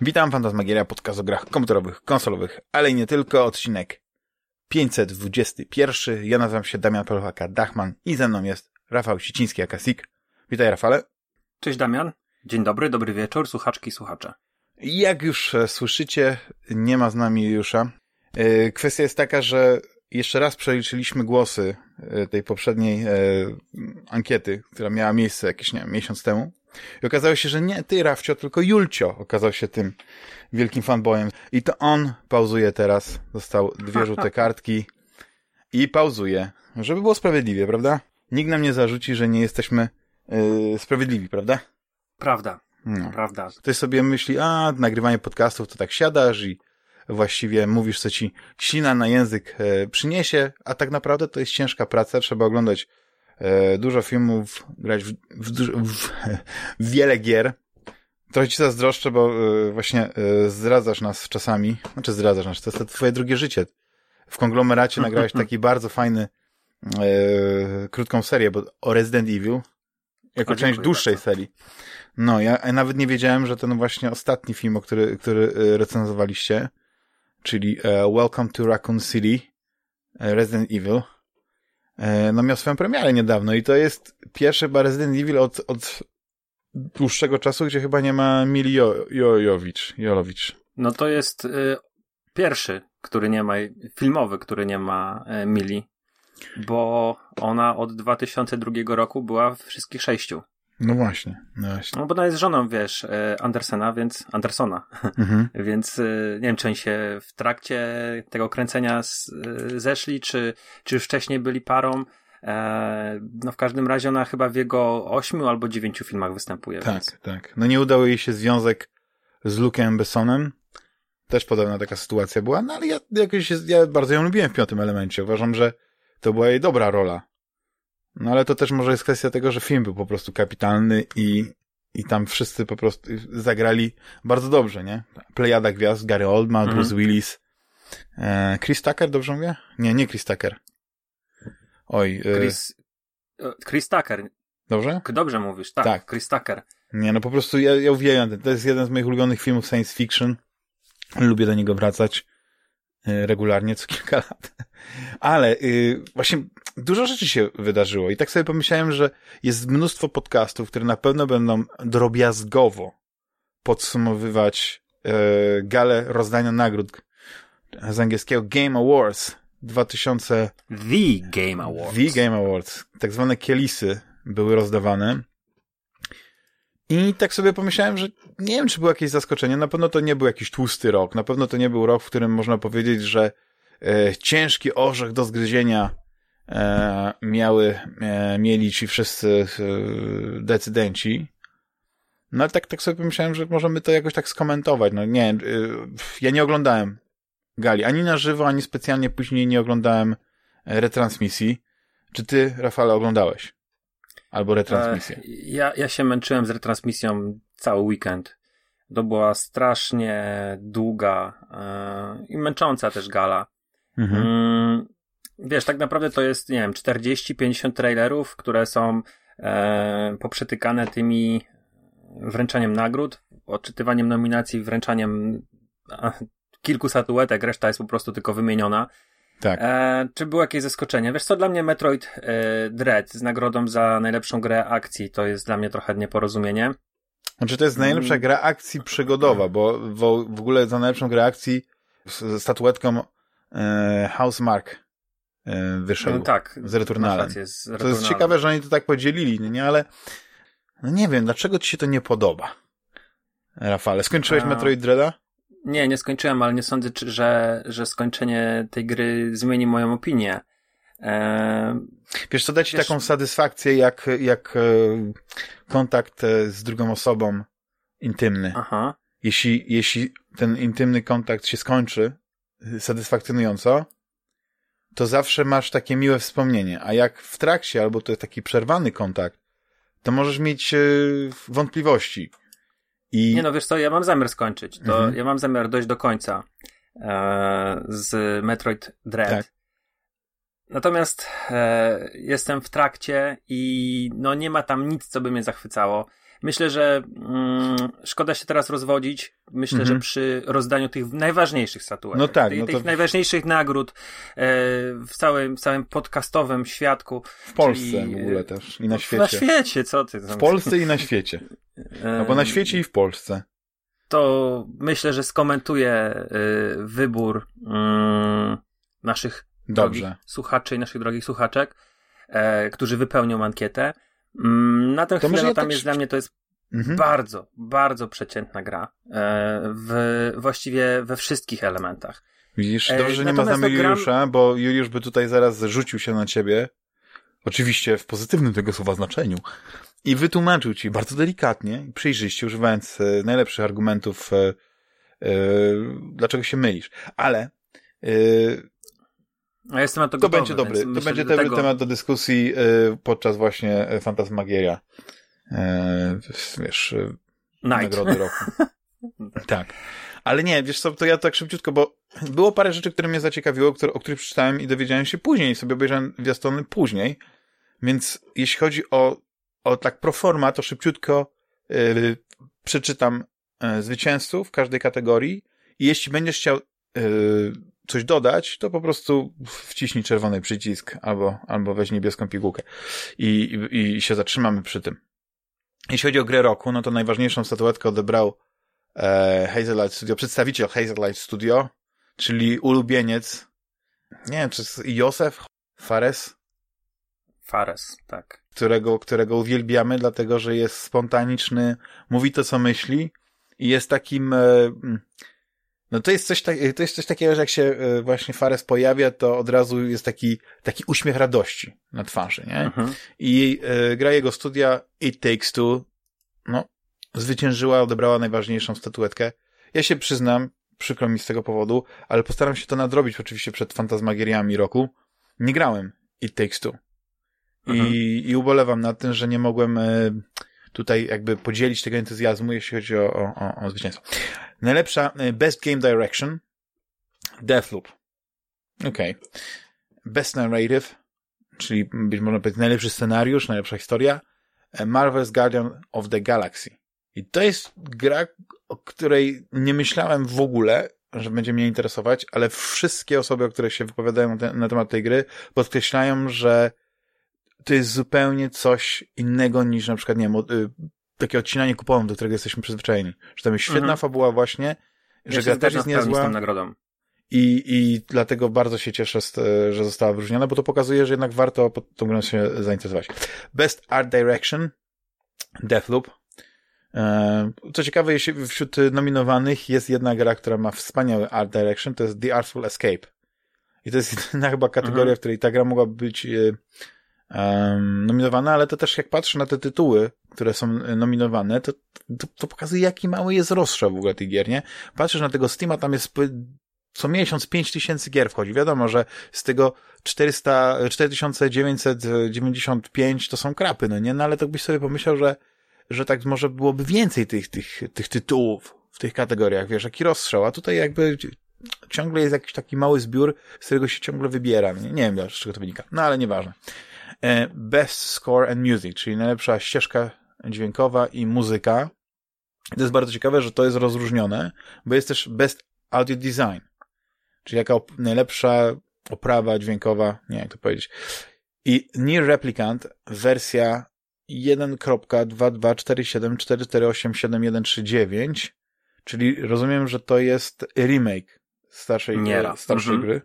Witam, Fantasmagieria, podcast o grach komputerowych, konsolowych, ale i nie tylko, odcinek 521. Ja nazywam się Damian Pawlaka-Dachman i ze mną jest Rafał Siciński-Akasik. Witaj, Rafale. Cześć, Damian. Dzień dobry, dobry wieczór, słuchaczki i słuchacze. Jak już słyszycie, nie ma z nami Juliusza. Kwestia jest taka, że jeszcze raz przeliczyliśmy głosy tej poprzedniej ankiety, która miała miejsce jakiś, nie wiem, miesiąc temu. I okazało się, że nie ty, Rafcio, tylko Julcio okazał się tym wielkim fanboyem. I to on pauzuje teraz. Dostał dwie żółte kartki i pauzuje. Żeby było sprawiedliwie, prawda? Nikt nam nie zarzuci, że nie jesteśmy sprawiedliwi, prawda? Prawda. No. Prawda. Ktoś sobie myśli, a nagrywanie podcastów to tak siadasz i właściwie mówisz, co ci ślina na język przyniesie, a tak naprawdę to jest ciężka praca, trzeba oglądać dużo filmów, grać w wiele gier. Trochę ci zazdroszczę, bo właśnie zdradzasz nas czasami. Znaczy zdradzasz nas, to jest to twoje drugie życie. W konglomeracie nagrałeś taki bardzo fajny krótką serię o Resident Evil, jako część dłuższej serii. No, ja nawet nie wiedziałem, że ten właśnie ostatni film, który recenzowaliście, czyli Welcome to Raccoon City, Resident Evil, no miał swoją premierę niedawno i to jest pierwszy Resident Evil od dłuższego czasu, gdzie chyba nie ma Milli Jovovich. No to jest pierwszy, który nie ma, filmowy, który nie ma Milli, bo ona od 2002 roku była w wszystkich 6. No właśnie, no właśnie. No bo ona jest żoną, wiesz, Andersona, więc nie wiem, czy oni się w trakcie tego kręcenia zeszli, czy już wcześniej byli parą. No w każdym razie ona chyba w jego 8 albo 9 filmach występuje. Tak, więc. Tak. No nie udało jej się związek z Luke'em Bessonem. Też podobna taka sytuacja była, no ale ja bardzo ją lubiłem w 5. elemencie. Uważam, że to była jej dobra rola. No ale to też może jest kwestia tego, że film był po prostu kapitalny i tam wszyscy po prostu zagrali bardzo dobrze, nie? Plejada gwiazd, Gary Oldman, Bruce Willis, Chris Tucker, dobrze mówię? Nie Chris Tucker. Oj. Chris Tucker. Dobrze? Dobrze mówisz, tak. Chris Tucker. Nie, no po prostu ja uwielbiam ten. To jest jeden z moich ulubionych filmów science fiction. Lubię do niego wracać regularnie, co kilka lat. Ale właśnie dużo rzeczy się wydarzyło i tak sobie pomyślałem, że jest mnóstwo podcastów, które na pewno będą drobiazgowo podsumowywać galę rozdania nagród z angielskiego Game Awards 2000... The Game Awards. Tak zwane kielisy były rozdawane. I tak sobie pomyślałem, że nie wiem, czy było jakieś zaskoczenie. Na pewno to nie był jakiś tłusty rok. Na pewno to nie był rok, w którym można powiedzieć, że ciężki orzech do zgryzienia mieli ci wszyscy decydenci. No ale tak sobie pomyślałem, że możemy to jakoś tak skomentować. No nie, ja nie oglądałem gali. Ani na żywo, ani specjalnie później nie oglądałem retransmisji. Czy ty, Rafale, oglądałeś? Albo retransmisję. Ja się męczyłem z retransmisją cały weekend. To była strasznie długa i męcząca też gala. Wiesz, tak naprawdę to jest, nie wiem, 40-50 trailerów, które są poprzetykane tymi wręczaniem nagród, odczytywaniem nominacji, wręczaniem kilku statuetek, reszta jest po prostu tylko wymieniona. Tak. Czy było jakieś zaskoczenie? Wiesz co, dla mnie Metroid Dread z nagrodą za najlepszą grę akcji to jest dla mnie trochę nieporozumienie. Znaczy to jest najlepsza gra akcji przygodowa, bo w ogóle za najlepszą grę akcji z statuetką Housemarque wyszedł z Returnalem. To jest ciekawe, że oni to tak podzielili, nie? Ale no nie wiem, dlaczego ci się to nie podoba? Rafale, skończyłeś Metroid Dreada? Nie, nie skończyłem, ale nie sądzę, że skończenie tej gry zmieni moją opinię. Wiesz, to da ci taką satysfakcję, jak kontakt z drugą osobą intymny. Aha. Jeśli ten intymny kontakt się skończy satysfakcjonująco, to zawsze masz takie miłe wspomnienie. A jak w trakcie, albo to jest taki przerwany kontakt, to możesz mieć wątpliwości. I... Nie no, wiesz co, ja mam zamiar skończyć. Ja mam zamiar dojść do końca z Metroid Dread. Tak. Natomiast jestem w trakcie i no nie ma tam nic, co by mnie zachwycało. Myślę, że szkoda się teraz rozwodzić. Myślę, że przy rozdaniu tych najważniejszych statuetek, no tak, tych najważniejszych nagród w całym podcastowym światku. W Polsce czyli, w ogóle też i na świecie. Na świecie, co ty? W Polsce i na świecie. No bo na świecie i w Polsce. To myślę, że skomentuję wybór naszych drogich słuchaczy i naszych drogich słuchaczek, którzy wypełnią ankietę. Na tę chwilę dla mnie to jest bardzo, bardzo przeciętna gra. Właściwie we wszystkich elementach. Widzisz, dobrze, że nie ma z nami Juliusza, bo Juliusz by tutaj zaraz rzucił się na ciebie. Oczywiście w pozytywnym tego słowa znaczeniu. I wytłumaczył ci bardzo delikatnie i przejrzyście, używając najlepszych argumentów, dlaczego się mylisz. Ale ja jestem na to gotowy. To będzie dobry. To będzie temat do dyskusji podczas właśnie Fantasmagieria. Wiesz, nagrody roku. Tak. Ale nie, wiesz co, to ja tak szybciutko, bo było parę rzeczy, które mnie zaciekawiło, o których przeczytałem i dowiedziałem się później. Sobie obejrzałem zwiastuny później. Więc jeśli chodzi o tak pro forma, to szybciutko przeczytam zwycięzców w każdej kategorii i jeśli będziesz chciał coś dodać, to po prostu wciśnij czerwony przycisk albo weź niebieską pigułkę i się zatrzymamy przy tym. Jeśli chodzi o grę roku, no to najważniejszą statuetkę odebrał Hazelight Studio, przedstawiciel Hazelight Studio, czyli ulubieniec, nie wiem, czy Josef Fares, tak. Którego uwielbiamy, dlatego że jest spontaniczny, mówi to, co myśli i jest takim... No to jest coś takiego, że jak się właśnie Fares pojawia, to od razu jest taki uśmiech radości na twarzy, nie? Mhm. I gra jego studia It Takes Two, no, zwyciężyła, odebrała najważniejszą statuetkę. Ja się przyznam, przykro mi z tego powodu, ale postaram się to nadrobić oczywiście przed Fantasmagieriami roku. Nie grałem It Takes Two. I ubolewam nad tym, że nie mogłem tutaj jakby podzielić tego entuzjazmu, jeśli chodzi o zwycięstwo. Najlepsza Best Game Direction Deathloop. Okej. Best Narrative, czyli być może powiedzieć najlepszy scenariusz, najlepsza historia. Marvel's Guardians of the Galaxy. I to jest gra, o której nie myślałem w ogóle, że będzie mnie interesować, ale wszystkie osoby, o których się wypowiadają na temat tej gry, podkreślają, że to jest zupełnie coś innego niż na przykład, nie wiem, takie odcinanie kuponem, do którego jesteśmy przyzwyczajeni. Że tam jest świetna fabuła właśnie, że gra też jest niezła. I dlatego bardzo się cieszę, że została wyróżniona, bo to pokazuje, że jednak warto pod tą grą się zainteresować. Best Art Direction, Deathloop. Co ciekawe, jeśli wśród nominowanych jest jedna gra, która ma wspaniały Art Direction, to jest The Artful Escape. I to jest jedyna chyba kategoria, w której ta gra mogłaby być... nominowana, ale to też jak patrzę na te tytuły, które są nominowane, to pokazuje, jaki mały jest rozstrzał w ogóle tych gier, nie? Patrzysz na tego Steama, tam jest co miesiąc 5000 gier wchodzi. Wiadomo, że z tego 4995 to są krapy, no nie? No ale tak byś sobie pomyślał, że tak może byłoby więcej tych tytułów w tych kategoriach, wiesz, jaki rozstrzał, a tutaj jakby ciągle jest jakiś taki mały zbiór, z którego się ciągle wybiera. Nie wiem, z czego to wynika. No ale nieważne. Best Score and Music, czyli najlepsza ścieżka dźwiękowa i muzyka. To jest bardzo ciekawe, że to jest rozróżnione, bo jest też Best Audio Design, czyli jaka najlepsza oprawa dźwiękowa, nie wiem jak to powiedzieć. I Nier Replicant, wersja 1.22474487139, czyli rozumiem, że to jest remake starszej gry.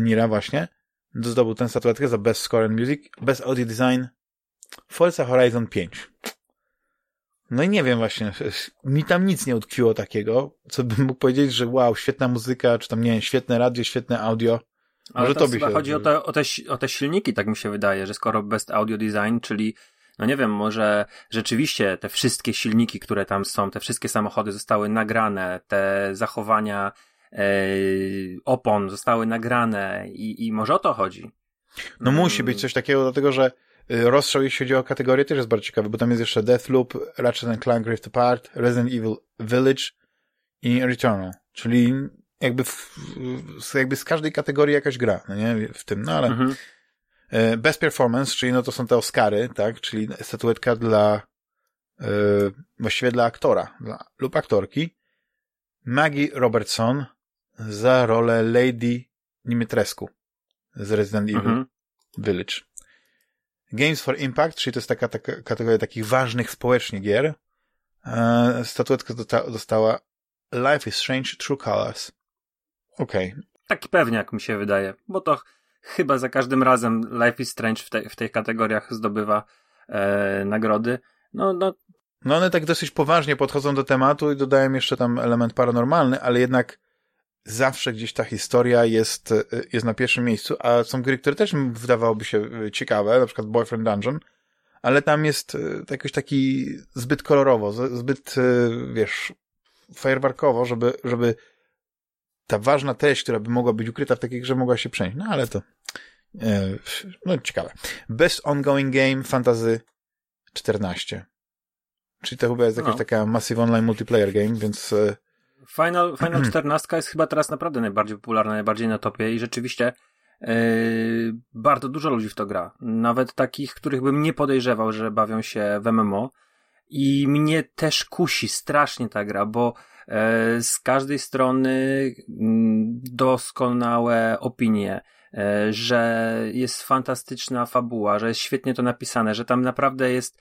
Niera właśnie. Zdobył tę statuetkę za Best Score and Music, Best Audio Design, Forza Horizon 5. No i nie wiem właśnie, mi tam nic nie utkwiło takiego, co bym mógł powiedzieć, że wow, świetna muzyka, czy tam nie wiem, świetne radio, świetne audio. Ale może to by się chodzi o te silniki, tak mi się wydaje, że skoro Best Audio Design, czyli no nie wiem, może rzeczywiście te wszystkie silniki, które tam są, te wszystkie samochody zostały nagrane, te zachowania opon zostały nagrane i może o to chodzi. No musi być coś takiego, dlatego że rozstrzał, jeśli chodzi o kategorię, też jest bardzo ciekawy, bo tam jest jeszcze Deathloop, Ratchet & Clank Rift Apart, Resident Evil Village i Returnal, czyli jakby z każdej kategorii jakaś gra, no nie? W tym, no ale Best Performance, czyli no to są te Oscary, tak? Czyli statuetka dla właściwie dla aktora lub aktorki Maggie Robertson za rolę Lady Dimitrescu z Resident Evil Village. Games for Impact, czyli to jest taka kategoria takich ważnych społecznie gier. Statuetkę dostała Life is Strange True Colors. Okej. Okay. Taki pewniak mi się wydaje, bo to chyba za każdym razem Life is Strange w tych kategoriach zdobywa nagrody. No one tak dosyć poważnie podchodzą do tematu i dodają jeszcze tam element paranormalny, ale jednak zawsze gdzieś ta historia jest na pierwszym miejscu, a są gry, które też wydawałoby się ciekawe, na przykład Boyfriend Dungeon, ale tam jest jakoś taki zbyt kolorowo, zbyt, wiesz, fajerwerkowo, żeby ta ważna treść, która by mogła być ukryta w takiej grze, mogła się przenieść. No ale to ciekawe. Best Ongoing Game Fantasy XIV. Czyli to chyba jest jakaś taka Massive Online Multiplayer Game, więc... Final 14 jest chyba teraz naprawdę najbardziej popularna, najbardziej na topie i rzeczywiście bardzo dużo ludzi w to gra. Nawet takich, których bym nie podejrzewał, że bawią się w MMO. I mnie też kusi strasznie ta gra, bo z każdej strony doskonałe opinie, że jest fantastyczna fabuła, że jest świetnie to napisane, że tam naprawdę jest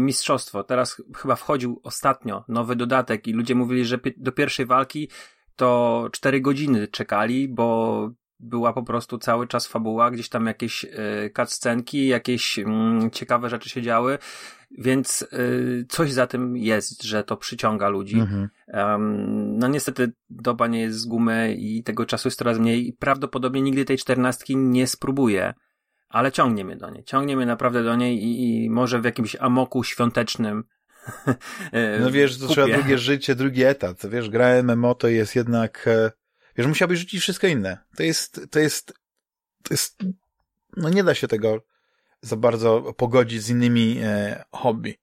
mistrzostwo. Teraz chyba wchodził ostatnio nowy dodatek i ludzie mówili, że do pierwszej walki to 4 godziny czekali, bo była po prostu cały czas fabuła, gdzieś tam jakieś cutscenki, jakieś ciekawe rzeczy się działy, więc coś za tym jest, że to przyciąga ludzi. No niestety doba nie jest z gumy i tego czasu jest coraz mniej i prawdopodobnie nigdy tej 14 nie spróbuję, ale ciągnie mnie do niej. Ciągnie mnie naprawdę do niej i może w jakimś amoku świątecznym no wiesz, to kupię. Trzeba drugie życie, drugi etat. Wiesz, gra MMO to jest jednak... Wiesz, musiałbyś rzucić wszystko inne. To jest... No nie da się tego za bardzo pogodzić z innymi hobby.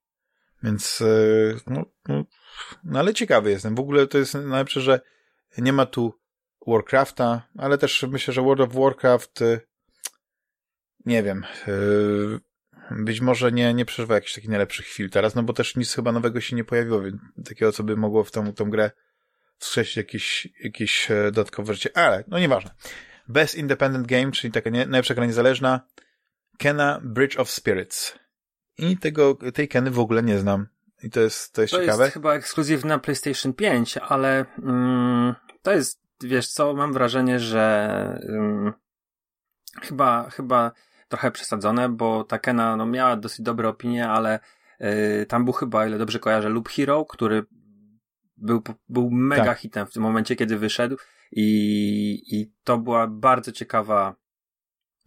Więc... No ale ciekawy jestem. W ogóle to jest najlepsze, że nie ma tu Warcrafta, ale też myślę, że World of Warcraft... Nie wiem, być może nie przeżywa jakichś takich najlepszych chwil teraz, no bo też nic chyba nowego się nie pojawiło, więc takiego, co by mogło w tą grę wskrzesić jakieś dodatkowe życie, ale no nieważne. Best Independent Game, czyli taka najlepsza gra niezależna, Kena Bridge of Spirits. I tej Keny w ogóle nie znam. I to jest ciekawe. To jest chyba ekskluzyw na PlayStation 5, ale to jest, wiesz co, mam wrażenie, że chyba trochę przesadzone, bo ta Kena miała dosyć dobre opinie, ale tam był chyba, ile dobrze kojarzę, Loop Hero, który był mega hitem w tym momencie, kiedy wyszedł i to była bardzo ciekawa,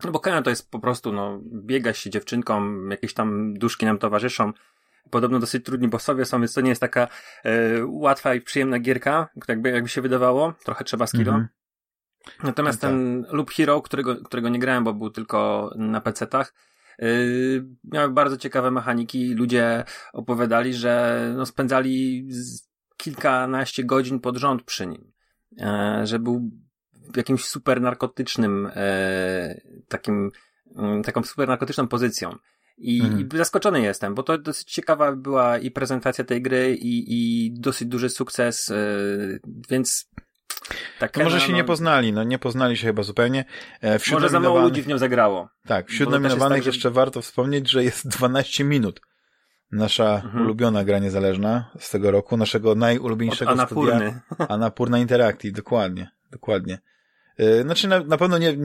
no bo Kena to jest po prostu, biega się dziewczynką, jakieś tam duszki nam towarzyszą, podobno dosyć trudni bossowie są, więc to nie jest taka łatwa i przyjemna gierka, jakby się wydawało, trochę trzeba skilla. Natomiast ten Loop Hero, którego nie grałem, bo był tylko na PC-tach, miał bardzo ciekawe mechaniki. Ludzie opowiadali, że spędzali kilkanaście godzin pod rząd przy nim. Że był jakimś super narkotycznym taką super narkotyczną pozycją. I zaskoczony jestem, bo to dosyć ciekawa była i prezentacja tej gry i dosyć duży sukces, więc... Kena, może się nie poznali, nie poznali się chyba zupełnie. Może za mało ludzi w nią zagrało. Tak, wśród nominowanych tak, że... jeszcze warto wspomnieć, że jest 12 minut. Nasza ulubiona gra niezależna z tego roku, naszego najulubieńszego studia. Annapurna Interactive, dokładnie. Znaczy na pewno nie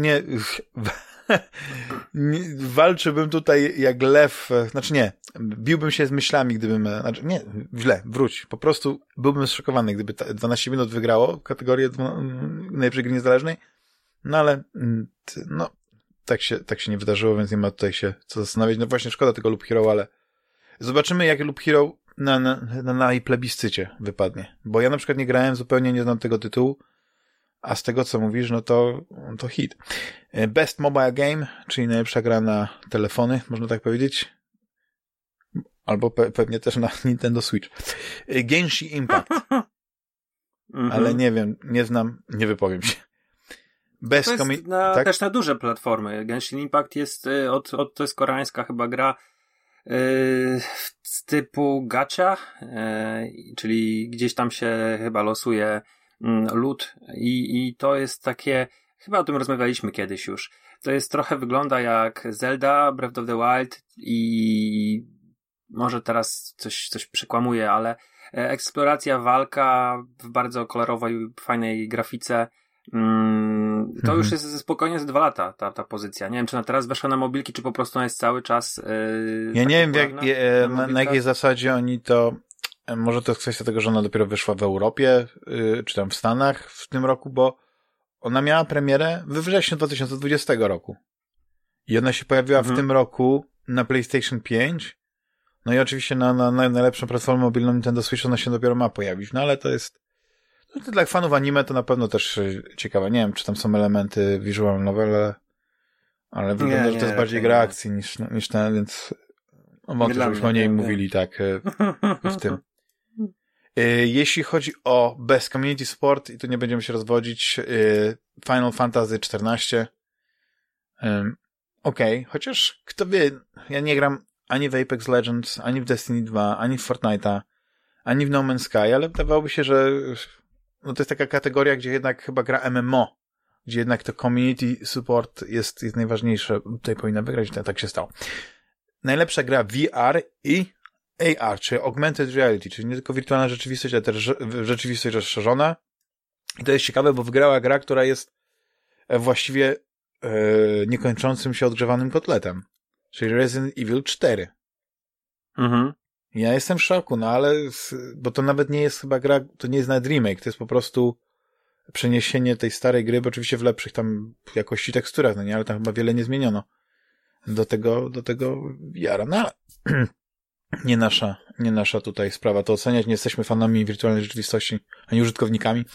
walczyłbym tutaj jak lew, znaczy nie, biłbym się z myślami, gdybym, znaczy nie, źle, wróć, po prostu byłbym zszokowany, gdyby 12 minut wygrało kategorię najlepszej gry niezależnej, ale tak się nie wydarzyło, więc nie ma tutaj się co zastanawiać, właśnie szkoda tego Loop Hero, ale zobaczymy, jak Loop Hero na jej plebiscycie wypadnie, bo ja na przykład nie grałem, zupełnie nie znam tego tytułu, a z tego, co mówisz, to hit. Best Mobile Game, czyli najlepsza gra na telefony, można tak powiedzieć. Albo pewnie też na Nintendo Switch. Genshin Impact. Ale nie wiem, nie znam, nie wypowiem się. Best to jest też na duże platformy. Genshin Impact jest to jest koreańska chyba gra typu gacha, czyli gdzieś tam się chyba losuje loot i to jest takie, chyba o tym rozmawialiśmy kiedyś już, to jest trochę wygląda jak Zelda, Breath of the Wild i może teraz coś przekłamuję, ale eksploracja, walka w bardzo kolorowej, fajnej grafice. To już jest spokojnie za 2 lata ta pozycja. Nie wiem, czy ona teraz weszła na mobilki, czy po prostu ona jest cały czas... ja tak nie wiem, na jakiej zasadzie oni to... Może to jest kwestia tego, że ona dopiero wyszła w Europie, czy tam w Stanach w tym roku, bo ona miała premierę we wrześniu 2020 roku. I ona się pojawiła w tym roku na PlayStation 5. No i oczywiście na najlepszą platformę mobilną Nintendo Switch ona się dopiero ma pojawić. No ale to jest... No, dla fanów anime to na pewno też ciekawe. Nie wiem, czy tam są elementy visual novel, ale wygląda, że to jest bardziej gra akcji niż ten, więc wątpię, żebyśmy o niej mówili tak w tym. Jeśli chodzi o Best Community Sport, i tu nie będziemy się rozwodzić, Final Fantasy XIV. Okej, chociaż kto wie, ja nie gram ani w Apex Legends, ani w Destiny 2, ani w Fortnite'a, ani w No Man's Sky, ale wydawałoby się, że no to jest taka kategoria, gdzie jednak chyba gra MMO, gdzie jednak to community support jest najważniejsze. Tutaj powinna wygrać, tak się stało. Najlepsza gra VR i AR, czyli Augmented Reality, czyli nie tylko wirtualna rzeczywistość, ale też rzeczywistość rozszerzona. I to jest ciekawe, bo wygrała gra, która jest właściwie niekończącym się odgrzewanym kotletem, czyli Resident Evil 4. Mhm. Ja jestem w szoku, no ale, bo to nawet nie jest chyba gra, to nie jest nawet remake, to jest po prostu przeniesienie tej starej gry, bo oczywiście w lepszych tam jakości teksturach, no nie, ale tam chyba wiele nie zmieniono do tego jara, no ale nie nasza tutaj sprawa to oceniać, nie jesteśmy fanami wirtualnej rzeczywistości, ani użytkownikami.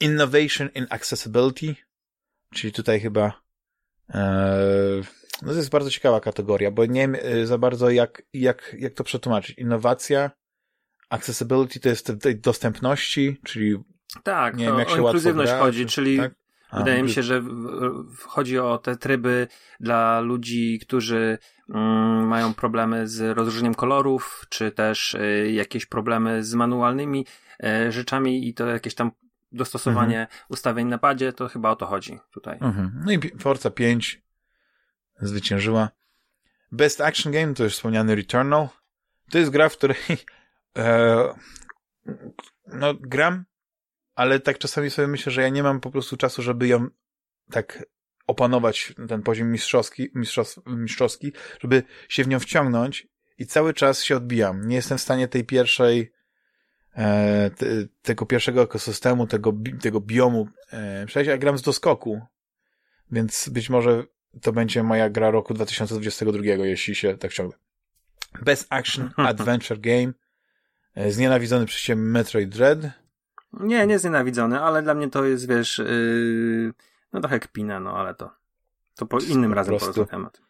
Innovation in Accessibility, czyli tutaj chyba no to jest bardzo ciekawa kategoria, bo nie wiem za bardzo jak to przetłumaczyć. Innowacja, accessibility to jest tej dostępności, czyli tak, nie wiem, jak się łatwo inkluzywność gra, chodzi, czyli tak? Wydaje mi się, że chodzi o te tryby dla ludzi, którzy mają problemy z rozróżnieniem kolorów, czy też jakieś problemy z manualnymi rzeczami i to jakieś tam dostosowanie ustawień na padzie, to chyba o to chodzi tutaj. No i Forza 5 zwyciężyła. Best Action Game to już wspomniany Returnal. To jest gra, w której no gram, ale tak czasami sobie myślę, że ja nie mam po prostu czasu, żeby ją tak opanować, ten poziom mistrzowski, żeby się w nią wciągnąć i cały czas się odbijam. Nie jestem w stanie tej pierwszej tego pierwszego ekosystemu, tego biomu przejść, a gram z doskoku. Więc być może to będzie moja gra roku 2022, jeśli się tak ciągle. Best Action Adventure Game. Znienawidzony przez Ciebie Metroid Dread. Nie znienawidzony, ale dla mnie to jest, wiesz, no trochę kpina, no ale to po innym po razem porozmawiamy temat.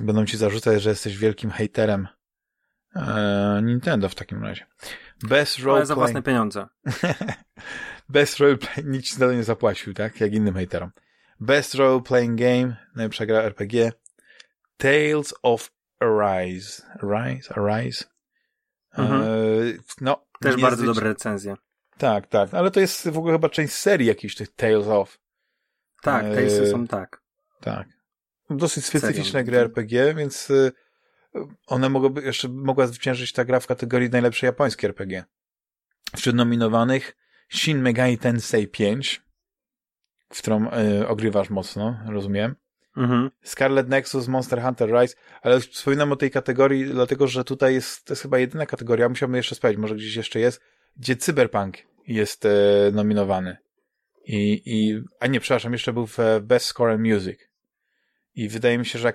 Będą Ci zarzucać, że jesteś wielkim hejterem Nintendo w takim razie. Best Roleplay. Ale za własne pieniądze. Best Roleplay. Nikt ci za to nie zapłacił, tak? Jak innym hejterom. Best Role-Playing Game, najlepsza gra RPG, Tales of Arise. No, też bardzo dobre recenzje. Tak, ale to jest w ogóle chyba część serii jakichś tych Tales of. Tak, Tales są tak. Tak. Dosyć specyficzne gry RPG, więc one mogła zwyciężyć ta gra w kategorii najlepsze japońskie RPG. Wśród nominowanych Shin Megami Tensei 5, w którą ogrywasz mocno, rozumiem. Scarlet Nexus, Monster Hunter Rise, ale wspominam o tej kategorii, dlatego, że tutaj to jest chyba jedyna kategoria, musiałbym jeszcze sprawdzić, może gdzieś jeszcze jest, gdzie Cyberpunk jest nominowany. Jeszcze był w Best Score and Music. I wydaje mi się, że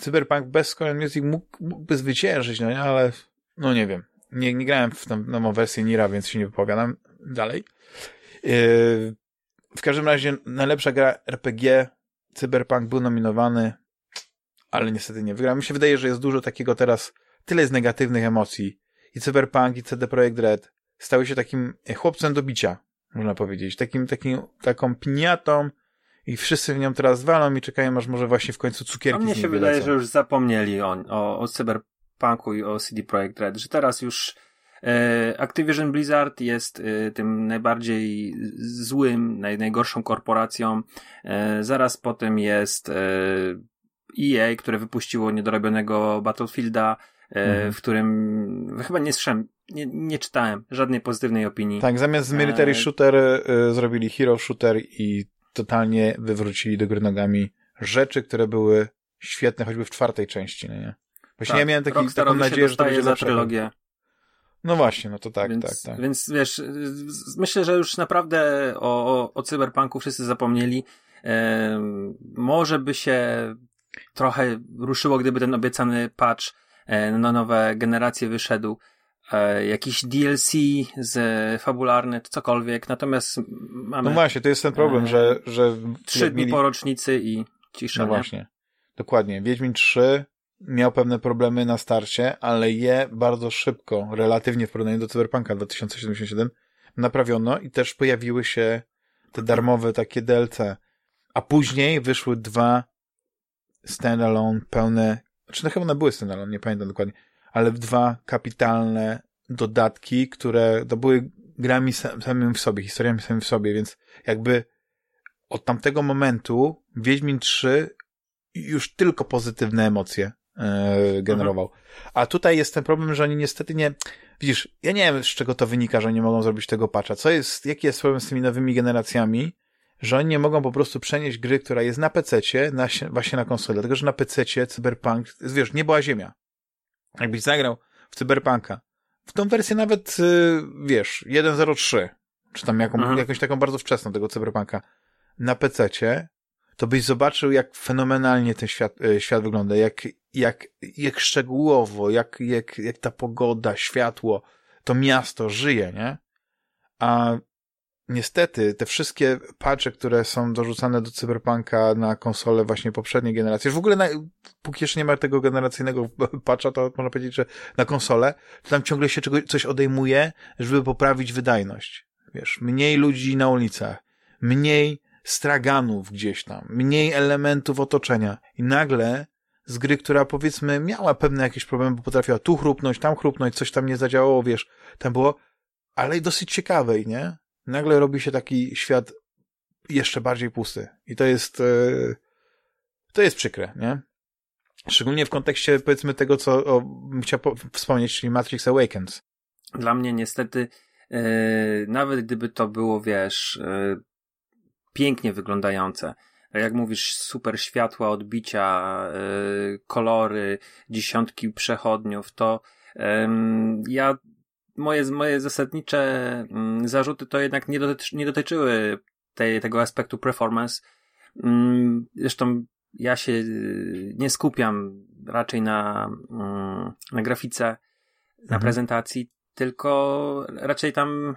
Cyberpunk Best Score and Music mógłby zwyciężyć, no ale no nie wiem. Nie grałem w tą nową wersję Nira, więc się nie wypowiadam dalej. W każdym razie najlepsza gra RPG, Cyberpunk był nominowany, ale niestety nie wygrał. Mi się wydaje, że jest dużo takiego teraz, tyle jest negatywnych emocji. I Cyberpunk, i CD Projekt Red stały się takim chłopcem do bicia, można powiedzieć. Taką piniatą i wszyscy w nią teraz walą i czekają, aż może właśnie w końcu cukierki. A mnie się wydaje, że już zapomnieli o Cyberpunku i o CD Projekt Red, że teraz już Activision Blizzard jest tym najbardziej złym, najgorszą korporacją. Zaraz potem jest EA, które wypuściło niedorobionego Battlefielda, w którym chyba nie czytałem żadnej pozytywnej opinii. Tak, zamiast z military shooter zrobili hero shooter i totalnie wywrócili do gry nogami rzeczy, które były świetne choćby w czwartej części, nie? Właśnie tak, ja miałem taką nadzieję, że to będzie za trylogię. No właśnie, no to tak, więc, tak. Więc wiesz, myślę, że już naprawdę o Cyberpunku wszyscy zapomnieli. Może by się trochę ruszyło, gdyby ten obiecany patch na nowe generacje wyszedł. Jakiś DLC z fabularny, cokolwiek. Natomiast mamy... No właśnie, to jest ten problem, że 3 dni po rocznicy i cisza. No właśnie, dokładnie. Wiedźmin 3 miał pewne problemy na starcie, ale je bardzo szybko, relatywnie w porównaniu do Cyberpunka 2077, naprawiono i też pojawiły się te darmowe takie DLC. A później wyszły 2 standalone pełne... Znaczy, no chyba one były standalone, nie pamiętam dokładnie, ale 2 kapitalne dodatki, które to były grami samym w sobie, historiami samym w sobie, więc jakby od tamtego momentu Wiedźmin 3 już tylko pozytywne emocje generował. A tutaj jest ten problem, że oni niestety nie... Widzisz, ja nie wiem, z czego to wynika, że nie mogą zrobić tego patcha. Jaki jest problem z tymi nowymi generacjami, że oni nie mogą po prostu przenieść gry, która jest na PC-cie, właśnie na konsolę, dlatego, że na PC-cie Cyberpunk, wiesz, nie była ziemia. Jakbyś zagrał w Cyberpunka, w tą wersję nawet, wiesz, 1.03, czy tam jakąś taką bardzo wczesną tego Cyberpunka, na PC-cie, to byś zobaczył, jak fenomenalnie ten świat wygląda, jak szczegółowo, jak ta pogoda, światło, to miasto żyje, nie? A niestety te wszystkie patche, które są dorzucane do Cyberpunka na konsole właśnie poprzedniej generacji, w ogóle póki jeszcze nie ma tego generacyjnego patcha, to można powiedzieć, że na konsolę, to tam ciągle się coś odejmuje, żeby poprawić wydajność. Wiesz, mniej ludzi na ulicach, mniej straganów gdzieś tam, mniej elementów otoczenia i nagle z gry, która powiedzmy miała pewne jakieś problemy, bo potrafiła tu chrupnąć, tam chrupnąć, coś tam nie zadziałało, wiesz, tam było, ale dosyć ciekawej, nie? Nagle robi się taki świat jeszcze bardziej pusty. I to jest przykre, nie? Szczególnie w kontekście, powiedzmy, tego, co chciałem wspomnieć, czyli Matrix Awakens. Dla mnie niestety, nawet gdyby to było, wiesz, pięknie wyglądające, jak mówisz, super światła, odbicia, kolory, dziesiątki przechodniów, to moje zasadnicze zarzuty to jednak nie dotyczyły tego aspektu performance. Zresztą ja się nie skupiam raczej na grafice, na prezentacji, tylko raczej tam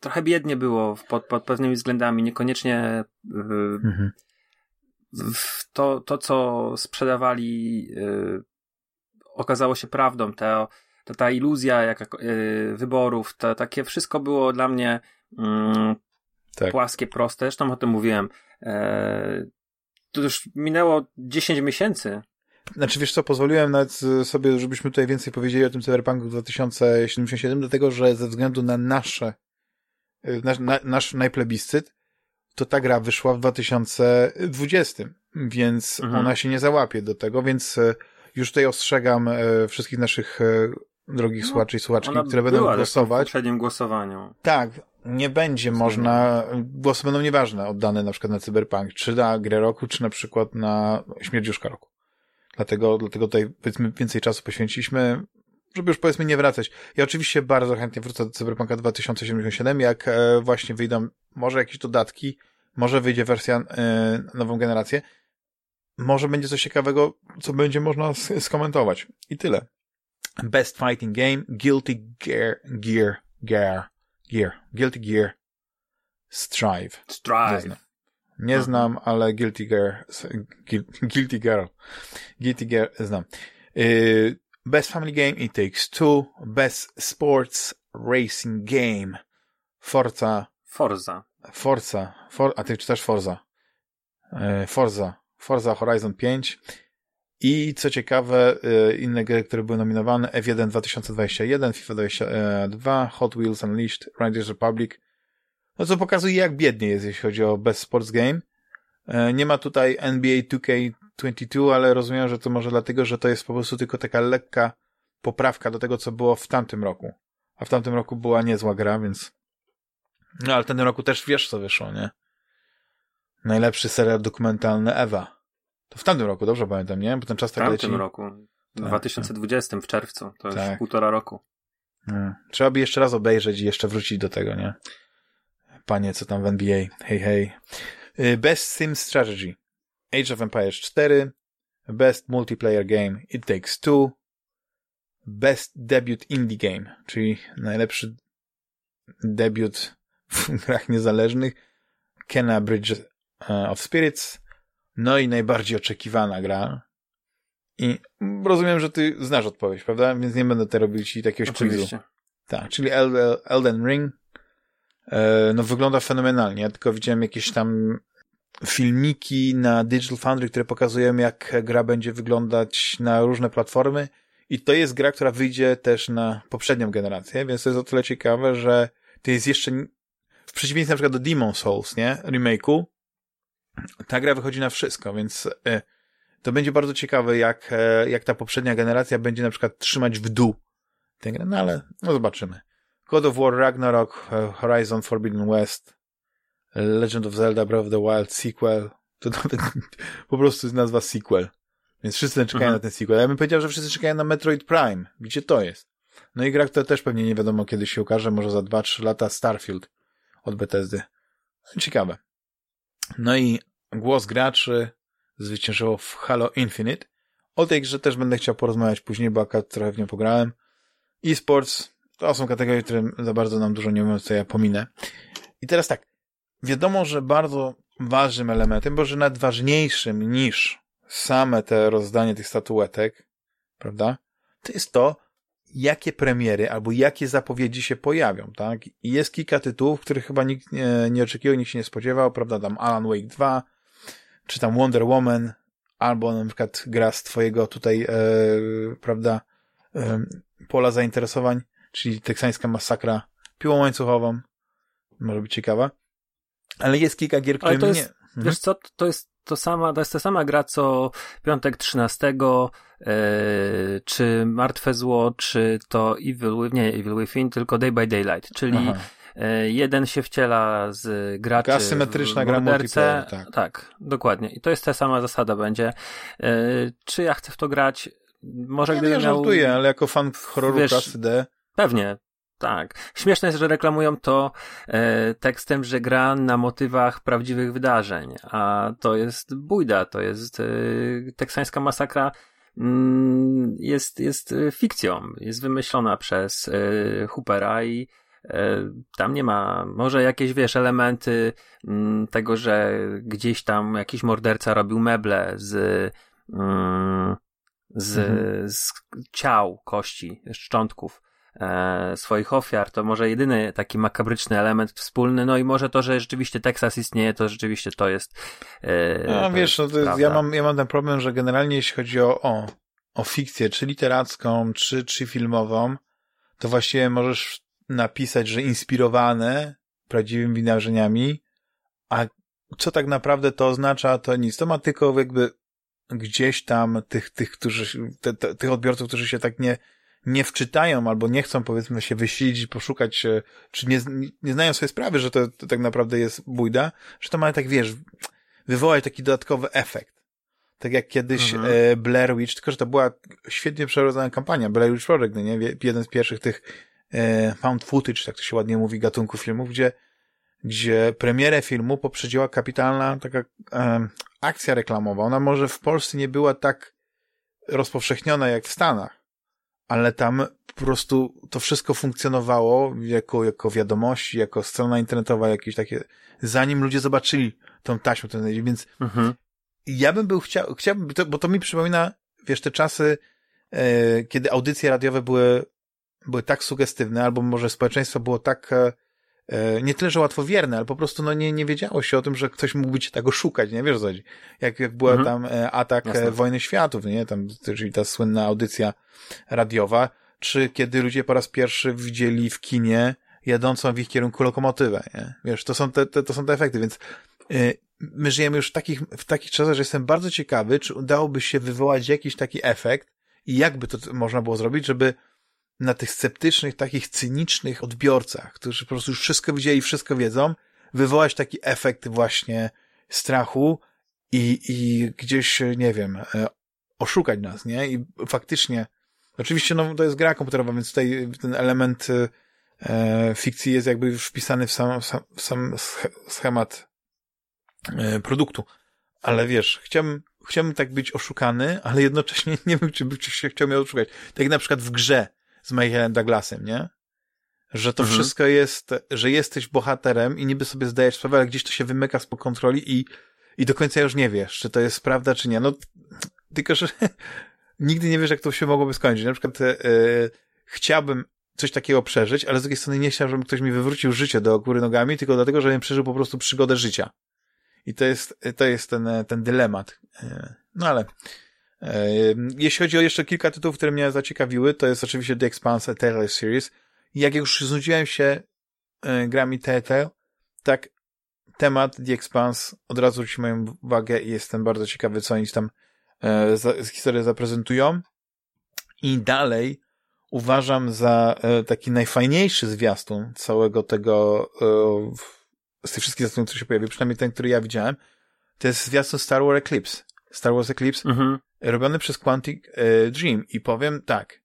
trochę biednie było pod pewnymi względami. Niekoniecznie to, co sprzedawali, okazało się prawdą. Ta iluzja wyborów, to takie wszystko było dla mnie tak płaskie, proste. Zresztą o tym mówiłem. To już minęło 10 miesięcy. Znaczy, wiesz co, pozwoliłem nawet sobie, żebyśmy tutaj więcej powiedzieli o tym Cyberpunku 2077, dlatego, że ze względu na nasz najplebiscyt, to ta gra wyszła w 2020, więc ona się nie załapie do tego, więc już tutaj ostrzegam wszystkich naszych drogich słuchaczy i słuchaczki, które będą głosować. W poprzednim głosowaniu. Tak, nie będzie można, głosy będą nieważne, oddane na przykład na Cyberpunk, czy na grę roku, czy na przykład na śmierdziuszka roku. Dlatego tutaj, powiedzmy, więcej czasu poświęciliśmy, żeby już, powiedzmy, nie wracać. Ja oczywiście bardzo chętnie wrócę do Cyberpunka 2077, jak właśnie wyjdą może jakieś dodatki, może wyjdzie wersja nową generację, może będzie coś ciekawego, co będzie można skomentować. I tyle. Best Fighting Game, Guilty Gear Strive. Nie znam, ale Guilty Gear znam. Best Family Game, It Takes Two. Best Sports Racing Game, Forza. A ty czytasz Forza. Forza Horizon 5 i co ciekawe inne gry, które były nominowane: F1 2021, FIFA 22, Hot Wheels Unleashed, Riders Republic. No co pokazuje, jak biednie jest, jeśli chodzi o Best Sports Game. Nie ma tutaj NBA 2K22, ale rozumiem, że to może dlatego, że to jest po prostu tylko taka lekka poprawka do tego, co było w tamtym roku. A w tamtym roku była niezła gra, więc... No ale w tym roku też wiesz, co wyszło, nie? Najlepszy serial dokumentalny Ewa. To w tamtym roku, dobrze pamiętam, nie? Bo ten czas tak leci. W tamtym roku. W 2020, w czerwcu. To tak. Już 1,5 roku. Trzeba by jeszcze raz obejrzeć i jeszcze wrócić do tego, nie? Panie, co tam w NBA? Hej, hej. Best Sim Strategy. Age of Empires 4. Best Multiplayer Game. It Takes Two. Best Debut Indie Game, czyli najlepszy debiut w grach niezależnych. Kena Bridge of Spirits. No i najbardziej oczekiwana gra. I rozumiem, że ty znasz odpowiedź, prawda? Więc nie będę tutaj robił ci takiego quizu. Tak, czyli Elden Ring. No wygląda fenomenalnie. Ja tylko widziałem jakieś tam filmiki na Digital Foundry, które pokazują, jak gra będzie wyglądać na różne platformy. I to jest gra, która wyjdzie też na poprzednią generację, więc to jest o tyle ciekawe, że to jest jeszcze... W przeciwieństwie na przykład do Demon Souls, nie? Remake'u. Ta gra wychodzi na wszystko, więc to będzie bardzo ciekawe, jak ta poprzednia generacja będzie na przykład trzymać w dół tę grę, no ale no zobaczymy. God of War Ragnarok, Horizon Forbidden West, Legend of Zelda Breath of the Wild Sequel, to nawet po prostu jest nazwa sequel. Więc wszyscy czekają na ten sequel. Ja bym powiedział, że wszyscy czekają na Metroid Prime. Gdzie to jest? No i gra, która też pewnie nie wiadomo kiedy się ukaże, może za 2-3 lata, Starfield od Bethesdy. Ciekawe. No i głos graczy zwyciężyło w Halo Infinite. O tej grze też będę chciał porozmawiać później, bo akurat trochę w nią pograłem. E-sports, to są kategorie, które za bardzo nam dużo nie mówią, co ja pominę. I teraz tak, wiadomo, że bardzo ważnym elementem, może nawet ważniejszym niż same te rozdanie tych statuetek, prawda, to jest to, jakie premiery albo jakie zapowiedzi się pojawią, tak? I jest kilka tytułów, których chyba nikt nie oczekiwał, nikt się nie spodziewał, prawda, tam Alan Wake 2, czy tam Wonder Woman, albo na przykład gra z twojego tutaj, prawda, pola zainteresowań, czyli teksańska masakra piłą łańcuchową, może być ciekawa, ale jest kilka gier, które mnie... Wiesz co, to jest ta sama gra, co Piątek 13, czy Martwe Zło, czy to Evil Within, tylko Day by Daylight, czyli jeden się wciela z graczy asymetryczna gra multiplayer, tak, dokładnie. I to jest ta sama zasada będzie. Czy ja chcę w to grać? Może ja nie żartuję, ale jako fan horroru klasy D. Pewnie. Tak. Śmieszne jest, że reklamują to tekstem, że gra na motywach prawdziwych wydarzeń, a to jest bójda, to jest teksańska masakra, jest fikcją, jest wymyślona przez Hoopera i tam nie ma, może jakieś, wiesz, elementy tego, że gdzieś tam jakiś morderca robił meble z ciał, kości, szczątków swoich ofiar, to może jedyny taki makabryczny element wspólny, no i może to, że rzeczywiście Teksas istnieje, to rzeczywiście to jest ja mam ten problem, że generalnie jeśli chodzi o fikcję, czy literacką, czy filmową, to właściwie możesz napisać, że inspirowane prawdziwymi wydarzeniami, a co tak naprawdę to oznacza, to nic. To ma tylko jakby gdzieś tam tych odbiorców, którzy się tak nie wczytają albo nie chcą, powiedzmy, się wysilić, poszukać, czy nie znają sobie sprawy, że to tak naprawdę jest bójda, że to ma tak, wiesz, wywołać taki dodatkowy efekt. Tak jak kiedyś Blair Witch, tylko że to była świetnie przerodzona kampania, Blair Witch Project, nie? Jeden z pierwszych tych found footage, tak to się ładnie mówi, gatunku filmów, gdzie premierę filmu poprzedziła kapitalna taka akcja reklamowa. Ona może w Polsce nie była tak rozpowszechniona jak w Stanach, ale tam po prostu to wszystko funkcjonowało jako wiadomości, jako strona internetowa, jakieś takie, zanim ludzie zobaczyli tą taśmę, więc ja bym chciałbym, bo to mi przypomina, wiesz, te czasy, kiedy audycje radiowe były tak sugestywne, albo może społeczeństwo było tak nie tyle, że łatwowierne, ale po prostu no nie wiedziało się o tym, że ktoś mógłby cię tak oszukać, nie wiesz co chodzi. Jak była tam atak Jasne. Wojny światów, nie? Tam, czyli ta słynna audycja radiowa, czy kiedy ludzie po raz pierwszy widzieli w kinie jadącą w ich kierunku lokomotywę, nie? Wiesz, to są te efekty, więc my żyjemy już w takich czasach, że jestem bardzo ciekawy, czy udałoby się wywołać jakiś taki efekt i jakby to można było zrobić, żeby na tych sceptycznych, takich cynicznych odbiorcach, którzy po prostu już wszystko widzieli, wszystko wiedzą, wywołać taki efekt właśnie strachu i gdzieś, nie wiem, oszukać nas, nie? I faktycznie, oczywiście no to jest gra komputerowa, więc tutaj ten element fikcji jest jakby już wpisany w sam schemat produktu. Ale wiesz, chciałbym tak być oszukany, ale jednocześnie nie wiem, czy bym się chciał mnie oszukać. Tak jak na przykład w grze z Michaelem Douglasem, nie? Że to wszystko jest, że jesteś bohaterem i niby sobie zdajesz sprawę, ale gdzieś to się wymyka spod kontroli i do końca już nie wiesz, czy to jest prawda, czy nie. No, tylko, że nigdy nie wiesz, jak to się mogłoby skończyć. Na przykład chciałbym coś takiego przeżyć, ale z drugiej strony nie chciałbym, żeby ktoś mi wywrócił życie do góry nogami, tylko dlatego, żebym przeżył po prostu przygodę życia. I to jest ten dylemat. No ale jeśli chodzi o jeszcze kilka tytułów, które mnie zaciekawiły, to jest oczywiście The Expanse Telltale Series. Jak już znudziłem się grami Telltale, tak temat The Expanse od razu zwrócił moją uwagę i jestem bardzo ciekawy, co oni tam z historii zaprezentują. I dalej uważam za taki najfajniejszy zwiastun całego tego z tych wszystkich zwiastun, które się pojawiły, przynajmniej ten, który ja widziałem, to jest zwiastun Star Wars Eclipse, robiony przez Quantic Dream. I powiem tak,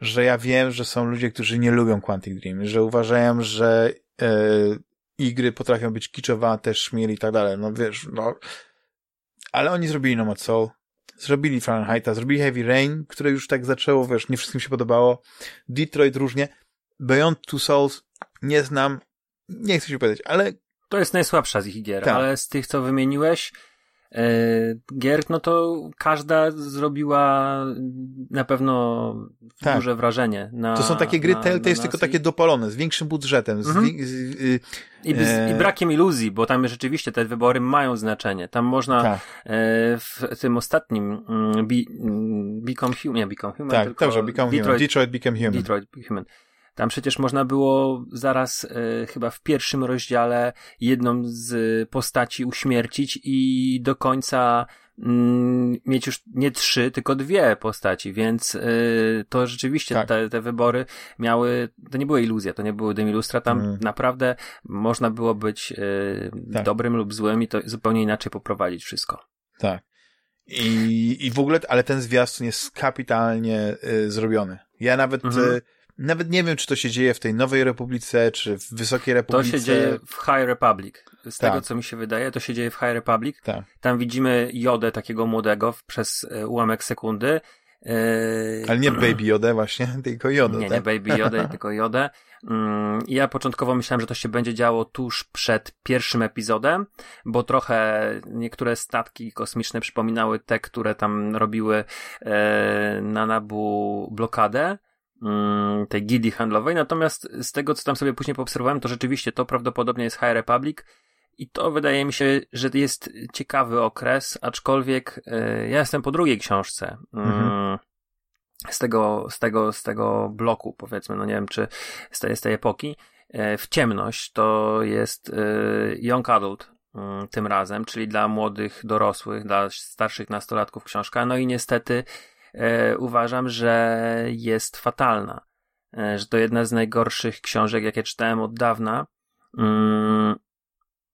że ja wiem, że są ludzie, którzy nie lubią Quantic Dream, że uważają, że gry potrafią być kiczowate, szmieli i tak dalej. No wiesz, no. Ale oni zrobili No Man's Soul, zrobili Fahrenheita, zrobili Heavy Rain, które już tak zaczęło, wiesz, nie wszystkim się podobało. Detroit różnie. Beyond Two Souls nie znam, nie chcę się powiedzieć, ale... To jest najsłabsza z ich gier, tak. Ale z tych, co wymieniłeś, gier, no to każda zrobiła na pewno tak. duże wrażenie. To są takie gry Telltale, jest tylko takie dopolone, z większym budżetem. I brakiem iluzji, bo tam rzeczywiście te wybory mają znaczenie. Tam można tak. W tym ostatnim Detroit Become Human. Tam przecież można było zaraz chyba w pierwszym rozdziale jedną z postaci uśmiercić i do końca mieć już nie 3, tylko 2 postaci, więc to rzeczywiście tak. te wybory miały, to nie była iluzja, to nie były dymilustra, tam naprawdę można było być tak. dobrym lub złym i to zupełnie inaczej poprowadzić wszystko. Tak. I w ogóle, ale ten zwiastun jest kapitalnie zrobiony. Ja nawet nie wiem, czy to się dzieje w tej Nowej Republice, czy w Wysokiej Republice. To się dzieje w High Republic. Z tak. tego, co mi się wydaje, to się dzieje w High Republic. Tak. Tam widzimy Jodę takiego młodego przez ułamek sekundy. Ale nie Baby Jodę właśnie, tylko Jodę. Nie, tak? Nie Baby Jodę, tylko Jodę. Ja początkowo myślałem, że to się będzie działo tuż przed pierwszym epizodem, bo trochę niektóre statki kosmiczne przypominały te, które tam robiły na Nabu blokadę. Tej gildii handlowej, natomiast z tego, co tam sobie później poobserwowałem, to rzeczywiście to prawdopodobnie jest High Republic i to wydaje mi się, że jest ciekawy okres, aczkolwiek ja jestem po drugiej książce z tego bloku, powiedzmy, no nie wiem, czy z tej epoki, w ciemność, to jest Young Adult tym razem, czyli dla młodych dorosłych, dla starszych nastolatków książka, no i niestety uważam, że jest fatalna, że to jedna z najgorszych książek, jakie czytałem od dawna.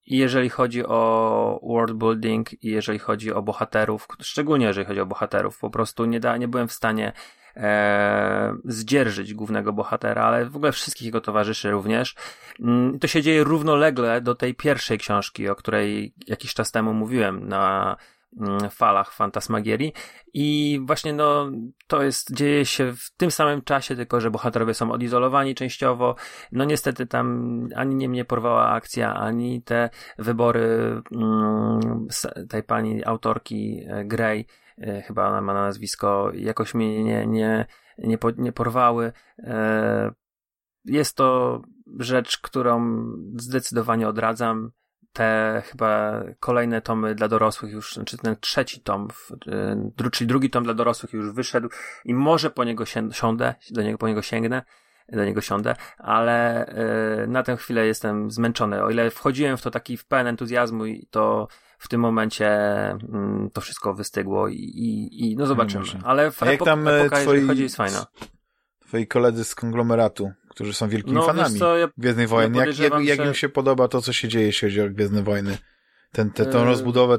Jeżeli chodzi o worldbuilding i jeżeli chodzi o bohaterów, szczególnie jeżeli chodzi o bohaterów, po prostu nie byłem w stanie zdzierżyć głównego bohatera, ale w ogóle wszystkich jego towarzyszy również. To się dzieje równolegle do tej pierwszej książki, o której jakiś czas temu mówiłem na falach Fantasmagierii i właśnie no to jest, dzieje się w tym samym czasie, tylko że bohaterowie są odizolowani częściowo, no niestety tam ani mnie porwała akcja, ani te wybory tej pani autorki Grey, chyba ona ma na nazwisko, jakoś mnie nie porwały. Jest to rzecz, którą zdecydowanie odradzam. Te chyba kolejne tomy dla dorosłych już, znaczy ten trzeci tom, czyli drugi tom dla dorosłych już wyszedł i może po niego sięgnę, ale na tę chwilę jestem zmęczony. O ile wchodziłem w to taki w pełen entuzjazmu, to w tym momencie to wszystko wystygło i no zobaczymy. Ale epoka, jeżeli chodzi, jest fajna. Twoi koledzy z konglomeratu, którzy są wielkimi fanami Gwiezdnej Wojny. Jak im się podoba to, co się dzieje, jeśli chodzi o Gwiezdne Wojny? Tą rozbudowę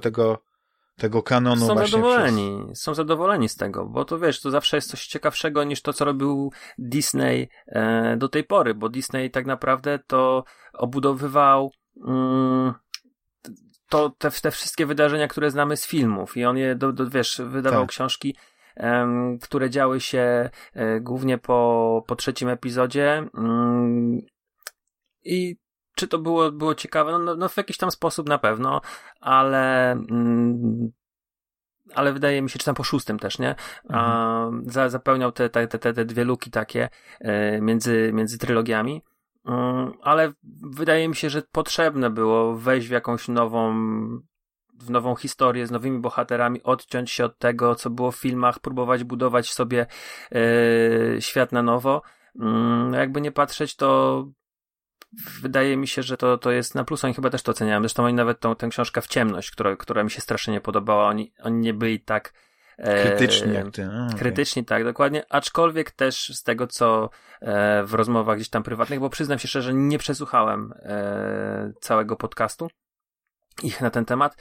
tego kanonu są właśnie. Są zadowoleni z tego, bo to wiesz, to zawsze jest coś ciekawszego niż to, co robił Disney do tej pory, bo Disney tak naprawdę to obudowywał te wszystkie wydarzenia, które znamy z filmów i on je, wydawał książki, które działy się głównie po trzecim epizodzie i czy to było ciekawe? No w jakiś tam sposób na pewno, ale wydaje mi się, czy tam po szóstym też, nie? Zapełniał te dwie luki takie między trylogiami, ale wydaje mi się, że potrzebne było wejść w jakąś nową historię, z nowymi bohaterami, odciąć się od tego, co było w filmach, próbować budować sobie świat na nowo. Jakby nie patrzeć, to wydaje mi się, że to jest na plus. Oni chyba też to oceniają. Zresztą oni nawet tę książkę w ciemność, która mi się strasznie nie podobała. Oni nie byli tak krytyczni jak ty. Krytyczni, tak, dokładnie. Aczkolwiek też z tego, co w rozmowach gdzieś tam prywatnych, bo przyznam się szczerze, nie przesłuchałem całego podcastu ich na ten temat,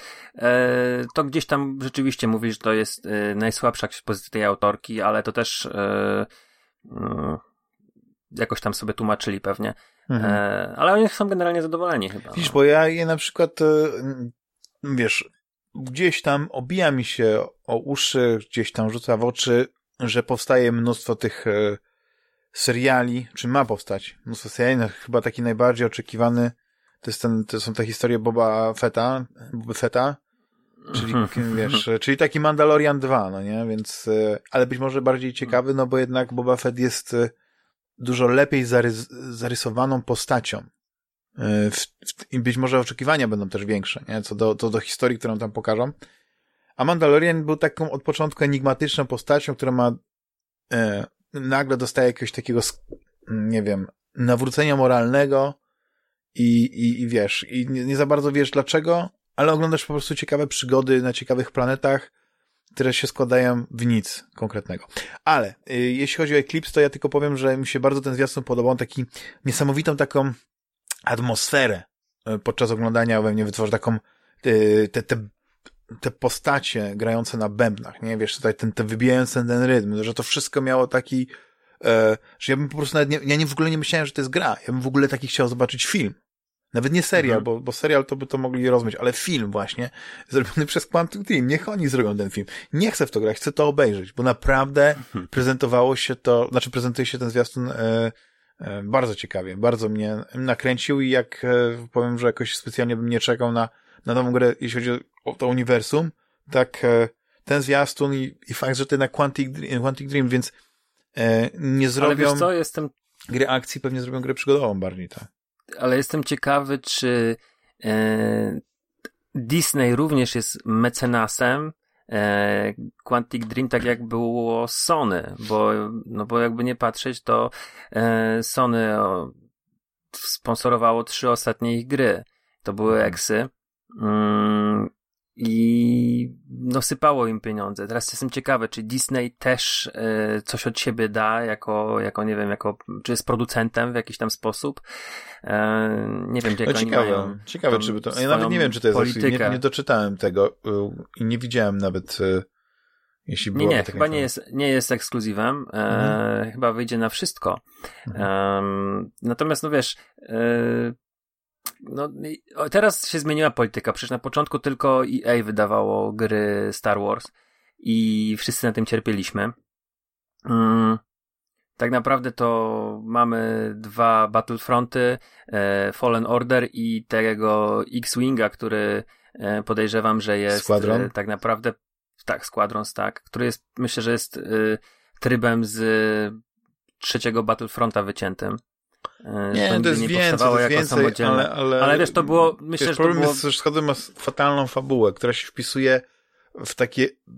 to gdzieś tam rzeczywiście mówisz, że to jest najsłabsza pozycja tej autorki, ale to też jakoś tam sobie tłumaczyli pewnie. Ale oni są generalnie zadowoleni chyba. Wiesz, bo ja je na przykład, wiesz, gdzieś tam obija mi się o uszy, gdzieś tam rzuca w oczy, że powstaje mnóstwo tych seriali, czy ma powstać mnóstwo seriali, no, chyba taki najbardziej oczekiwany to są te historie Boba Fetta, czyli, wiesz, czyli taki Mandalorian 2, no nie? Więc, ale być może bardziej ciekawy, no bo jednak Boba Fett jest dużo lepiej zarysowaną postacią. I być może oczekiwania będą też większe, nie? Co do historii, którą tam pokażą. A Mandalorian był taką od początku enigmatyczną postacią, która ma, nagle dostaje jakiegoś takiego, nie wiem, nawrócenia moralnego, I wiesz, i nie za bardzo wiesz dlaczego, ale oglądasz po prostu ciekawe przygody na ciekawych planetach, które się składają w nic konkretnego. Ale jeśli chodzi o Eclipse, to ja tylko powiem, że mi się bardzo ten zwiastun podobał. On taki niesamowitą taką atmosferę podczas oglądania we mnie wytworzył, taką te postacie grające na bębnach, nie? Wiesz, tutaj ten wybijający ten rytm, że to wszystko miało taki, że ja bym po prostu nawet w ogóle nie myślałem, że to jest gra. Ja bym w ogóle taki chciał zobaczyć film. Nawet nie serial, bo serial to by to mogli rozmyć, ale film właśnie, zrobiony przez Quantic Dream. Niech oni zrobią ten film. Nie chcę w to grać, chcę to obejrzeć, bo naprawdę prezentowało się to, znaczy prezentuje się ten zwiastun bardzo ciekawie, bardzo mnie nakręcił i jak powiem, że jakoś specjalnie bym nie czekał na nową grę, jeśli chodzi o to uniwersum, tak ten zwiastun i fakt, że to na Quantic Dream, więc nie zrobią. Ale wiesz co, gry akcji, pewnie zrobią grę przygodową bardziej, tak. Ale jestem ciekawy, czy Disney również jest mecenasem Quantic Dream, tak jak było Sony, bo jakby nie patrzeć, to Sony sponsorowało 3 ostatnie ich gry. To były eksy. I no sypało im pieniądze. Teraz jestem ciekawy, czy Disney też coś od siebie da, jako nie wiem, czy jest producentem w jakiś tam sposób. Nie wiem, jak oni mają. Ciekawe, czy by to. Ja nawet nie wiem, czy to jest polityka. Nie doczytałem tego i nie widziałem nawet, jeśli było. Nie, chyba nie jest ekskluzywem. Chyba wyjdzie na wszystko. Natomiast, no wiesz. No, teraz się zmieniła polityka. Przecież na początku tylko EA wydawało gry Star Wars i wszyscy na tym cierpieliśmy. Tak naprawdę to mamy 2 Battlefronty, Fallen Order i tego X-Winga, który podejrzewam, że jest Squadron? Tak naprawdę, tak, Squadrons, tak, który jest, myślę, że jest trybem z 3. Battlefronta wyciętym. Nie, to jest nie więcej, to jest więcej, ale wiesz, to było, myślę, że problem to było... jest, że Schodem ma fatalną fabułę, która się wpisuje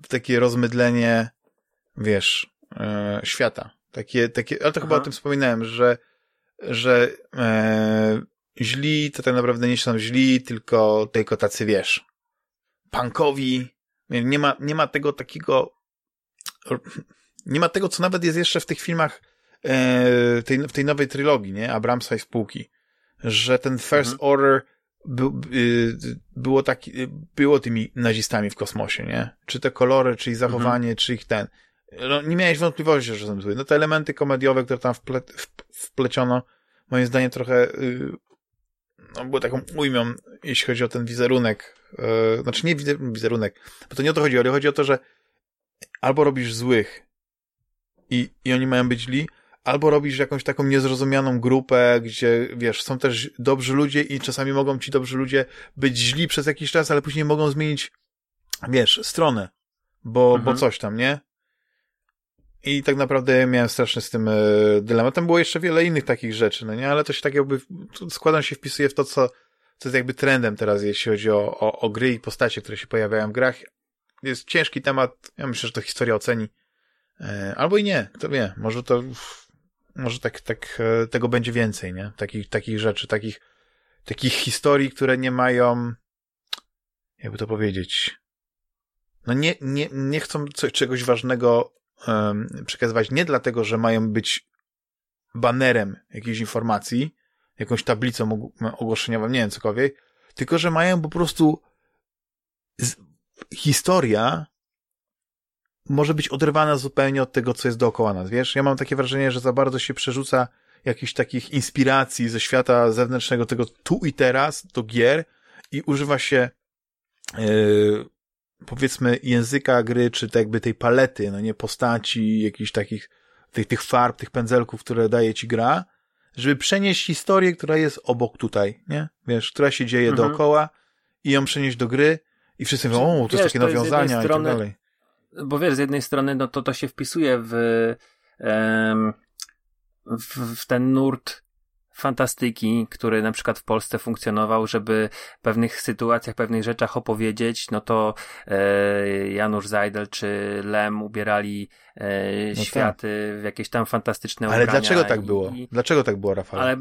w takie rozmydlenie, wiesz, świata. Ale to chyba o tym wspominałem, że źli to tak naprawdę nie są źli, tylko tacy, wiesz, punkowi. Nie ma tego takiego... Nie ma tego, co nawet jest jeszcze w tych filmach w tej nowej trylogii, nie? Abramsa i spółki. Że ten First Order było tymi nazistami w kosmosie, nie? Czy te kolory, czy ich zachowanie, czy ich ten... No, nie miałeś wątpliwości, że są zły. No te elementy komediowe, które tam wpleciono, moim zdaniem trochę były taką ujmą, jeśli chodzi o ten wizerunek. Znaczy nie wizerunek, bo to nie o to chodzi, ale chodzi o to, że albo robisz złych i oni mają być źli, albo robisz jakąś taką niezrozumianą grupę, gdzie, wiesz, są też dobrzy ludzie i czasami mogą ci dobrzy ludzie być źli przez jakiś czas, ale później mogą zmienić, wiesz, stronę, bo coś tam, nie? I tak naprawdę miałem straszny z tym dylemat. Tam było jeszcze wiele innych takich rzeczy, no nie? Ale to się tak jakby składam się wpisuje w to, co jest jakby trendem teraz, jeśli chodzi o gry i postacie, które się pojawiają w grach. Jest ciężki temat. Ja myślę, że to historia oceni. Albo i nie. Kto wie. Może to... Może tak tego będzie więcej, nie? Takich rzeczy, takich historii, które nie mają... Jakby to powiedzieć... No nie chcą czegoś ważnego przekazywać nie dlatego, że mają być banerem jakiejś informacji, jakąś tablicą ogłoszeniową, nie wiem, cokolwiek, tylko że mają po prostu historia może być oderwana zupełnie od tego, co jest dookoła nas, wiesz? Ja mam takie wrażenie, że za bardzo się przerzuca jakichś takich inspiracji ze świata zewnętrznego, tego tu i teraz, do gier i używa się powiedzmy języka gry, czy tak jakby tej palety, no nie, postaci, jakichś takich, tych farb, tych pędzelków, które daje ci gra, żeby przenieść historię, która jest obok tutaj, nie? Wiesz, która się dzieje dookoła i ją przenieść do gry i wszyscy mówią, o, to jest takie nawiązania i tak dalej. Bo wiesz, z jednej strony no to się wpisuje w ten nurt fantastyki, który na przykład w Polsce funkcjonował, żeby w pewnych sytuacjach, pewnych rzeczach opowiedzieć, no to Janusz Zajdel czy Lem ubierali światy w jakieś tam fantastyczne ubrania. Ale dlaczego tak było? Dlaczego tak było, Rafał? Ale...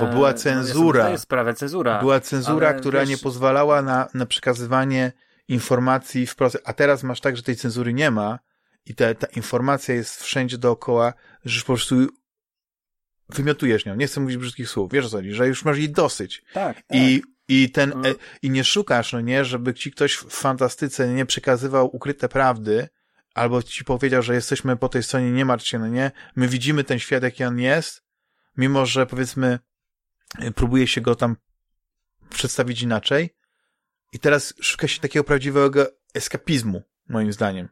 Bo była cenzura. To jest sprawa cenzura. Była cenzura, która nie pozwalała na przekazywanie informacji wprost. A teraz masz tak, że tej cenzury nie ma i ta informacja jest wszędzie dookoła, że po prostu wymiotujesz nią, nie chcę mówić brzydkich słów, wiesz o co chodzi, że już masz jej dosyć. Tak. I nie szukasz, no nie, żeby ci ktoś w fantastyce nie przekazywał ukryte prawdy, albo ci powiedział, że jesteśmy po tej stronie, nie martw się, no nie, my widzimy ten świat, jaki on jest, mimo że powiedzmy próbuje się go tam przedstawić inaczej i teraz szuka się takiego prawdziwego eskapizmu, moim zdaniem.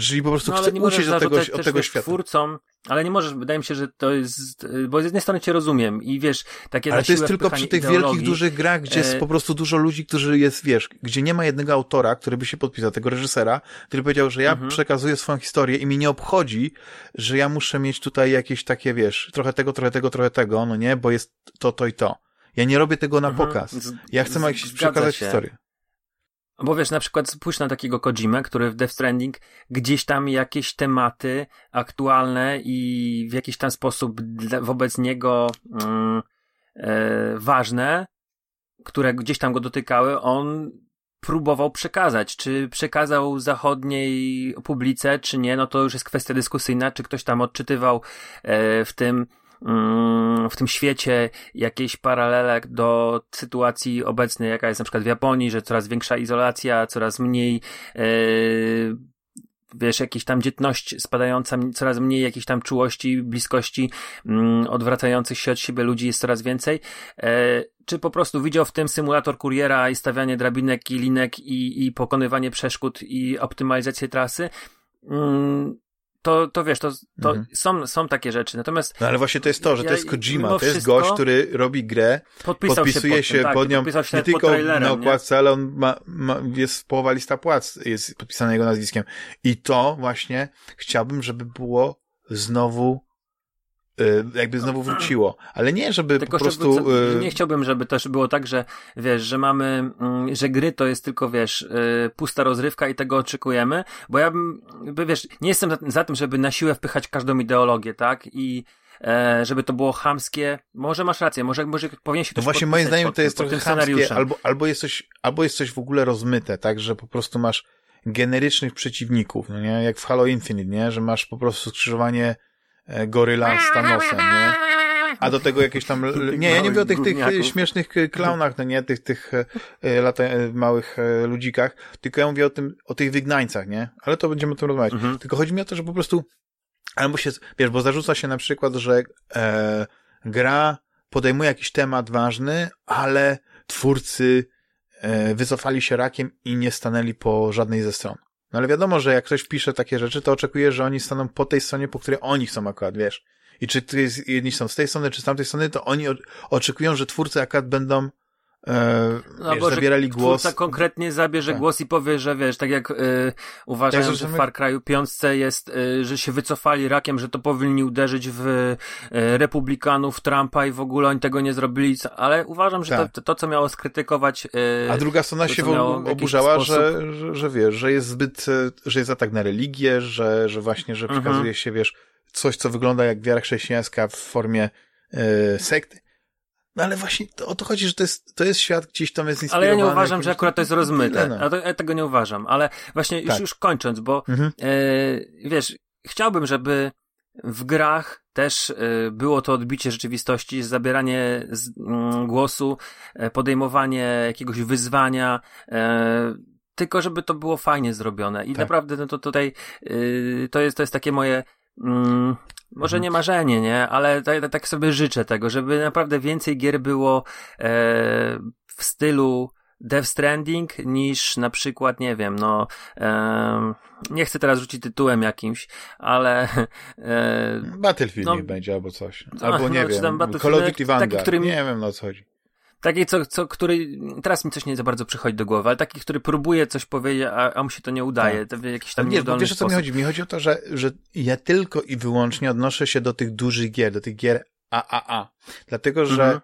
Czyli po prostu chce uciec od tego świata. Twórcom, ale nie możesz, wydaje mi się, że to jest, bo z jednej strony cię rozumiem i wiesz, takie ale to jest tylko przy tych wielkich, dużych grach, gdzie jest po prostu dużo ludzi, którzy jest, wiesz, gdzie nie ma jednego autora, który by się podpisał, tego reżysera, który powiedział, że ja przekazuję swoją historię i mi nie obchodzi, że ja muszę mieć tutaj jakieś takie, wiesz, trochę tego, no nie, bo jest to i to. Ja nie robię tego na pokaz. Ja chcę przekazać historię. Bo wiesz, na przykład spójrz na takiego Kojimę, który w Death Stranding gdzieś tam jakieś tematy aktualne i w jakiś tam sposób wobec niego ważne, które gdzieś tam go dotykały, on próbował przekazać. Czy przekazał zachodniej publice, czy nie, no to już jest kwestia dyskusyjna, czy ktoś tam odczytywał w tym świecie jakieś paralele do sytuacji obecnej, jaka jest na przykład w Japonii, że coraz większa izolacja, coraz mniej wiesz, jakieś tam dzietność spadająca, coraz mniej jakiejś tam czułości, bliskości, odwracających się od siebie ludzi jest coraz więcej. Czy po prostu widział w tym symulator kuriera i stawianie drabinek i linek i pokonywanie przeszkód i optymalizację trasy? To wiesz, to są takie rzeczy. Natomiast. No ale właśnie to jest to, że to jest Kojima, to jest gość, który robi grę, podpisuje się pod nią, nie tylko na okładce, nie? Ale on jest połowa lista płac, jest podpisane jego nazwiskiem. I to właśnie chciałbym, żeby było znowu jakby znowu wróciło. Ale nie, żeby tylko po prostu... Żeby, nie chciałbym, żeby też było tak, że wiesz, że mamy, że gry to jest tylko, wiesz, pusta rozrywka i tego oczekujemy, bo ja bym, wiesz, nie jestem za tym, żeby na siłę wpychać każdą ideologię, tak? I żeby to było chamskie. Może masz rację, może powinien się to... No właśnie moim zdaniem to jest trochę chamskie, albo jest coś w ogóle rozmyte, tak? Że po prostu masz generycznych przeciwników, no nie? Jak w Halo Infinite, nie? Że masz po prostu skrzyżowanie goryla z Thanosem, nie? A do tego jakieś tam... Nie, ja nie mówię o tych śmiesznych klaunach, no nie? Tych małych ludzikach, tylko ja mówię o tych wygnańcach, nie? Ale to będziemy o tym rozmawiać. Mhm. Tylko chodzi mi o to, że po prostu... Albo się... Wiesz, bo zarzuca się na przykład, że gra podejmuje jakiś temat ważny, ale twórcy wycofali się rakiem i nie stanęli po żadnej ze stron. No ale wiadomo, że jak ktoś pisze takie rzeczy, to oczekuje, że oni staną po tej stronie, po której oni chcą akurat, wiesz. I czy jedni są z tej strony, czy z tamtej strony, to oni oczekują, że twórcy akurat będą zabierali głos. Twórca konkretnie zabierze głos i powie, że wiesz, tak jak uważam, że w Far Cry'u 5 jest, że się wycofali rakiem, że to powinni uderzyć w republikanów, Trumpa i w ogóle oni tego nie zrobili, ale uważam, że to co miało skrytykować... A druga strona to, się oburzała, że wiesz, że jest zbyt, że jest atak na religię, że właśnie, że przekazuje się, wiesz, coś, co wygląda jak wiara chrześcijańska w formie sekty. No ale właśnie o to chodzi, że to jest świat gdzieś tam jest inspirowany. Ale ja nie uważam, że akurat to jest rozmyte. No. Ja tego nie uważam. Ale właśnie już kończąc, bo wiesz, chciałbym, żeby w grach też było to odbicie rzeczywistości, zabieranie głosu, podejmowanie jakiegoś wyzwania, tylko żeby to było fajnie zrobione. I naprawdę no to tutaj to jest takie moje... może nie marzenie, nie? Ale tak sobie życzę tego, żeby naprawdę więcej gier było w stylu Death Stranding niż na przykład, nie wiem, no nie chcę teraz rzucić tytułem jakimś, ale Battlefield no, niech będzie albo coś. Albo nie wiem, Call of Duty Vanguard, nie wiem o co chodzi. Taki, który teraz mi coś nie za bardzo przychodzi do głowy, ale taki, który próbuje coś powiedzieć, a mu się to nie udaje. Tak. Jakiś tam niedolny sposób. Wiesz, o co mi chodzi? Mi chodzi o to, że ja tylko i wyłącznie odnoszę się do tych dużych gier, do tych gier AAA. Dlatego, że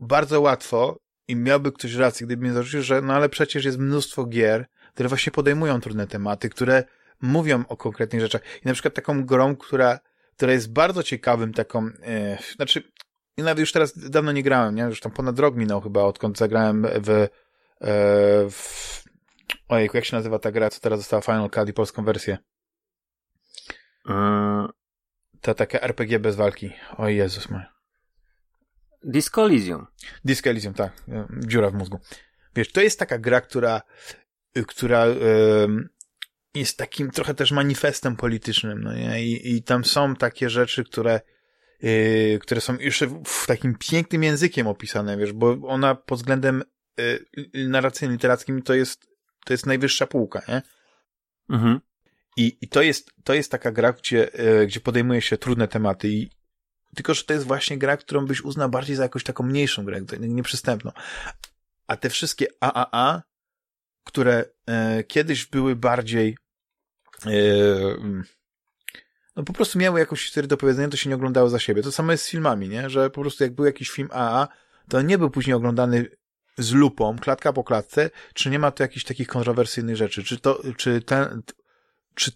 bardzo łatwo i miałby ktoś rację, gdyby mnie zarzucił, że no ale przecież jest mnóstwo gier, które właśnie podejmują trudne tematy, które mówią o konkretnych rzeczach. I na przykład taką grą, która jest bardzo ciekawym taką, i nawet już teraz dawno nie grałem, nie? Już tam ponad rok minął chyba, odkąd zagrałem w... Ojejku, jak się nazywa ta gra, co teraz została Final Cut i polską wersję? To takie RPG bez walki. O Jezus mój. Disco Elysium. Disco Elysium, tak. Dziura w mózgu. Wiesz, to jest taka gra, która jest takim trochę też manifestem politycznym, no nie? I tam są takie rzeczy, które są jeszcze w takim pięknym językiem opisane, wiesz, bo ona pod względem narracyjnym, literackim to jest najwyższa półka, nie? Mhm. I to jest taka gra, gdzie podejmuje się trudne tematy tylko, że to jest właśnie gra, którą byś uznał bardziej za jakąś taką mniejszą grę, nieprzystępną. A te wszystkie AAA, które kiedyś były bardziej no po prostu miały jakąś historię do powiedzenia, to się nie oglądało za siebie. To samo jest z filmami, nie? Że po prostu jak był jakiś film AA, to nie był później oglądany z lupą, klatka po klatce, czy nie ma tu jakichś takich kontrowersyjnych rzeczy, czy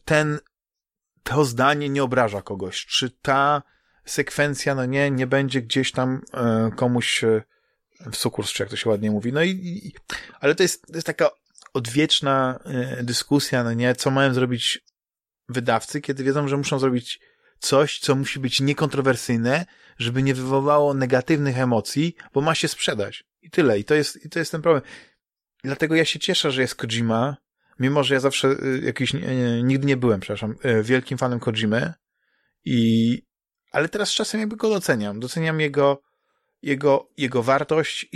to zdanie nie obraża kogoś, czy ta sekwencja, no nie będzie gdzieś tam komuś w sukurs, czy jak to się ładnie mówi. No i ale to jest taka odwieczna dyskusja, no nie? Co mają zrobić wydawcy, kiedy wiedzą, że muszą zrobić coś, co musi być niekontrowersyjne, żeby nie wywołało negatywnych emocji, bo ma się sprzedać. I tyle. I to jest ten problem. Dlatego ja się cieszę, że jest Kojima, mimo, że ja zawsze nigdy nie byłem, wielkim fanem Kojimy, ale teraz czasem jakby go doceniam. Doceniam jego wartość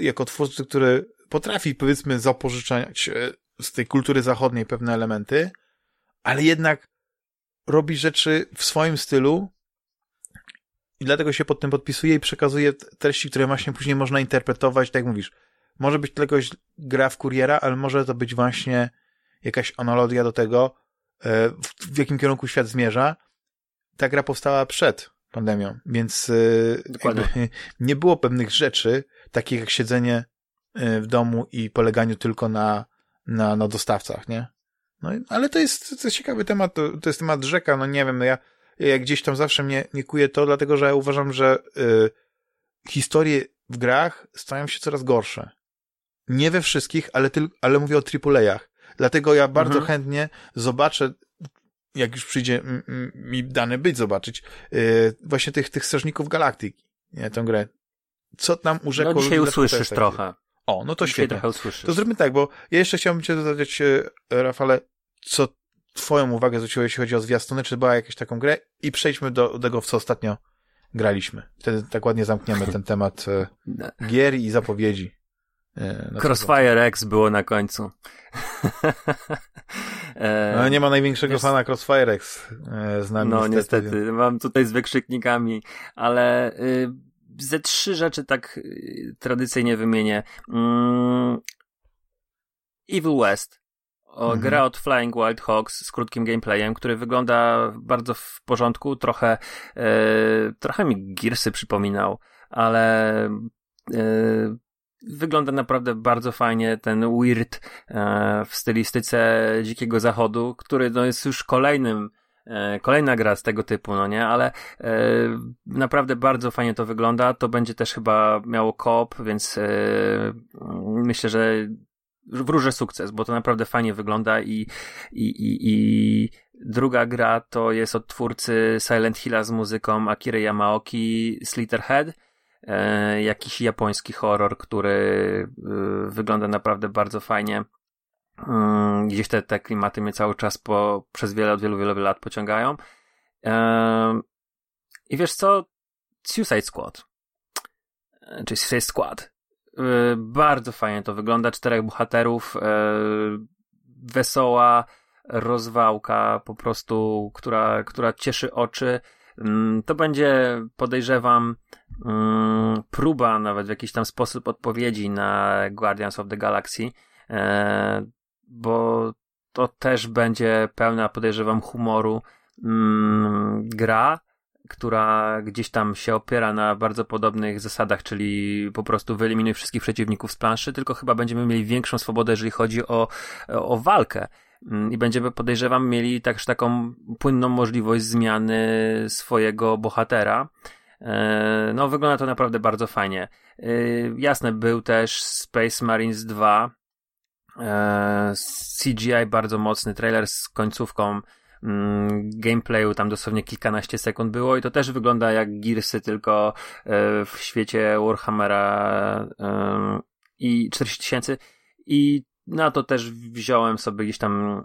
jako twórcy, który potrafi, powiedzmy, zapożyczać z tej kultury zachodniej pewne elementy, ale jednak robi rzeczy w swoim stylu i dlatego się pod tym podpisuje i przekazuje treści, które właśnie później można interpretować, tak jak mówisz. Może być tylko gra w kuriera, ale może to być właśnie jakaś analogia do tego, w jakim kierunku świat zmierza. Ta gra powstała przed pandemią, więc nie było pewnych rzeczy, takich jak siedzenie w domu i poleganiu tylko na dostawcach, nie? No, ale to jest ciekawy temat, to jest temat rzeka, no nie wiem, no ja gdzieś tam zawsze mnie kuje to, dlatego że ja uważam, że historie w grach stają się coraz gorsze. Nie we wszystkich, ale mówię o AAA-ach. Dlatego ja bardzo chętnie zobaczę, jak już przyjdzie mi dane być zobaczyć, właśnie tych Strażników Galaktyki, nie, tę grę. Co tam urzekło? No dzisiaj usłyszysz trochę. O, no to dzisiaj świetnie. To zróbmy tak, bo ja jeszcze chciałbym cię dodać, Rafale, co twoją uwagę zwróciło, jeśli chodzi o zwiastuny, czy była jakaś taką grę i przejdźmy do tego, w co ostatnio graliśmy. Wtedy tak ładnie zamkniemy ten temat gier i zapowiedzi. Crossfire X było na końcu. No, nie ma największego fana Crossfire X z nami. No niestety, mam tutaj z wykrzyknikami, ale ze trzy rzeczy tak tradycyjnie wymienię. Evil West. Gra od Flying Wild Hawks z krótkim gameplayem, który wygląda bardzo w porządku, trochę mi Gearsy przypominał, ale wygląda naprawdę bardzo fajnie ten weird w stylistyce Dzikiego Zachodu, który no jest już kolejna gra z tego typu, no nie, ale naprawdę bardzo fajnie to wygląda. To będzie też chyba miało co-op, więc myślę, że wróżę sukces, bo to naprawdę fajnie wygląda i druga gra to jest od twórcy Silent Hilla z muzyką Akiry Yamaoki, Slitherhead. Jakiś japoński horror, który wygląda naprawdę bardzo fajnie. Gdzieś te klimaty mnie cały czas przez wielu lat pociągają. I wiesz co? Suicide Squad. Bardzo fajnie to wygląda. 4 bohaterów. Wesoła rozwałka po prostu, która cieszy oczy. To będzie, podejrzewam, próba nawet w jakiś tam sposób odpowiedzi na Guardians of the Galaxy, bo to też będzie pełna, podejrzewam, humoru gra, która gdzieś tam się opiera na bardzo podobnych zasadach, czyli po prostu wyeliminuj wszystkich przeciwników z planszy, tylko chyba będziemy mieli większą swobodę, jeżeli chodzi o walkę. I będziemy, podejrzewam, mieli także taką płynną możliwość zmiany swojego bohatera. No, wygląda to naprawdę bardzo fajnie. Jasne, był też Space Marines 2. CGI bardzo mocny, trailer z końcówką gameplayu, tam dosłownie kilkanaście sekund było i to też wygląda jak Gearsy, tylko w świecie Warhammera i 40 000 i na to też wziąłem sobie gdzieś tam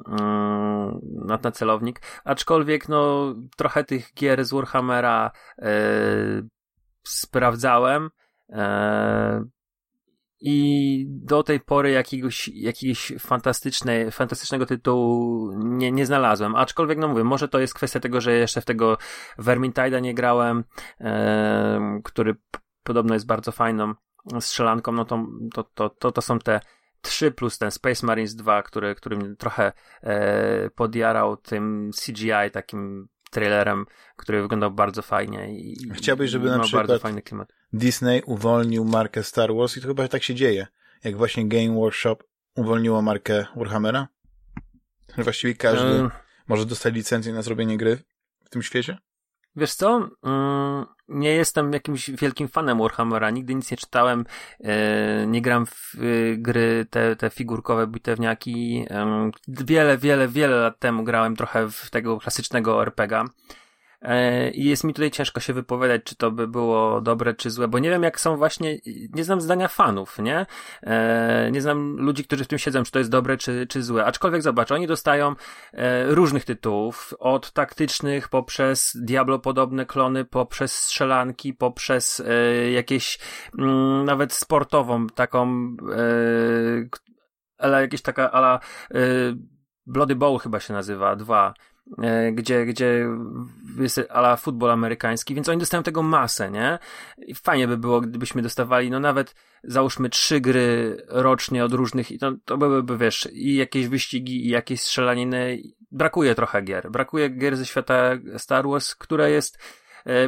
na celownik, aczkolwiek no trochę tych gier z Warhammera sprawdzałem i do tej pory jakiegoś fantastycznego tytułu nie znalazłem, aczkolwiek no mówię, może to jest kwestia tego, że jeszcze w tego Vermintide'a nie grałem, który podobno jest bardzo fajną strzelanką, no to są te 3 plus ten Space Marines 2, który mnie trochę podjarał tym CGI, takim trailerem, który wyglądał bardzo fajnie. Chciałbyś, żeby na przykład Disney uwolnił markę Star Wars i to chyba tak się dzieje. Jak właśnie Game Workshop uwolniło markę Warhammera? Właściwie każdy może dostać licencję na zrobienie gry w tym świecie? Wiesz co? Nie jestem jakimś wielkim fanem Warhammera, nigdy nic nie czytałem, nie gram w gry te figurkowe bitewniaki. Wiele lat temu grałem trochę w tego klasycznego RPGa i jest mi tutaj ciężko się wypowiadać, czy to by było dobre, czy złe, bo nie wiem jak są właśnie, nie znam zdania fanów, nie? Nie znam ludzi, którzy w tym siedzą, czy to jest dobre, czy złe, aczkolwiek zobacz, oni dostają różnych tytułów, od taktycznych, poprzez Diablo-podobne klony, poprzez strzelanki, poprzez jakieś, nawet sportową, taką ale jakieś taka ala Bloody Bowl chyba się nazywa, 2, gdzie jest a la futbol amerykański, więc oni dostają tego masę, nie? I fajnie by było, gdybyśmy dostawali, no nawet załóżmy 3 gry rocznie od różnych, i to byłyby, wiesz, i jakieś wyścigi, i jakieś strzelaniny. Brakuje trochę gier. Brakuje gier ze świata Star Wars, które jest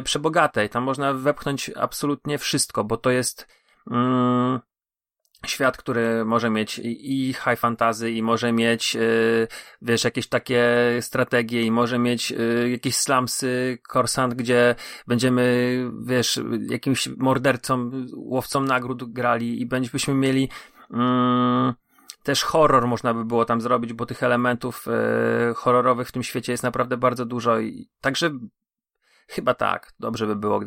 przebogate i tam można wepchnąć absolutnie wszystko, bo to jest świat, który może mieć i high fantasy, i może mieć wiesz, jakieś takie strategie, i może mieć jakieś slumsy, Korsant, gdzie będziemy, wiesz, jakimś mordercą, łowcą nagród grali i byśmy mieli też horror można by było tam zrobić, bo tych elementów horrorowych w tym świecie jest naprawdę bardzo dużo. I także chyba tak, dobrze by było,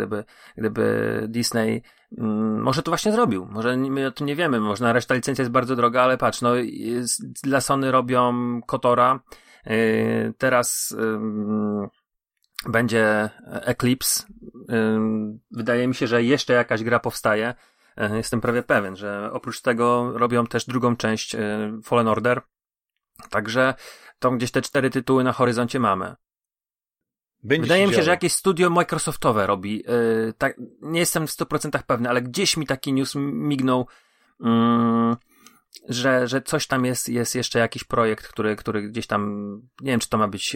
gdyby Disney może to właśnie zrobił. Może my o tym nie wiemy, może reszta licencja jest bardzo droga, ale patrz, no dla Sony robią Kotora, teraz będzie Eclipse, wydaje mi się, że jeszcze jakaś gra powstaje. Jestem prawie pewien, że oprócz tego robią też drugą część Fallen Order. Także to gdzieś te 4 tytuły na horyzoncie mamy. Wydaje mi się, że jakieś studio Microsoftowe robi. Tak, nie jestem w 100% pewny, ale gdzieś mi taki news mignął, że coś tam jest jeszcze jakiś projekt, który gdzieś tam, nie wiem, czy to ma być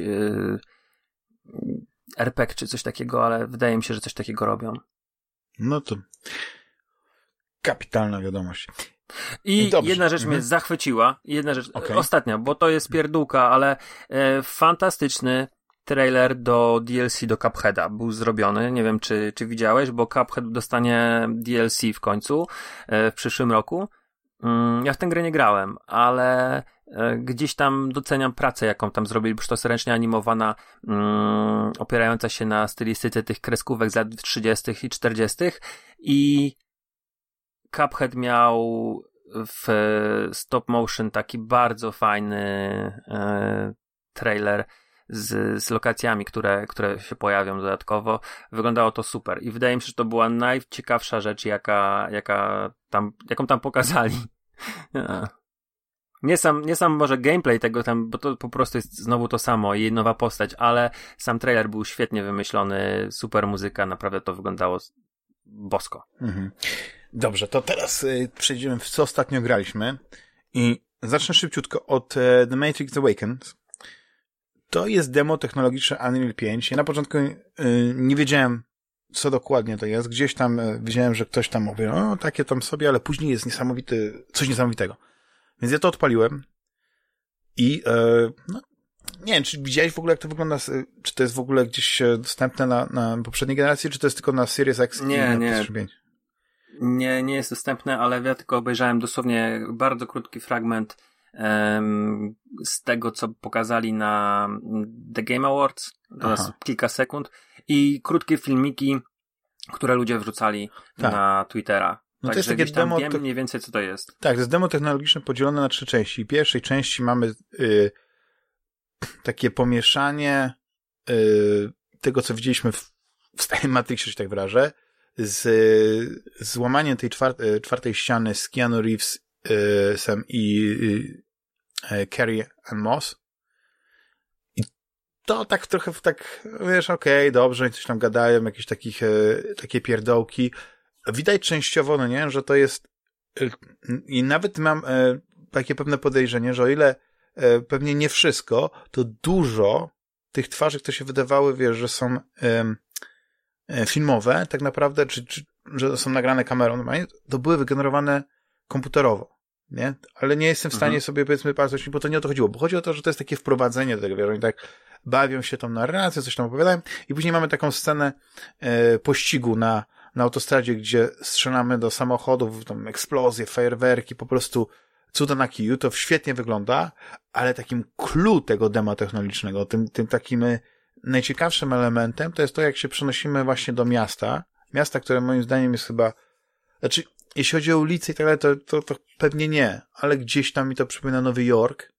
RPG czy coś takiego, ale wydaje mi się, że coś takiego robią. No to kapitalna wiadomość. I jedna rzecz mnie zachwyciła, ostatnia, bo to jest pierdółka, ale fantastyczny trailer do DLC do Cupheada był zrobiony, nie wiem czy widziałeś, bo Cuphead dostanie DLC w końcu, w przyszłym roku. Ja w tę grę nie grałem, ale gdzieś tam doceniam pracę, jaką tam zrobili, bo to jest ręcznie animowana, opierająca się na stylistyce tych kreskówek z lat 30. i 40. i Cuphead miał w stop motion taki bardzo fajny trailer z lokacjami, które się pojawią dodatkowo. Wyglądało to super i wydaje mi się, że to była najciekawsza rzecz, jaką tam pokazali. Nie sam może gameplay tego tam, bo to po prostu jest znowu to samo i nowa postać, ale sam trailer był świetnie wymyślony, super muzyka, naprawdę to wyglądało bosko. Mhm. Dobrze, to teraz przejdziemy w co ostatnio graliśmy i zacznę szybciutko od The Matrix Awakens. To jest demo technologiczne Unreal 5. Ja na początku nie wiedziałem, co dokładnie to jest. Gdzieś tam widziałem, że ktoś tam mówi, o, takie tam sobie, ale później jest coś niesamowitego. Więc ja to odpaliłem i nie wiem, czy widziałeś w ogóle, jak to wygląda, czy to jest w ogóle gdzieś dostępne na poprzedniej generacji, czy to jest tylko na Series X i na PS5? Nie jest dostępne, ale ja tylko obejrzałem dosłownie bardzo krótki fragment z tego, co pokazali na The Game Awards, to jest kilka sekund, i krótkie filmiki, które ludzie wrzucali na Twittera. No to jest takie demo, wiem mniej więcej, co to jest. Tak, to jest demo technologiczne podzielone na 3 części. W pierwszej części mamy takie pomieszanie tego, co widzieliśmy w starym Matrixie, się tak wyrażę, z złamaniem tej czwartej ściany z Keanu Reeves i Carrie Ann Moss. I to tak trochę tak, wiesz, okej, dobrze, coś tam gadają, jakieś takie pierdołki. Widać częściowo, no nie, że to jest i nawet mam takie pewne podejrzenie, że o ile pewnie nie wszystko, to dużo tych twarzy, które się wydawały, wiesz, że są filmowe, tak naprawdę, czy że są nagrane kamerą, to były wygenerowane komputerowo, nie? Ale nie jestem w stanie sobie, powiedzmy, patrzeć, bo to nie o to chodziło, bo chodzi o to, że to jest takie wprowadzenie do tego, wiesz, oni tak bawią się tą narracją, coś tam opowiadają i później mamy taką scenę pościgu na autostradzie, gdzie strzelamy do samochodów, tam eksplozje, fajerwerki, po prostu cuda na kiju, to świetnie wygląda, ale takim clue tego dema technologicznego, tym takim najciekawszym elementem to jest to, jak się przenosimy właśnie do miasta, które moim zdaniem jest chyba, znaczy jeśli chodzi o ulicę i tak dalej, to pewnie nie, ale gdzieś tam mi to przypomina Nowy Jork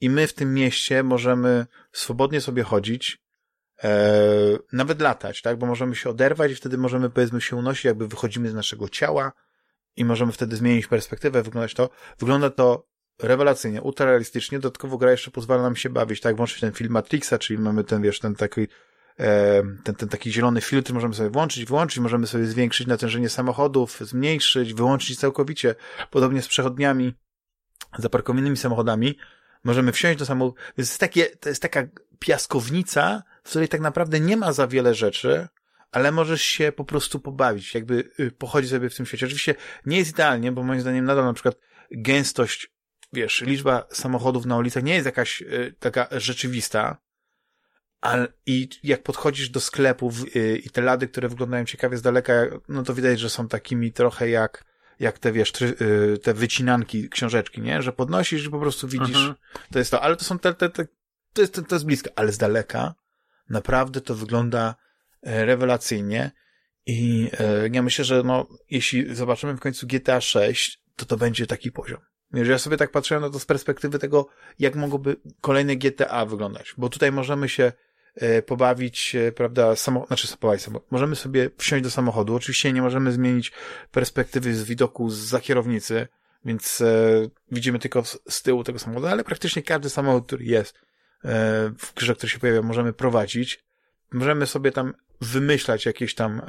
i my w tym mieście możemy swobodnie sobie chodzić, nawet latać, tak, bo możemy się oderwać i wtedy możemy, powiedzmy, się unosić, jakby wychodzimy z naszego ciała i możemy wtedy zmienić perspektywę, wygląda to rewelacyjnie, ultrarealistycznie, dodatkowo gra jeszcze pozwala nam się bawić, tak, włączyć ten film Matrixa, czyli mamy ten, wiesz, ten taki zielony filtr, możemy sobie włączyć, wyłączyć, możemy sobie zwiększyć natężenie samochodów, zmniejszyć, wyłączyć całkowicie, podobnie z przechodniami, zaparkowanymi samochodami, możemy wsiąść do samochodu, więc to jest taka piaskownica, w której tak naprawdę nie ma za wiele rzeczy, ale możesz się po prostu pobawić, jakby pochodzić sobie w tym świecie. Oczywiście nie jest idealnie, bo moim zdaniem nadal na przykład gęstość, wiesz, liczba samochodów na ulicach nie jest jakaś taka rzeczywista, ale i jak podchodzisz do sklepów i te lady, które wyglądają ciekawie z daleka, no to widać, że są takimi trochę jak te, wiesz, te wycinanki, książeczki, nie? Że podnosisz i po prostu widzisz, to jest to, ale to są to jest blisko, ale z daleka naprawdę to wygląda rewelacyjnie i ja myślę, że no, jeśli zobaczymy w końcu GTA 6, to będzie taki poziom. Jeżeli ja sobie tak patrzyłem na to z perspektywy tego, jak mogłoby kolejne GTA wyglądać, bo tutaj możemy się pobawić, prawda, możemy sobie wsiąść do samochodu, oczywiście nie możemy zmienić perspektywy z widoku za kierownicy, więc widzimy tylko z tyłu tego samochodu, ale praktycznie każdy samochód, który jest w grze, który się pojawia, możemy prowadzić, możemy sobie tam wymyślać jakieś tam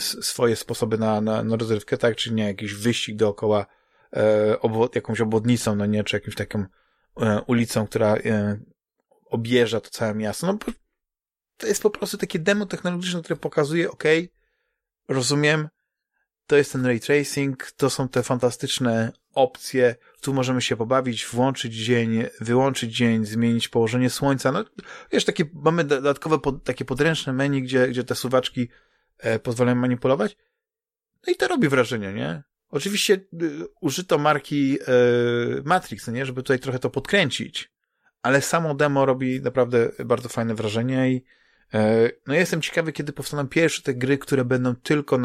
swoje sposoby na rozrywkę, tak, czy nie, jakiś wyścig dookoła jakąś obwodnicą, no nie, czy jakimś taką ulicą, która objeżdża to całe miasto. No bo to jest po prostu takie demo technologiczne, które pokazuje, okej, rozumiem, to jest ten ray tracing, to są te fantastyczne opcje, tu możemy się pobawić, włączyć dzień, wyłączyć dzień, zmienić położenie słońca. No wiesz, takie mamy dodatkowe takie podręczne menu, gdzie te suwaczki pozwalają manipulować. No i to robi wrażenie, nie? Oczywiście użyto marki Matrix, no nie, żeby tutaj trochę to podkręcić, ale samo demo robi naprawdę bardzo fajne wrażenie i no ja jestem ciekawy, kiedy powstaną pierwsze te gry, które będą tylko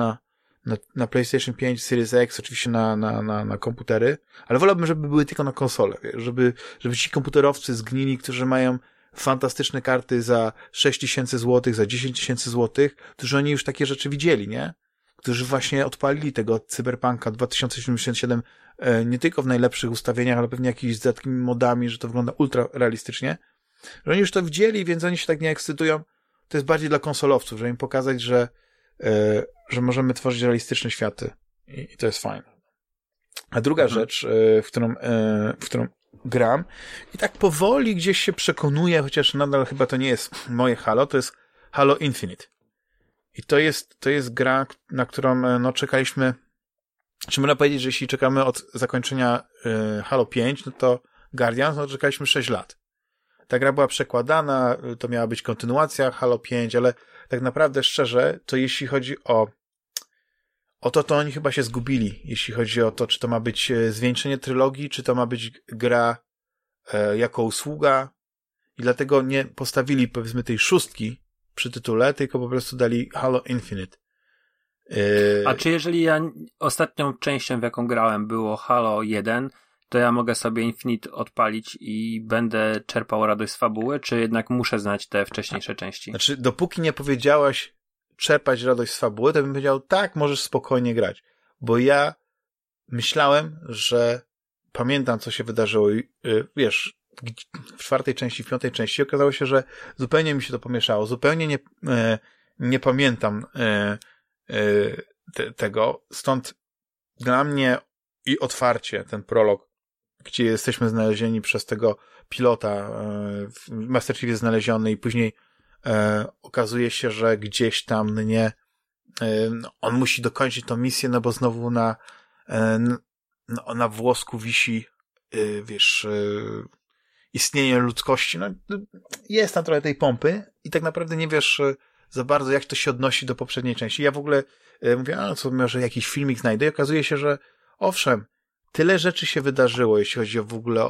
na PlayStation 5, Series X, oczywiście na komputery, ale wolałbym, żeby były tylko na konsole, wiesz, żeby ci komputerowcy zgnili, którzy mają fantastyczne karty za 6 000 złotych, za 10 000 złotych, którzy oni już takie rzeczy widzieli, nie? Którzy właśnie odpalili tego Cyberpunka 2077 nie tylko w najlepszych ustawieniach, ale pewnie jakimiś dodatkowymi modami, że to wygląda ultra realistycznie. Że oni już to widzieli, więc oni się tak nie ekscytują. To jest bardziej dla konsolowców, żeby im pokazać, że możemy tworzyć realistyczne światy. I to jest fajne. A druga rzecz, w którą gram i tak powoli gdzieś się przekonuję, chociaż nadal chyba to nie jest moje Halo, to jest Halo Infinite. I to jest gra, na którą no, czekaliśmy, czy można powiedzieć, że jeśli czekamy od zakończenia Halo 5, no to Guardians, no czekaliśmy 6 lat. Ta gra była przekładana, to miała być kontynuacja Halo 5, ale tak naprawdę szczerze, to jeśli chodzi o to oni chyba się zgubili, jeśli chodzi o to, czy to ma być zwieńczenie trylogii, czy to ma być gra jako usługa i dlatego nie postawili, powiedzmy, tej szóstki przy tytule, tylko po prostu dali Halo Infinite. A czy jeżeli ostatnią częścią, w jaką grałem, było Halo 1, to ja mogę sobie Infinite odpalić i będę czerpał radość z fabuły, czy jednak muszę znać te wcześniejsze części? Znaczy, dopóki nie powiedziałaś czerpać radość z fabuły, to bym powiedział, tak, możesz spokojnie grać. Bo ja myślałem, że pamiętam, co się wydarzyło i wiesz, w czwartej części, w piątej części okazało się, że zupełnie mi się to pomieszało, zupełnie nie pamiętam tego, stąd dla mnie i otwarcie ten prolog, gdzie jesteśmy znalezieni przez tego pilota, Master Chief jest znaleziony i później okazuje się, że gdzieś tam on musi dokończyć tą misję, no bo znowu na włosku wisi, wiesz, istnienie ludzkości, no jest tam trochę tej pompy i tak naprawdę nie wiesz za bardzo, jak to się odnosi do poprzedniej części. Ja w ogóle mówię, co może jakiś filmik znajdę i okazuje się, że owszem, tyle rzeczy się wydarzyło, jeśli chodzi w ogóle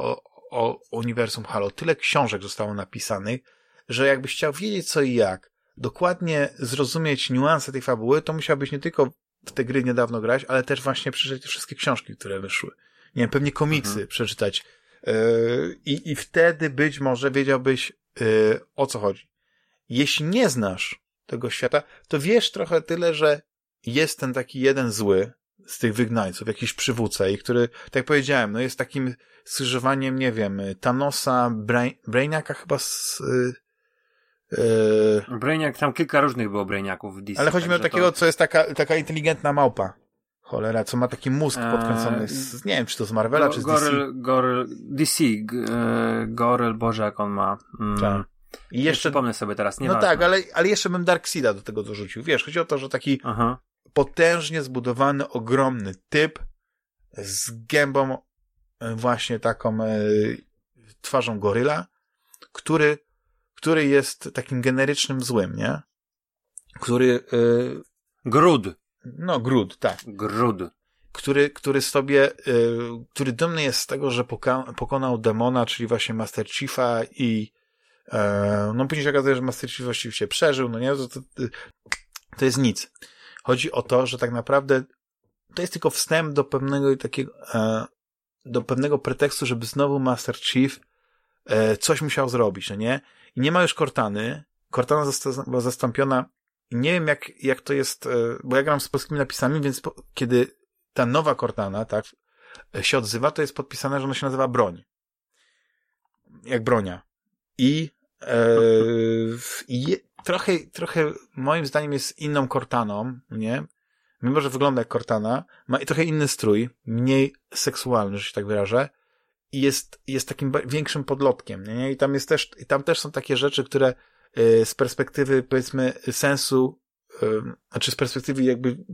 o uniwersum Halo, tyle książek zostało napisanych, że jakbyś chciał wiedzieć co i jak, dokładnie zrozumieć niuanse tej fabuły, to musiałbyś nie tylko w te gry niedawno grać, ale też właśnie przeczytać te wszystkie książki, które wyszły. Nie wiem, pewnie komiksy przeczytać. I wtedy być może wiedziałbyś, o co chodzi. Jeśli nie znasz tego świata, to wiesz trochę tyle, że jest ten taki jeden zły z tych wygnańców, jakiś przywódca i który, tak jak powiedziałem, no jest takim skrzyżowaniem, nie wiem, Thanosa, Brainiaka chyba z... Brainiak, tam kilka różnych było Brainiaków w DC. Ale chodzi mi o takiego, co jest taka inteligentna małpa. Cholera, co ma taki mózg podkręcony z, nie wiem, czy to z Marvela, czy z DC. DC, Gorel, Boże, jak on ma. Tak. I jeszcze pomnę sobie teraz, nie. No tak, ale jeszcze bym Darksida do tego dorzucił. Wiesz, chodzi o to, że taki potężnie zbudowany, ogromny typ z gębą właśnie taką twarzą goryla, który jest takim generycznym złym, nie? Który... Grud. Który sobie... który dumny jest z tego, że pokonał demona, czyli właśnie Master Chiefa i... no później się okazuje, że Master Chief właściwie przeżył, no nie? To jest nic. Chodzi o to, że tak naprawdę to jest tylko wstęp do pewnego takiego... do pewnego pretekstu, żeby znowu Master Chief coś musiał zrobić, no nie? I nie ma już Cortany. Cortana była zastąpiona. Nie wiem, jak to jest, bo ja gram z polskimi napisami, więc kiedy ta nowa Cortana, tak, się odzywa, to jest podpisane, że ona się nazywa broń. Jak bronia. I trochę moim zdaniem jest inną Cortaną, nie? Mimo, że wygląda jak Cortana, ma trochę inny strój, mniej seksualny, że się tak wyrażę, i jest takim większym podlotkiem, nie? I tam jest też, są takie rzeczy, które z perspektywy, powiedzmy, sensu, znaczy z perspektywy jakby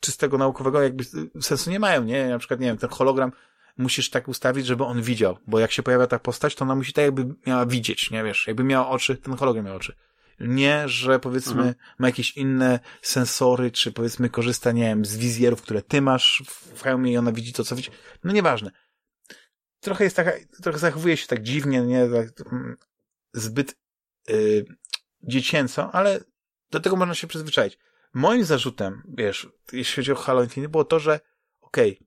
czystego naukowego, jakby sensu nie mają, nie? Na przykład, nie wiem, ten hologram musisz tak ustawić, żeby on widział, bo jak się pojawia ta postać, to ona musi tak jakby miała widzieć, nie? Wiesz, jakby miała oczy, ten hologram miał oczy. Nie, że powiedzmy ma jakieś inne sensory, czy powiedzmy korzysta, nie wiem, z wizjerów, które ty masz w hełmie i ona widzi to, co widzi. No nieważne. Trochę jest taka, trochę zachowuje się tak dziwnie, nie? Tak, zbyt dziecięco, ale do tego można się przyzwyczaić. Moim zarzutem, wiesz, jeśli chodzi o Halo Infinite, było to, że okej,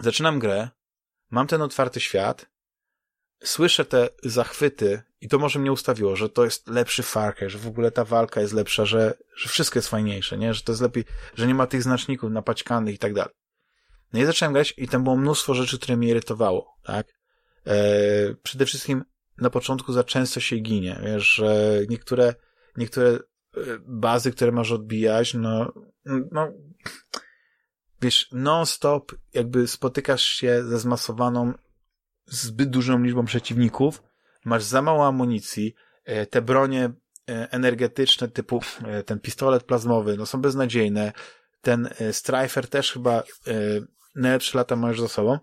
zaczynam grę, mam ten otwarty świat, słyszę te zachwyty i to może mnie ustawiło, że to jest lepszy Far Cry, że w ogóle ta walka jest lepsza, że wszystko jest fajniejsze, nie? Że to jest lepiej, że nie ma tych znaczników napaćkanych i tak dalej. No i zacząłem grać i tam było mnóstwo rzeczy, które mnie irytowało, tak? Przede wszystkim na początku za często się ginie, wiesz, że niektóre bazy, które masz odbijać, no wiesz, non-stop jakby spotykasz się ze zmasowaną zbyt dużą liczbą przeciwników, masz za mało amunicji, te bronie energetyczne typu ten pistolet plazmowy, no są beznadziejne, ten Strifer też chyba najlepsze lata masz za sobą,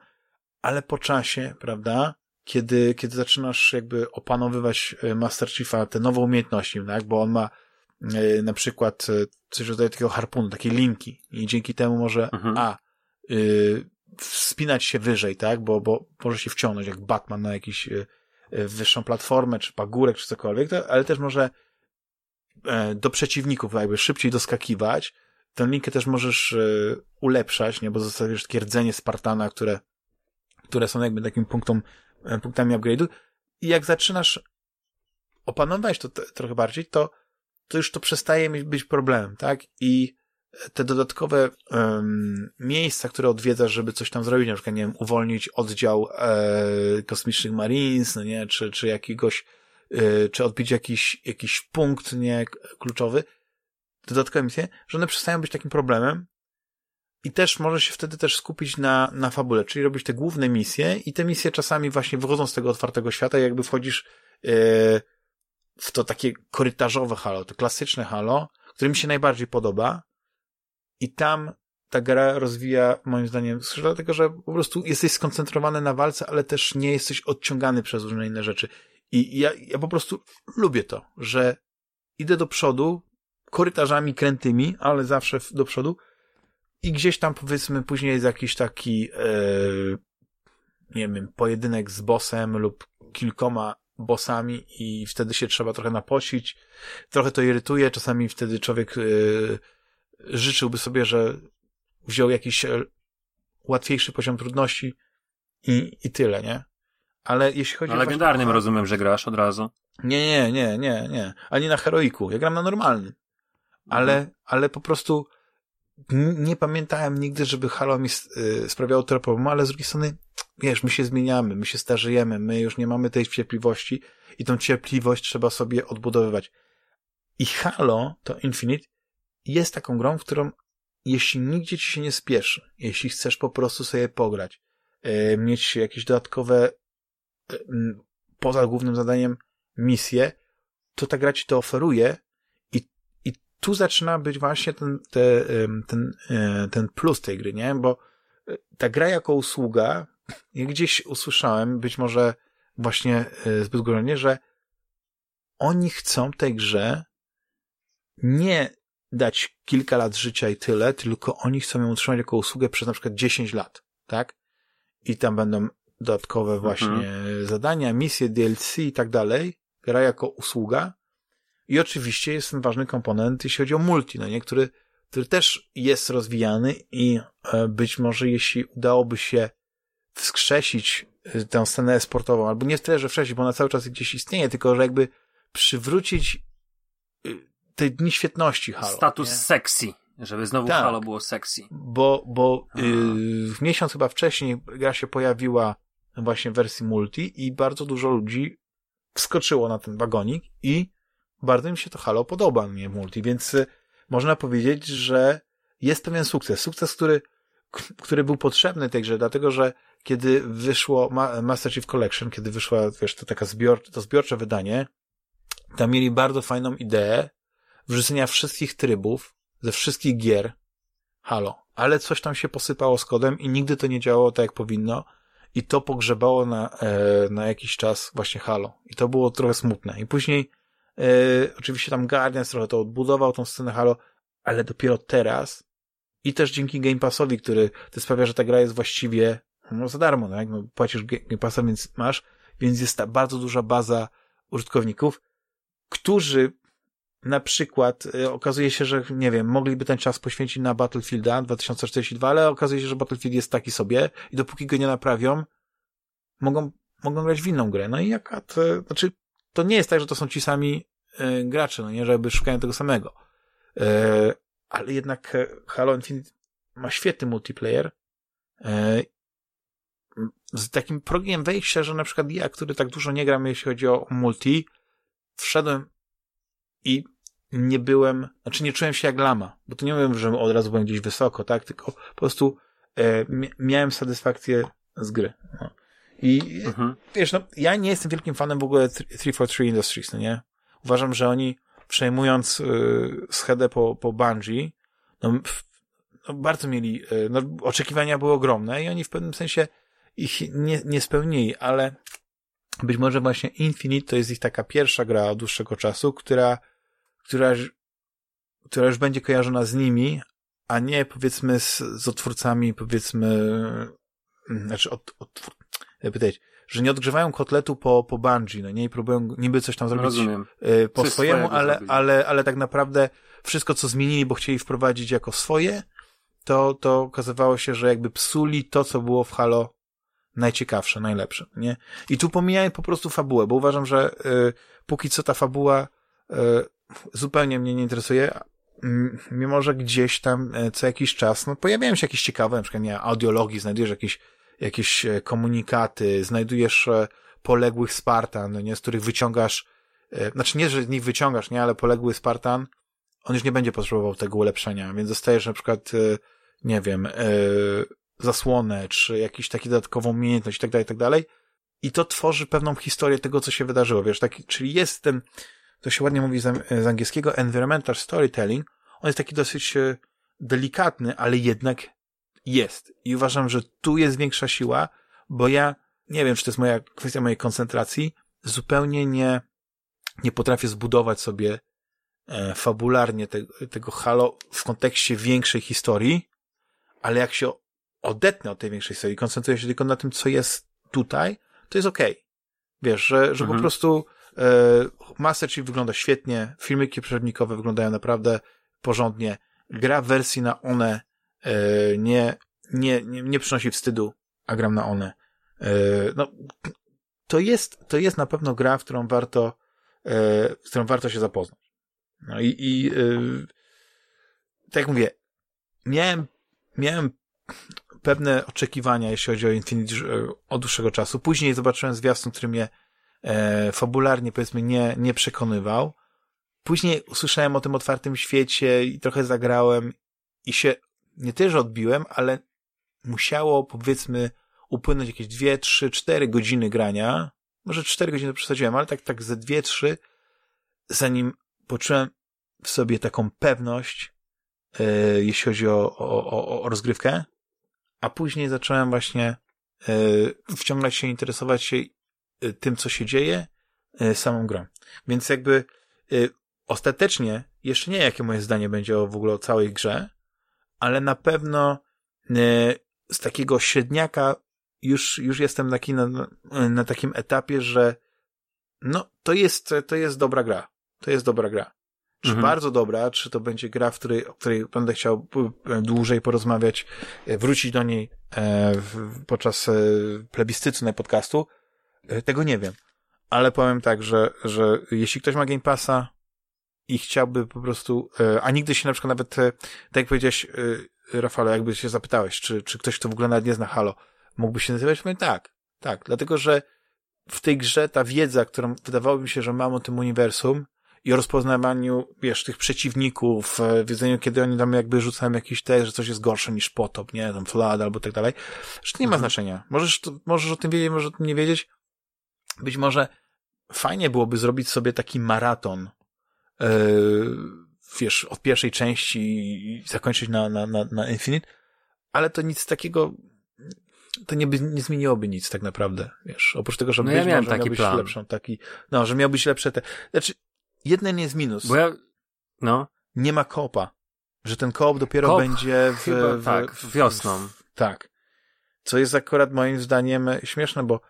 ale po czasie, prawda, kiedy zaczynasz jakby opanowywać Master Chiefa, te nowe umiejętności, tak? Bo on ma na przykład coś rodzaju takiego harpunu, takiej linki i dzięki temu może wspinać się wyżej, tak? Bo może się wciągnąć jak Batman na jakąś wyższą platformę, czy pagórek, czy cokolwiek, ale też może do przeciwników jakby szybciej doskakiwać. Tę linkę też możesz ulepszać, nie? Bo zostawiasz takie rdzenie Spartana, które są jakby takim punktami upgrade'u i jak zaczynasz opanować to trochę bardziej, to już to przestaje być problemem, tak? I te dodatkowe miejsca, które odwiedzasz, żeby coś tam zrobić, na przykład, nie wiem, uwolnić oddział kosmicznych Marines, no nie? Czy jakiegoś, czy odbić jakiś punkt, nie? Kluczowy, dodatkowe misje, że one przestają być takim problemem i też możesz się wtedy też skupić na fabule, czyli robić te główne misje i te misje czasami właśnie wychodzą z tego otwartego świata i jakby wchodzisz w to takie korytarzowe Halo, to klasyczne Halo, które mi się najbardziej podoba i tam ta gra rozwija moim zdaniem, dlatego, że po prostu jesteś skoncentrowany na walce, ale też nie jesteś odciągany przez różne inne rzeczy i ja po prostu lubię to, że idę do przodu korytarzami krętymi, ale zawsze do przodu i gdzieś tam powiedzmy później jest jakiś taki nie wiem, pojedynek z bossem lub kilkoma bossami i wtedy się trzeba trochę napocić, trochę to irytuje, czasami wtedy człowiek życzyłby sobie, że wziął jakiś łatwiejszy poziom trudności i tyle, nie? Ale jeśli chodzi o... Na legendarnym rozumiem, że grasz od razu. Nie. Ani na heroiku. Ja gram na normalnym. Ale po prostu nie pamiętałem nigdy, żeby Halo mi sprawiało tyle problemu, ale z drugiej strony, wiesz, my się zmieniamy, my się starzejemy, my już nie mamy tej cierpliwości i tą cierpliwość trzeba sobie odbudowywać. I Halo, to Infinite, jest taką grą, w którą jeśli nigdzie ci się nie spieszy, jeśli chcesz po prostu sobie pograć, mieć jakieś dodatkowe poza głównym zadaniem misje, to ta gra ci to oferuje i tu zaczyna być właśnie ten plus tej gry, nie? Bo ta gra jako usługa, ja gdzieś usłyszałem, być może właśnie zbyt górnie, że oni chcą tej grze nie dać kilka lat życia i tyle, tylko oni chcą ją utrzymać jako usługę przez na przykład 10 lat, tak? I tam będą dodatkowe właśnie zadania, misje, DLC i tak dalej. Gra jako usługa. I oczywiście jest ten ważny komponent, jeśli chodzi o multi, no nie? Który też jest rozwijany i być może jeśli udałoby się wskrzesić tę scenę e-sportową, albo nie tyle, że wskrzesić, bo ona cały czas gdzieś istnieje, tylko że jakby przywrócić te dni świetności Halo. Status nie? Sexy, żeby znowu tak, Halo było sexy. Bo w miesiąc chyba wcześniej gra się pojawiła właśnie w wersji multi i bardzo dużo ludzi wskoczyło na ten wagonik i bardzo im się to Halo podoba, nie multi, więc można powiedzieć, że jest pewien sukces. Sukces, który był potrzebny tej grze, dlatego, że kiedy wyszło Master Chief Collection, kiedy wyszła, wiesz, to zbiorcze wydanie, tam mieli bardzo fajną ideę wrzucenia wszystkich trybów ze wszystkich gier Halo. Ale coś tam się posypało z kodem i nigdy to nie działało tak, jak powinno i to pogrzebało na jakiś czas właśnie Halo. I to było trochę smutne. I później oczywiście tam Guardians trochę to odbudował, tą scenę Halo, ale dopiero teraz i też dzięki Game Passowi, który to sprawia, że ta gra jest właściwie za darmo, no, jak no, płacisz Game Passa, więc masz, więc jest ta bardzo duża baza użytkowników, którzy na przykład okazuje się, że nie wiem, mogliby ten czas poświęcić na Battlefielda 2042, ale okazuje się, że Battlefield jest taki sobie i dopóki go nie naprawią, mogą grać w inną grę. No i jaka to... Znaczy, to nie jest tak, że to są ci sami gracze, no nie, żeby szukają tego samego. Ale jednak Halo Infinite ma świetny multiplayer z takim progiem wejścia, że na przykład ja, który tak dużo nie gram, jeśli chodzi o multi, wszedłem i nie byłem, znaczy nie czułem się jak lama, bo to nie mówię, że od razu byłem gdzieś wysoko, tak, tylko po prostu miałem satysfakcję z gry. No. I wiesz, no, ja nie jestem wielkim fanem w ogóle 343 Industries, no nie? Uważam, że oni przejmując schedę po Bungie, no bardzo mieli, no oczekiwania były ogromne i oni w pewnym sensie ich nie spełnili, ale być może właśnie Infinite to jest ich taka pierwsza gra od dłuższego czasu, która już będzie kojarzona z nimi, a nie powiedzmy z odtwórcami, powiedzmy, znaczy że nie odgrzewają kotletu po Bungie, no nie, i próbują niby coś tam zrobić po swojemu, ale tak naprawdę wszystko, co zmienili, bo chcieli wprowadzić jako swoje, to okazywało się, że jakby psuli to, co było w Halo najciekawsze, najlepsze, nie? I tu pomijałem po prostu fabułę, bo uważam, że póki co ta fabuła zupełnie mnie nie interesuje, mimo że gdzieś tam co jakiś czas, no pojawiają się jakieś ciekawe, na przykład nie, audiologii, znajdujesz jakieś komunikaty, znajdujesz poległych Spartan, no nie, z których wyciągasz, znaczy nie, że z nich wyciągasz, nie, ale poległy Spartan, on już nie będzie potrzebował tego ulepszenia, więc dostajesz na przykład, nie wiem, zasłonę, czy jakiś taki dodatkową umiejętność i tak dalej i to tworzy pewną historię tego, co się wydarzyło, wiesz, taki, czyli jest ten, to się ładnie mówi z angielskiego, environmental storytelling, on jest taki dosyć delikatny, ale jednak jest i uważam, że tu jest większa siła, bo ja nie wiem, czy to jest kwestia mojej koncentracji, zupełnie nie potrafię zbudować sobie fabularnie tego Halo w kontekście większej historii, ale jak się odetnę od tej większej historii, koncentruję się tylko na tym, co jest tutaj, to jest okej. Wiesz, że po prostu Master Chief wygląda świetnie, filmiki przewodnikowe wyglądają naprawdę porządnie, gra w wersji na One nie przynosi wstydu, a gram na One. No, to jest na pewno gra, w którą warto się zapoznać. No i tak jak mówię, miałem pewne oczekiwania, jeśli chodzi o Infinite od dłuższego czasu. Później zobaczyłem zwiastun, który mnie fabularnie, powiedzmy, nie przekonywał. Później usłyszałem o tym otwartym świecie i trochę zagrałem i się nie tyle, że odbiłem, ale musiało, powiedzmy, upłynąć jakieś 2, 3, 4 godziny grania. Może 4 godziny to przesadziłem, ale tak ze 2, 3 zanim poczułem w sobie taką pewność, jeśli chodzi o rozgrywkę, a później zacząłem właśnie wciągać się, interesować się tym, co się dzieje, samą grą. Więc jakby ostatecznie, jeszcze nie jakie moje zdanie będzie w ogóle o całej grze, ale na pewno z takiego średniaka już jestem taki na takim etapie, że no, to jest dobra gra. To jest dobra gra. Czy bardzo dobra, czy to będzie gra, o której będę chciał dłużej porozmawiać, wrócić do niej podczas plebiscytu na podcastu, tego nie wiem. Ale powiem tak, że jeśli ktoś ma Game Passa i chciałby po prostu, a nigdy się na przykład nawet, tak jak powiedziałeś, Rafale, jakby się zapytałeś, czy ktoś, kto w ogóle nawet nie zna Halo, mógłby się nazywać? Powiem tak, dlatego, że w tej grze ta wiedza, którą wydawało mi się, że mam o tym uniwersum i o rozpoznawaniu, wiesz, tych przeciwników, wiedzeniu, kiedy oni tam jakby rzucają jakiś test, że coś jest gorsze niż potop, nie, tam flood albo tak dalej, że to nie ma znaczenia. Możesz o tym wiedzieć, możesz o tym nie wiedzieć. Być może fajnie byłoby zrobić sobie taki maraton, wiesz, od pierwszej części i zakończyć na Infinite, ale to nic takiego, to nie zmieniłoby nic tak naprawdę, wiesz, oprócz tego, że no ja miałem taki plan. Że miał być lepsze te... Znaczy, jeden jest minus. Bo ja... No. Nie ma koopa. Że ten koop dopiero będzie wiosną. Tak. Co jest akurat moim zdaniem śmieszne, bo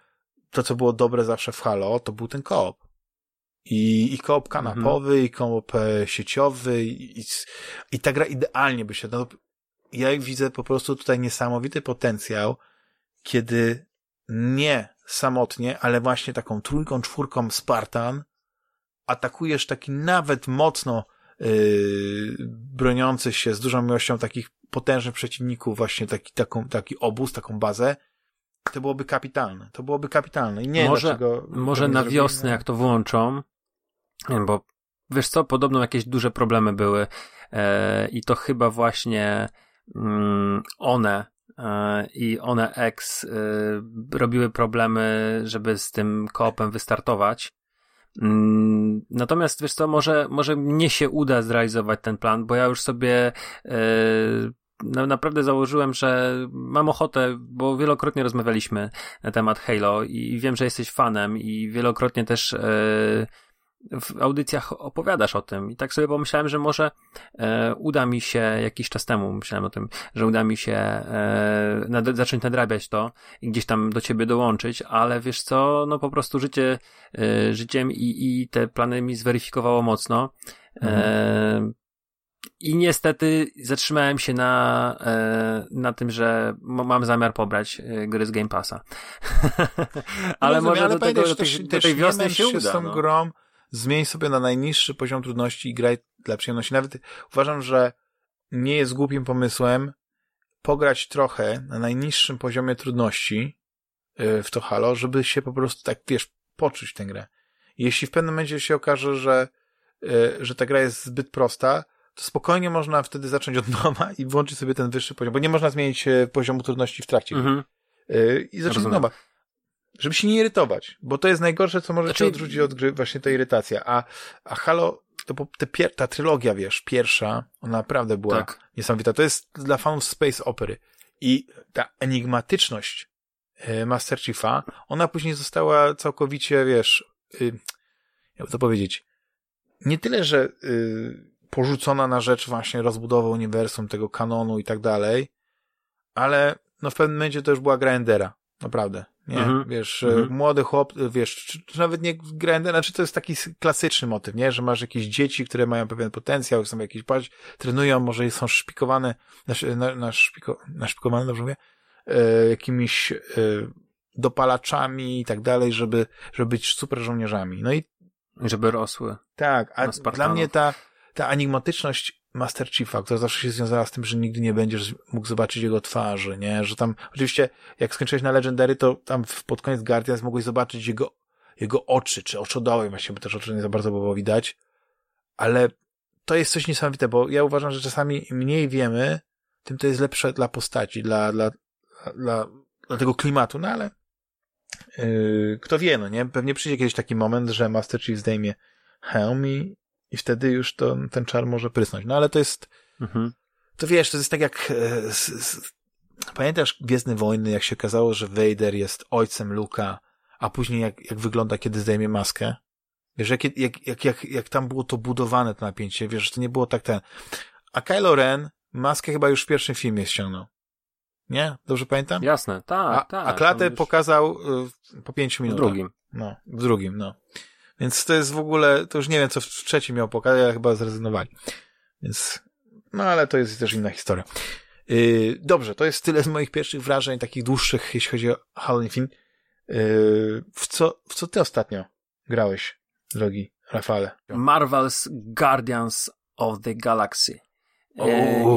to, co było dobre zawsze w Halo, to był ten koop. I koop kanapowy, i koop sieciowy, i ta gra idealnie by się... No, ja widzę po prostu tutaj niesamowity potencjał, kiedy nie samotnie, ale właśnie taką trójką, czwórką Spartan atakujesz taki nawet mocno broniący się z dużą miłością takich potężnych przeciwników, właśnie taki obóz, taką bazę. To byłoby kapitalne. I nie może na wiosnę, jak to włączą, bo wiesz co, podobno jakieś duże problemy były i to chyba właśnie one i One X robiły problemy, żeby z tym koopem wystartować. Natomiast wiesz co, może mnie się uda zrealizować ten plan, bo ja już sobie naprawdę założyłem, że mam ochotę, bo wielokrotnie rozmawialiśmy na temat Halo i wiem, że jesteś fanem i wielokrotnie też w audycjach opowiadasz o tym i tak sobie pomyślałem, że może uda mi się, jakiś czas temu myślałem o tym, że uda mi się zacząć nadrabiać to i gdzieś tam do ciebie dołączyć, ale wiesz co, no po prostu życiem i te plany mi zweryfikowało mocno. I niestety zatrzymałem się na tym, że mam zamiar pobrać gry z Game Passa. Ale rozumiem, może do tej wiosny się uda. Z tą grą zmień sobie na najniższy poziom trudności i graj dla przyjemności. Nawet uważam, że nie jest głupim pomysłem pograć trochę na najniższym poziomie trudności w to Halo, żeby się po prostu tak, wiesz, poczuć tę grę. Jeśli w pewnym momencie się okaże, że ta gra jest zbyt prosta, to spokojnie można wtedy zacząć od nowa i włączyć sobie ten wyższy poziom, bo nie można zmienić poziomu trudności w trakcie. I zacząć od nowa. Żeby się nie irytować, bo to jest najgorsze, co może cię odrzucić od gry, właśnie ta irytacja. A Halo, to ta trylogia, wiesz, pierwsza, ona naprawdę była niesamowita. To jest dla fanów Space Opery. I ta enigmatyczność Master Chiefa, ona później została całkowicie, wiesz, jakby to powiedzieć, nie tyle, że porzucona na rzecz właśnie rozbudowy uniwersum, tego kanonu i tak dalej, ale no w pewnym momencie to już była gra Endera. Naprawdę. Nie, wiesz, młody chłop, wiesz, czy nawet nie gra Endera, czy to jest taki klasyczny motyw, nie, że masz jakieś dzieci, które mają pewien potencjał, są jakieś, trenują, może są szpikowane, naszpikowane, dobrze mówię, jakimiś dopalaczami i tak dalej, żeby być super żołnierzami. No i żeby rosły. Tak, a dla mnie ta enigmatyczność Master Chiefa, która zawsze się związała z tym, że nigdy nie będziesz mógł zobaczyć jego twarzy, nie? Że tam, oczywiście, jak skończyłeś na Legendary, to tam pod koniec Guardians mogłeś zobaczyć jego oczy, czy oczodoły, właściwie, bo też oczy nie za bardzo było widać. Ale to jest coś niesamowite, bo ja uważam, że czasami im mniej wiemy, tym to jest lepsze dla postaci, dla tego klimatu, no ale kto wie, no nie? Pewnie przyjdzie kiedyś taki moment, że Master Chief zdejmie hełm i wtedy już to, ten czar może prysnąć. No ale to jest... Mhm. To wiesz, to jest tak jak... Pamiętasz Gwiezdne Wojny, jak się okazało, że Vader jest ojcem Luka, a później jak wygląda, kiedy zdejmie maskę? Wiesz, jak tam było to budowane, to napięcie, wiesz, że to nie było tak ten... A Kylo Ren maskę chyba już w pierwszym filmie ściągnął. Nie? Dobrze pamiętam? Jasne, tak. A klatę już... pokazał po 5 minutach. W drugim. No, w drugim, no. Więc to jest w ogóle... To już nie wiem, co w trzecim miał pokazać, ale chyba zrezygnowali. Więc... No, ale to jest też inna historia. Dobrze, to jest tyle z moich pierwszych wrażeń, takich dłuższych, jeśli chodzi o Halo Infinite. W co ty ostatnio grałeś, drogi Rafale? Marvel's Guardians of the Galaxy.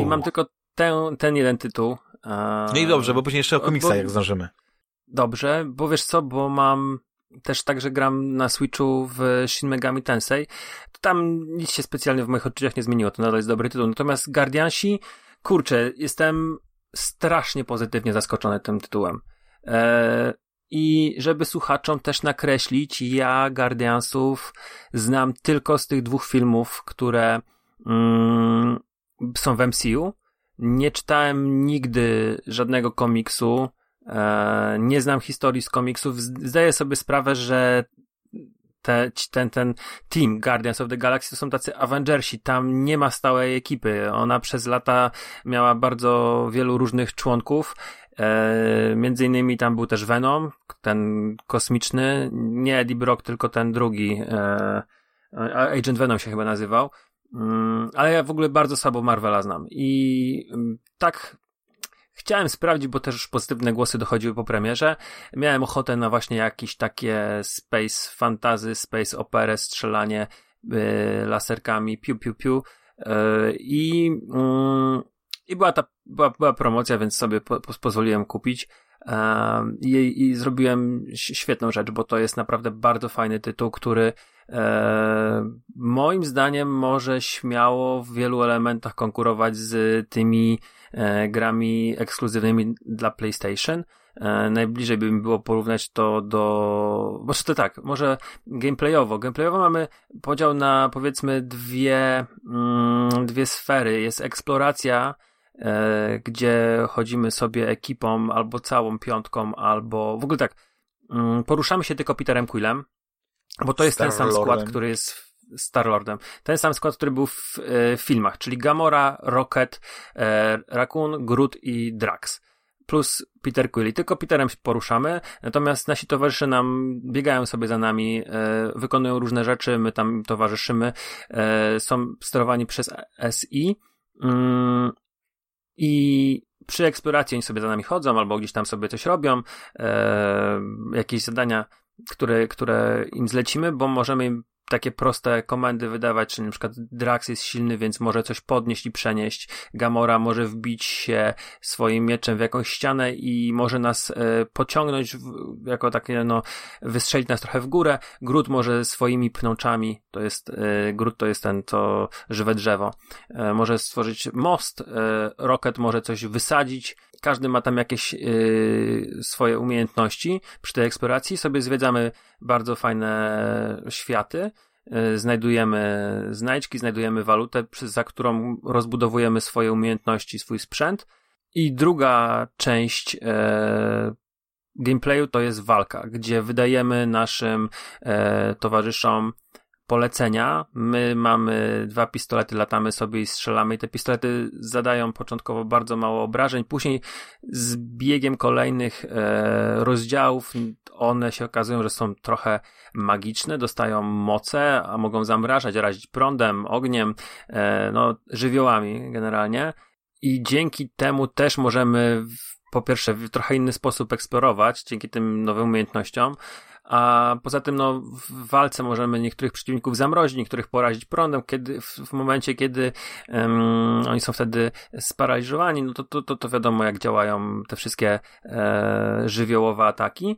I mam tylko ten jeden tytuł. No i dobrze, bo później jeszcze o komiksa, jak zdążymy. Dobrze, bo wiesz co, bo mam też tak, że gram na Switchu w Shin Megami Tensei. To tam nic się specjalnie w moich odczuciach nie zmieniło, to nadal jest dobry tytuł. Natomiast Guardiansi, kurczę, jestem strasznie pozytywnie zaskoczony tym tytułem. I żeby słuchaczom też nakreślić, ja Guardiansów znam tylko z tych 2 filmów, które są w MCU. Nie czytałem nigdy żadnego komiksu, nie znam historii z komiksów. Zdaję sobie sprawę, że ten team Guardians of the Galaxy to są tacy Avengersi, tam nie ma stałej ekipy. Ona przez lata miała bardzo wielu różnych członków. Między innymi tam był też Venom, ten kosmiczny, nie Eddie Brock, tylko ten drugi, Agent Venom się chyba nazywał, ale ja w ogóle bardzo słabo Marvela znam i tak chciałem sprawdzić, bo też już pozytywne głosy dochodziły po premierze, miałem ochotę na właśnie jakieś takie space fantasy, space operę, strzelanie laserkami, piu piu piu i była promocja, więc sobie pozwoliłem kupić i zrobiłem świetną rzecz, bo to jest naprawdę bardzo fajny tytuł, który moim zdaniem może śmiało w wielu elementach konkurować z tymi grami ekskluzywnymi dla PlayStation. Najbliżej by mi było porównać to do... Znaczy to tak, może gameplayowo. Gameplayowo mamy podział na powiedzmy dwie sfery. Jest eksploracja, gdzie chodzimy sobie ekipą, albo całą piątką, albo w ogóle tak, poruszamy się tylko Peterem Quillem, bo to jest ten sam skład, który jest Star-Lordem. Ten sam skład, który był w filmach, czyli Gamora, Rocket, Raccoon, Groot i Drax. Plus Peter Quill. I tylko Peterem się poruszamy, natomiast nasi towarzysze nam biegają sobie za nami, wykonują różne rzeczy, my tam towarzyszymy, są sterowani przez SI. I przy eksploracji oni sobie za nami chodzą, albo gdzieś tam sobie coś robią, jakieś zadania, które im zlecimy, bo możemy im takie proste komendy wydawać, czyli na przykład Drax jest silny, więc może coś podnieść i przenieść, Gamora może wbić się swoim mieczem w jakąś ścianę i może nas pociągnąć jako takie, no, wystrzelić nas trochę w górę, Groot może swoimi pnączami, to jest Groot to jest to żywe drzewo, może stworzyć most, Rocket może coś wysadzić, każdy ma tam jakieś swoje umiejętności. Przy tej eksploracji sobie zwiedzamy bardzo fajne światy, znajdujemy znajdźki, znajdujemy walutę, za którą rozbudowujemy swoje umiejętności, swój sprzęt. I druga część gameplayu to jest walka, gdzie wydajemy naszym towarzyszom polecenia. My mamy 2 pistolety, latamy sobie i strzelamy i te pistolety zadają początkowo bardzo mało obrażeń. Później z biegiem kolejnych rozdziałów one się okazują, że są trochę magiczne, dostają moce, a mogą zamrażać, razić prądem, ogniem, żywiołami generalnie. I dzięki temu też możemy po pierwsze w trochę inny sposób eksplorować, dzięki tym nowym umiejętnościom. A poza tym, w walce możemy niektórych przeciwników zamrozić, niektórych porazić prądem, w momencie, kiedy oni są wtedy sparaliżowani, to wiadomo, jak działają te wszystkie żywiołowe ataki.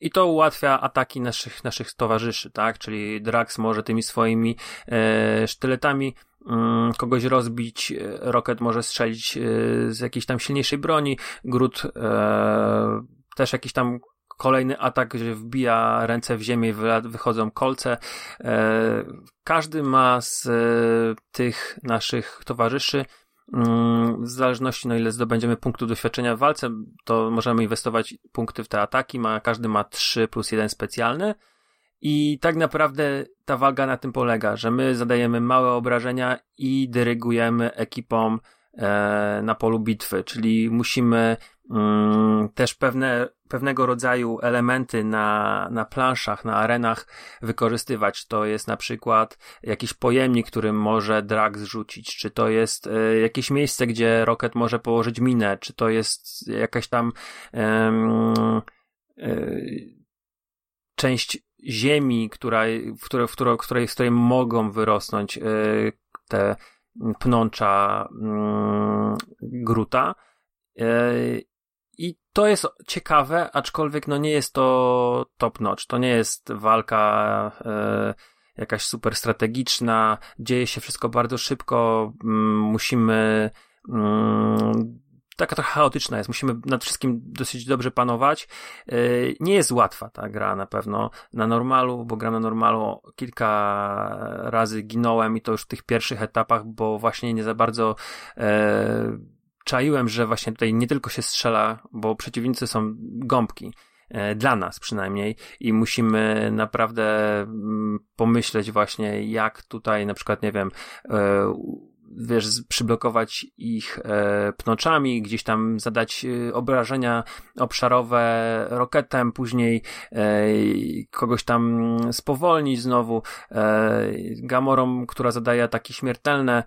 I to ułatwia ataki naszych towarzyszy, tak? Czyli Drax może tymi swoimi sztyletami kogoś rozbić, Rocket może strzelić z jakiejś tam silniejszej broni, Groot też jakiś tam kolejny atak, że wbija ręce w ziemię, wychodzą kolce. Każdy ma z tych naszych towarzyszy, w zależności na ile zdobędziemy punktów doświadczenia w walce, to możemy inwestować punkty w te ataki. Każdy ma 3+1 specjalny. I tak naprawdę ta walka na tym polega, że my zadajemy małe obrażenia i dyrygujemy ekipą na polu bitwy, czyli musimy też pewnego rodzaju elementy na planszach, na arenach wykorzystywać. To jest na przykład jakiś pojemnik, którym może Drax rzucić, czy to jest jakieś miejsce, gdzie Rocket może położyć minę, czy to jest jakaś tam część ziemi, z której mogą wyrosnąć te pnącza Gruta. I to jest ciekawe, aczkolwiek nie jest to top notch. To nie jest walka jakaś super strategiczna. Dzieje się wszystko bardzo szybko. Musimy... Taka trochę chaotyczna jest. Musimy nad wszystkim dosyć dobrze panować. Nie jest łatwa ta gra na pewno. Na normalu, bo gram na normalu kilka razy ginąłem i to już w tych pierwszych etapach, bo właśnie nie za bardzo czaiłem, że właśnie tutaj nie tylko się strzela, bo przeciwnicy są gąbki. Dla nas przynajmniej. I musimy naprawdę pomyśleć właśnie, jak tutaj na przykład, nie wiem... przyblokować ich pnoczami, gdzieś tam zadać obrażenia obszarowe Rocketem, później kogoś tam spowolnić znowu, Gamorą, która zadaje ataki śmiertelne,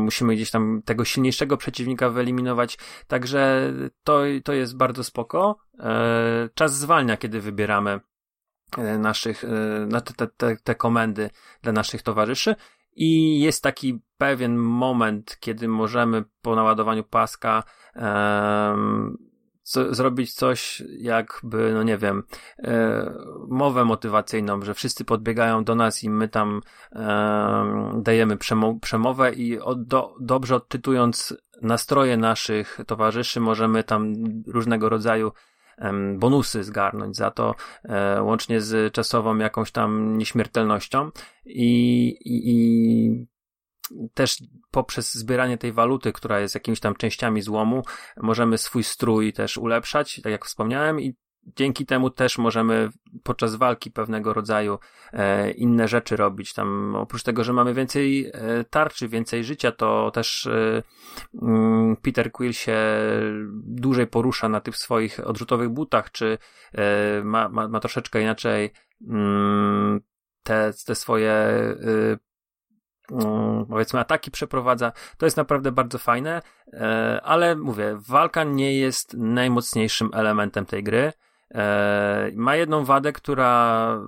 musimy gdzieś tam tego silniejszego przeciwnika wyeliminować, także to jest bardzo spoko. Czas zwalnia, kiedy wybieramy naszych te komendy dla naszych towarzyszy. I jest taki pewien moment, kiedy możemy po naładowaniu paska zrobić coś jakby, mowę motywacyjną, że wszyscy podbiegają do nas i my tam dajemy przemowę i dobrze odczytując nastroje naszych towarzyszy możemy tam różnego rodzaju bonusy zgarnąć za to, łącznie z czasową jakąś tam nieśmiertelnością i też poprzez zbieranie tej waluty, która jest jakimiś tam częściami złomu, możemy swój strój też ulepszać, tak jak wspomniałem, i dzięki temu też możemy podczas walki pewnego rodzaju inne rzeczy robić. Tam oprócz tego, że mamy więcej tarczy, więcej życia, to też Peter Quill się dłużej porusza na tych swoich odrzutowych butach, czy ma troszeczkę inaczej te swoje powiedzmy ataki przeprowadza. To jest naprawdę bardzo fajne, ale mówię, walka nie jest najmocniejszym elementem tej gry. Ma jedną wadę, która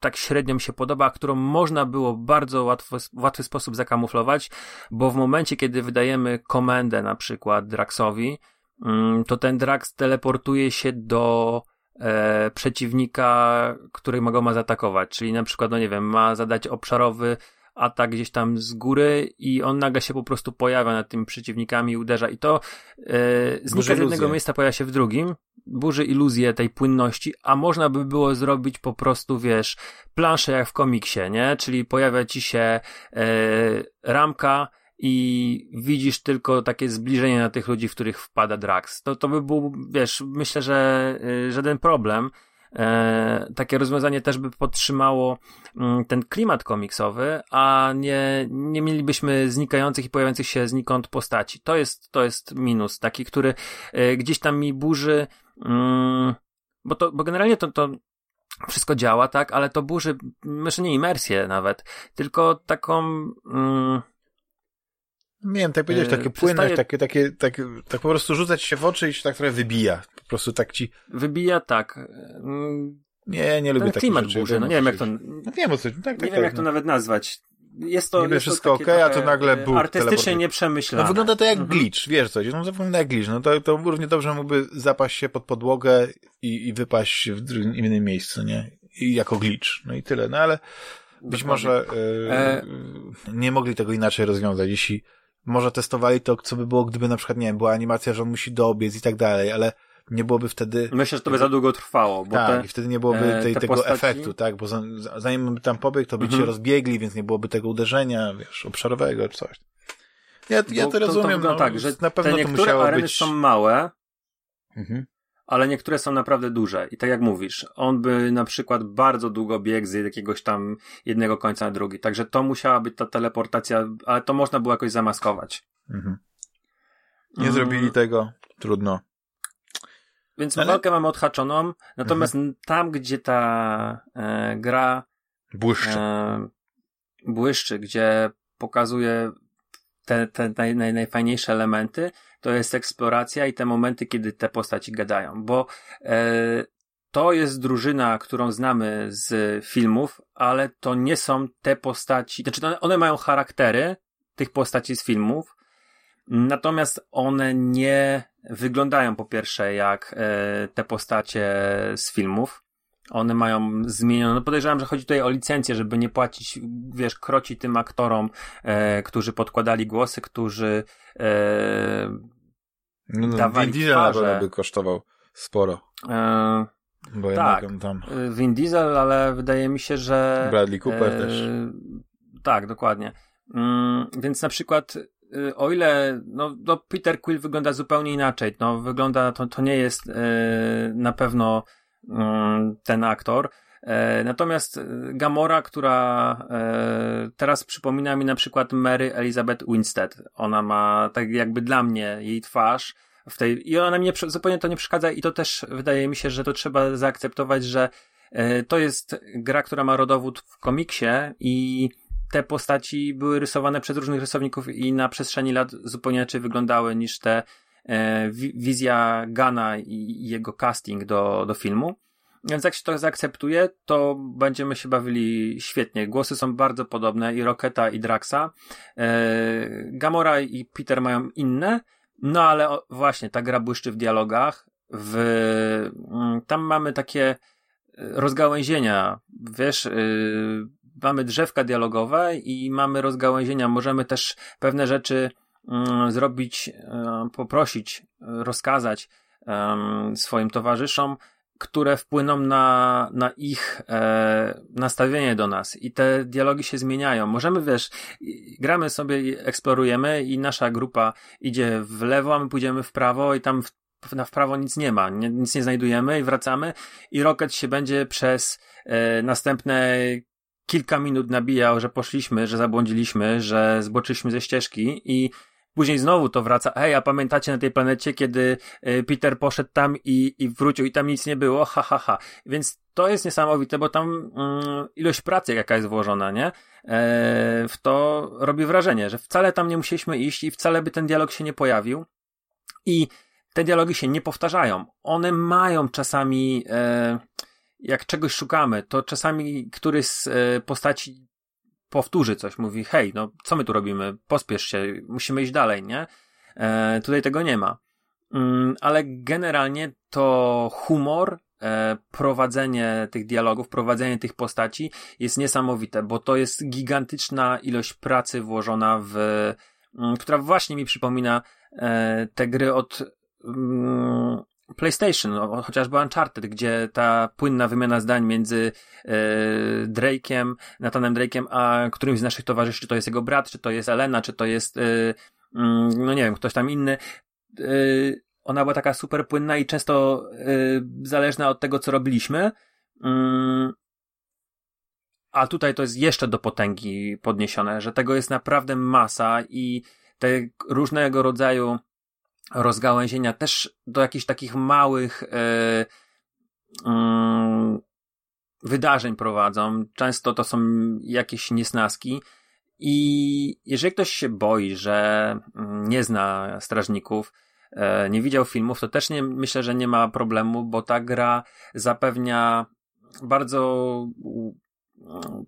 tak średnio mi się podoba, a którą można było bardzo w łatwy sposób zakamuflować, bo w momencie, kiedy wydajemy komendę na przykład Draxowi, to ten Drax teleportuje się do przeciwnika, który go ma zaatakować, czyli na przykład, ma zadać obszarowy atak gdzieś tam z góry i on nagle się po prostu pojawia nad tymi przeciwnikami i uderza i to znika z jednego miejsca, pojawia się w drugim, burzy iluzję tej płynności, a można by było zrobić po prostu, planszę jak w komiksie, nie? Czyli pojawia ci się ramka i widzisz tylko takie zbliżenie na tych ludzi, w których wpada Drax. To by był, myślę, że żaden problem. Takie rozwiązanie też by podtrzymało ten klimat komiksowy, a nie mielibyśmy znikających i pojawiających się znikąd postaci. To jest minus, taki, który gdzieś tam mi burzy, bo generalnie to wszystko działa, tak, ale to burzy, myślę, nie imersję nawet, tylko taką... takie płynność, tak po prostu rzucać się w oczy i się tak trochę wybija. Po prostu tak ci... Wybija, tak. Nie lubię takich klimat rzeczy. Burzy, nie wiem jak to... jak to nawet nazwać. Jest to... Niby wszystko okej, a to nagle bóg. Artystycznie nieprzemyślane. No wygląda to jak glitch, zapomina jak glitch. To równie dobrze mógłby zapaść się pod podłogę i wypaść w innym miejscu, nie? I jako glitch. No i tyle. No ale być może nie mogli tego inaczej rozwiązać, jeśli może testowali to, co by było, gdyby na przykład, była animacja, że on musi dobiec i tak dalej, ale nie byłoby wtedy... Myślę, że to by za długo trwało. Bo tak, i wtedy nie byłoby tego postaci... efektu, tak, bo zanim by tam pobiegł, to by się rozbiegli, więc nie byłoby tego uderzenia, wiesz, obszarowego czy coś. Ja to rozumiem, no, tak, że na pewno te niektóre areny być... są małe, ale niektóre są naprawdę duże. I tak jak mówisz, on by na przykład bardzo długo biegł z jakiegoś tam jednego końca na drugi. Także to musiała być ta teleportacja, ale to można było jakoś zamaskować. Nie zrobili tego. Trudno. Więc walkę mamy odhaczoną, natomiast tam, gdzie ta gra błyszczy, gdzie pokazuje te najfajniejsze elementy, to jest eksploracja i te momenty, kiedy te postaci gadają, bo to jest drużyna, którą znamy z filmów, ale to nie są te postaci, znaczy one mają charaktery tych postaci z filmów, natomiast one nie wyglądają po pierwsze jak te postacie z filmów. One mają zmienione, no podejrzewam, że chodzi tutaj o licencję, żeby nie płacić, wiesz, kroci tym aktorom, którzy podkładali głosy, którzy dawali Vin Diesel twarze. By kosztował sporo. Bo tak, ja mogę tam... Vin Diesel, ale wydaje mi się, że... Bradley Cooper też. Tak, dokładnie. Więc na przykład... O ile, no Peter Quill wygląda zupełnie inaczej, no wygląda, to nie jest na pewno ten aktor, natomiast Gamora, która teraz przypomina mi na przykład Mary Elizabeth Winstead, ona ma tak jakby dla mnie jej twarz w tej, i ona mi zupełnie to nie przeszkadza i to też wydaje mi się, że to trzeba zaakceptować, że to jest gra, która ma rodowód w komiksie i te postaci były rysowane przez różnych rysowników i na przestrzeni lat zupełnie inaczej wyglądały niż te wizja Gana i jego casting do filmu. Więc jak się to zaakceptuje, to będziemy się bawili świetnie. Głosy są bardzo podobne i Rocketa i Draxa. Gamora i Peter mają inne, no ale właśnie ta gra błyszczy w dialogach. Tam mamy takie rozgałęzienia, wiesz... Mamy drzewka dialogowe i mamy rozgałęzienia. Możemy też pewne rzeczy zrobić, poprosić, rozkazać swoim towarzyszom, które wpłyną na ich nastawienie do nas. I te dialogi się zmieniają. Możemy, wiesz, gramy sobie, eksplorujemy i nasza grupa idzie w lewo, a my pójdziemy w prawo i tam w prawo nic nie ma, nic nie znajdujemy i wracamy i Rocket się będzie przez następne kilka minut nabijał, że poszliśmy, że zabłądziliśmy, że zboczyliśmy ze ścieżki i później znowu to wraca. Hej, a pamiętacie na tej planecie, kiedy Peter poszedł tam i wrócił i tam nic nie było? Ha, ha, ha. Więc to jest niesamowite, bo tam ilość pracy, jaka jest włożona, nie? W to robi wrażenie, że wcale tam nie musieliśmy iść i wcale by ten dialog się nie pojawił. I te dialogi się nie powtarzają. One mają czasami... jak czegoś szukamy, to czasami któryś z postaci powtórzy coś, mówi, hej, no co my tu robimy, pospiesz się, musimy iść dalej, nie? Tutaj tego nie ma. Ale generalnie to humor, prowadzenie tych dialogów, prowadzenie tych postaci jest niesamowite, bo to jest gigantyczna ilość pracy włożona która właśnie mi przypomina te gry od... PlayStation, no, chociażby Uncharted, gdzie ta płynna wymiana zdań między Nathanem Drake'em, a którymś z naszych towarzyszy, czy to jest jego brat, czy to jest Elena, czy to jest no nie wiem, ktoś tam inny, ona była taka super płynna i często zależna od tego, co robiliśmy, a tutaj to jest jeszcze do potęgi podniesione, że tego jest naprawdę masa i te różnego rodzaju rozgałęzienia też do jakichś takich małych wydarzeń prowadzą. Często to są jakieś niesnaski i jeżeli ktoś się boi, że nie zna strażników, nie widział filmów, to też myślę, że nie ma problemu, bo ta gra zapewnia bardzo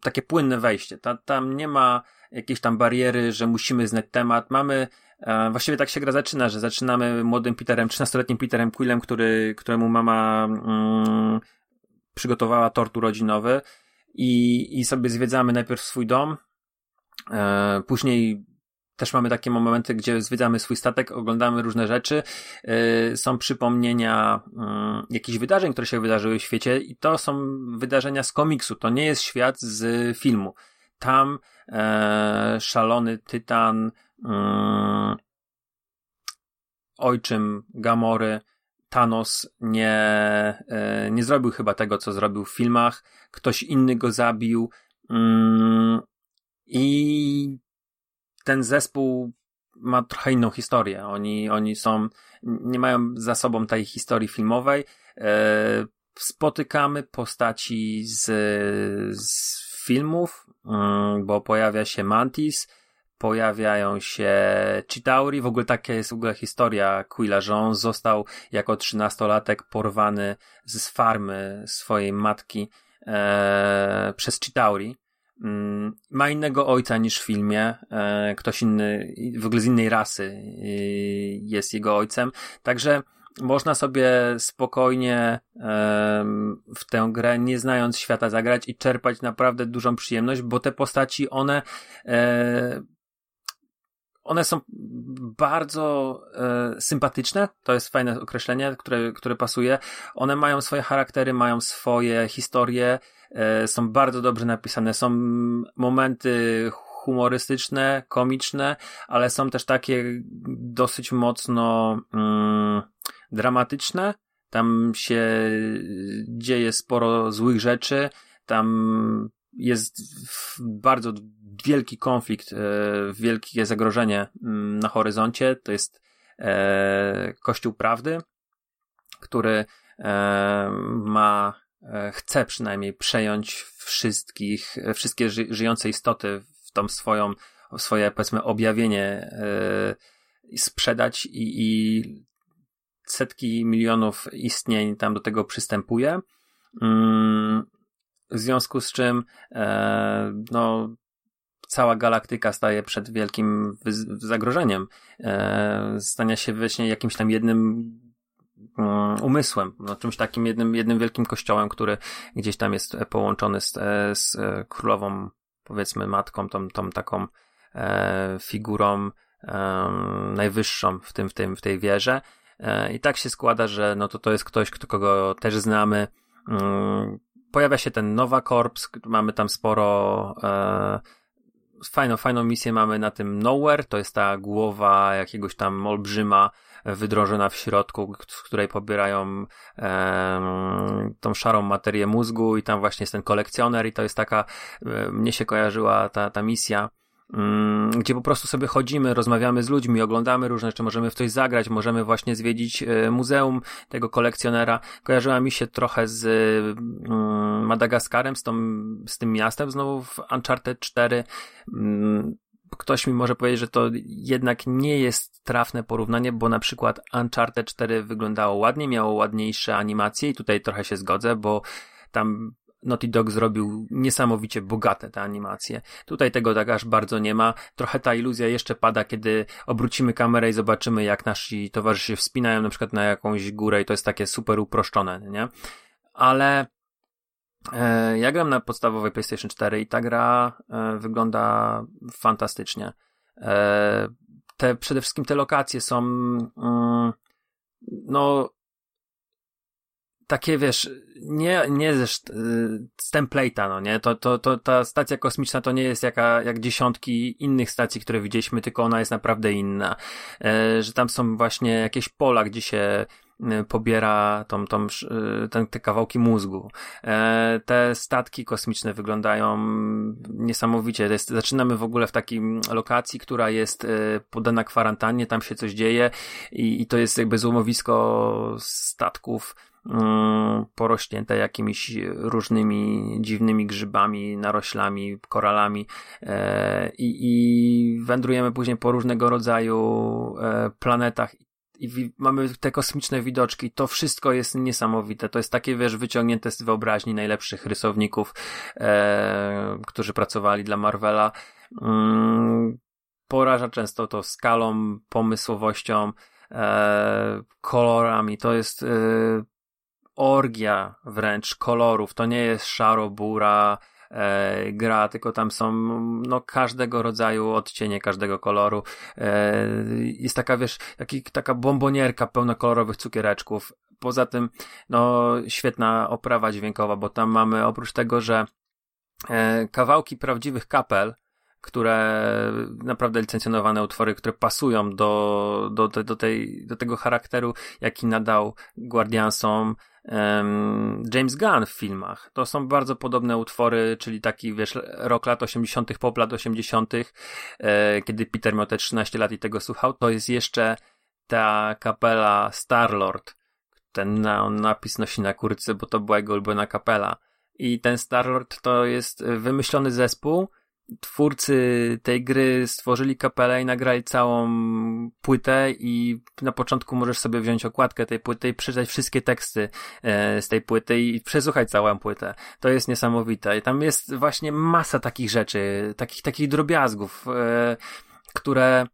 takie płynne wejście. Tam nie ma jakiejś tam bariery, że musimy znać temat. Właściwie tak się gra zaczyna, że zaczynamy młodym Peterem, 13-letnim Peterem Quillem, któremu mama przygotowała tort urodzinowy i sobie zwiedzamy najpierw swój dom, później też mamy takie momenty, gdzie zwiedzamy swój statek, oglądamy różne rzeczy, są przypomnienia jakichś wydarzeń, które się wydarzyły w świecie i to są wydarzenia z komiksu, to nie jest świat z filmu. Tam szalony tytan, ojczym Gamory, Thanos nie zrobił chyba tego, co zrobił w filmach. Ktoś inny go zabił i ten zespół ma trochę inną historię. Oni nie mają za sobą tej historii filmowej. Spotykamy postaci z filmów, bo pojawia się Mantis, pojawiają się Chitauri, w ogóle taka jest historia Quilla, że on został jako 13-latek porwany z farmy swojej matki przez Chitauri. Ma innego ojca niż w filmie, ktoś inny, w ogóle z innej rasy jest jego ojcem, także można sobie spokojnie w tę grę, nie znając świata, zagrać i czerpać naprawdę dużą przyjemność, bo te postaci, one są bardzo sympatyczne, to jest fajne określenie, które pasuje. One mają swoje charaktery, mają swoje historie, są bardzo dobrze napisane, są momenty humorystyczne, komiczne, ale są też takie dosyć mocno dramatyczne. Tam się dzieje sporo złych rzeczy, tam jest bardzo wielki konflikt, wielkie zagrożenie na horyzoncie. To jest Kościół Prawdy, który chce przynajmniej przejąć wszystkie żyjące istoty w tą swoje powiedzmy objawienie sprzedać i setki milionów istnień tam do tego przystępuje. W związku z czym cała galaktyka staje przed wielkim zagrożeniem. Stania się właśnie jakimś tam jednym umysłem, czymś takim jednym wielkim kościołem, który gdzieś tam jest połączony z królową, powiedzmy matką, tą taką figurą najwyższą w tej wierze. I tak się składa, że to jest ktoś, kogo też znamy. Pojawia się ten Nova Corps, mamy tam sporo fajną misję mamy na tym Nowhere, to jest ta głowa jakiegoś tam olbrzyma wydrożona w środku, z której pobierają tą szarą materię mózgu i tam właśnie jest ten kolekcjoner i to jest taka, mnie się kojarzyła ta misja, gdzie po prostu sobie chodzimy, rozmawiamy z ludźmi, oglądamy różne rzeczy, możemy w coś zagrać, możemy właśnie zwiedzić muzeum tego kolekcjonera. Kojarzyła mi się trochę z Madagaskarem, z tym miastem znowu w Uncharted 4. Ktoś mi może powiedzieć, że to jednak nie jest trafne porównanie, bo na przykład Uncharted 4 wyglądało ładnie, miało ładniejsze animacje i tutaj trochę się zgodzę, bo tam Naughty Dog zrobił niesamowicie bogate te animacje. Tutaj tego tak aż bardzo nie ma. Trochę ta iluzja jeszcze pada, kiedy obrócimy kamerę i zobaczymy, jak nasi towarzysze wspinają na przykład na jakąś górę i to jest takie super uproszczone, nie? Ale ja gram na podstawowej PlayStation 4 i ta gra wygląda fantastycznie. Przede wszystkim te lokacje są takie, wiesz, nie z template'a, nie? Ta stacja kosmiczna to nie jest jak dziesiątki innych stacji, które widzieliśmy, tylko ona jest naprawdę inna. Że tam są właśnie jakieś pola, gdzie się pobiera te kawałki mózgu. Te statki kosmiczne wyglądają niesamowicie. Zaczynamy w ogóle w takiej lokacji, która jest poddana kwarantannie, tam się coś dzieje i to jest jakby złomowisko statków porośnięte jakimiś różnymi dziwnymi grzybami, naroślami, koralami i wędrujemy później po różnego rodzaju planetach i mamy te kosmiczne widoczki. To wszystko jest niesamowite. To jest takie, wiesz, wyciągnięte z wyobraźni najlepszych rysowników, którzy pracowali dla Marvela. Poraża często to skalą, pomysłowością, kolorami. To jest orgia wręcz kolorów. To nie jest szaro, bura, gra, tylko tam są no każdego rodzaju odcienie, każdego koloru. Jest taka, wiesz, taka bombonierka pełna kolorowych cukiereczków. Poza tym, no świetna oprawa dźwiękowa, bo tam mamy oprócz tego, że kawałki prawdziwych kapel, które naprawdę licencjonowane utwory, które pasują do tego charakteru, jaki nadał Guardiansom James Gunn w filmach. To są bardzo podobne utwory, czyli taki, wiesz, rok lat 80., pop lat 80., kiedy Peter miał te 13 lat i tego słuchał. To jest jeszcze ta kapela Star-Lord. Ten napis nosi na kurtce, bo to była jego ulubiona kapela. I ten Star-Lord to jest wymyślony zespół. Twórcy tej gry stworzyli kapelę i nagrali całą płytę i na początku możesz sobie wziąć okładkę tej płyty i przeczytać wszystkie teksty z tej płyty i przesłuchać całą płytę. To jest niesamowite. I tam jest właśnie masa takich rzeczy, takich drobiazgów, które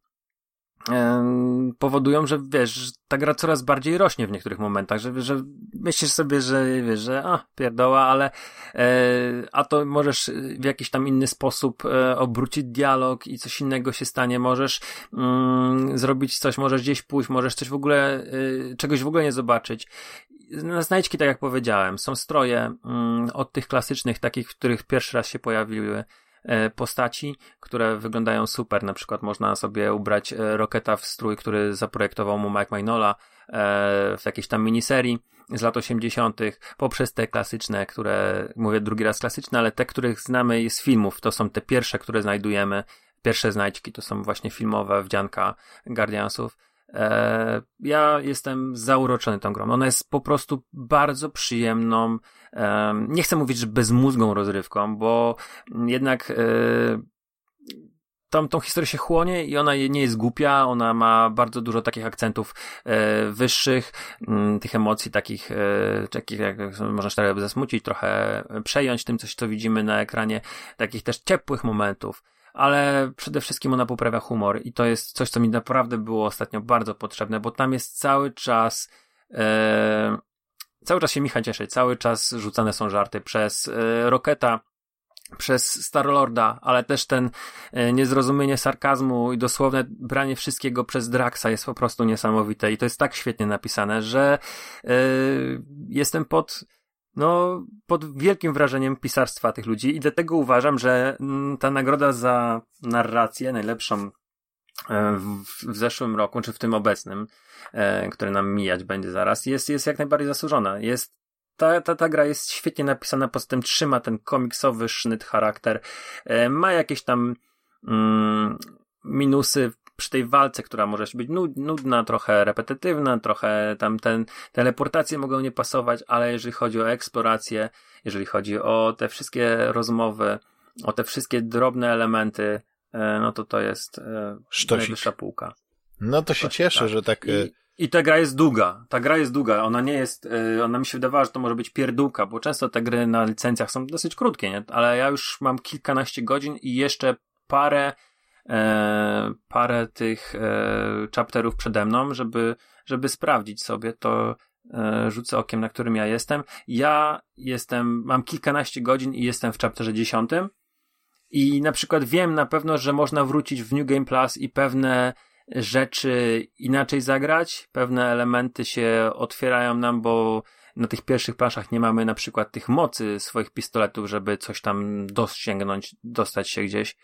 powodują, że wiesz, ta gra coraz bardziej rośnie w niektórych momentach, że myślisz sobie, że wiesz, że pierdoła, ale a to możesz w jakiś tam inny sposób obrócić dialog i coś innego się stanie, możesz zrobić coś, możesz gdzieś pójść, możesz coś w ogóle, czegoś w ogóle nie zobaczyć. Znajdźki, tak jak powiedziałem, są stroje od tych klasycznych, takich, w których pierwszy raz się pojawiły postaci, które wyglądają super. Na przykład można sobie ubrać Rocketa w strój, który zaprojektował mu Mike Mignola w jakiejś tam miniserii z lat 80., poprzez te klasyczne, które, mówię drugi raz klasyczne, ale te, których znamy z filmów, to są te pierwsze, które znajdujemy. Pierwsze znajdźki to są właśnie filmowe wdzianka Guardiansów. Ja jestem zauroczony tą grą. Ona jest po prostu bardzo przyjemną, nie chcę mówić, że bezmózgą rozrywką, bo jednak tą historię się chłonie i ona nie jest głupia, ona ma bardzo dużo takich akcentów wyższych, tych emocji takich jak można się trochę zasmucić, trochę przejąć tym coś, co widzimy na ekranie, takich też ciepłych momentów. Ale przede wszystkim ona poprawia humor i to jest coś, co mi naprawdę było ostatnio bardzo potrzebne, bo tam jest cały czas się Micha cieszy, cały czas rzucane są żarty przez Rocketa, przez Star-Lorda, ale też ten niezrozumienie sarkazmu i dosłowne branie wszystkiego przez Draxa jest po prostu niesamowite i to jest tak świetnie napisane, że jestem pod wielkim wrażeniem pisarstwa tych ludzi i dlatego uważam, że ta nagroda za narrację najlepszą w zeszłym roku, czy w tym obecnym, który nam mijać będzie zaraz, jest jak najbardziej zasłużona. Ta gra jest świetnie napisana, poza tym trzyma ten komiksowy sznyt charakter, ma jakieś tam minusy przy tej walce, która może być nudna, trochę repetytywna, trochę tam teleportacje mogą nie pasować, ale jeżeli chodzi o eksplorację, jeżeli chodzi o te wszystkie rozmowy, o te wszystkie drobne elementy, no to jest sztosik. Najwyższa półka. No to się sztosik, cieszę, tak. Że tak... I ta gra jest długa. Ta gra jest długa. Ona nie jest... Ona mi się wydawała, że to może być pierdółka, bo często te gry na licencjach są dosyć krótkie, nie? Ale ja już mam kilkanaście godzin i jeszcze parę tych chapterów przede mną, żeby sprawdzić sobie, to rzucę okiem, na którym ja jestem. Mam kilkanaście godzin i jestem w chapterze 10. I na przykład wiem na pewno, że można wrócić w New Game Plus i pewne rzeczy inaczej zagrać, pewne elementy się otwierają nam, bo na tych pierwszych planszach nie mamy na przykład tych mocy swoich pistoletów, żeby coś tam dosięgnąć, dostać się gdzieś.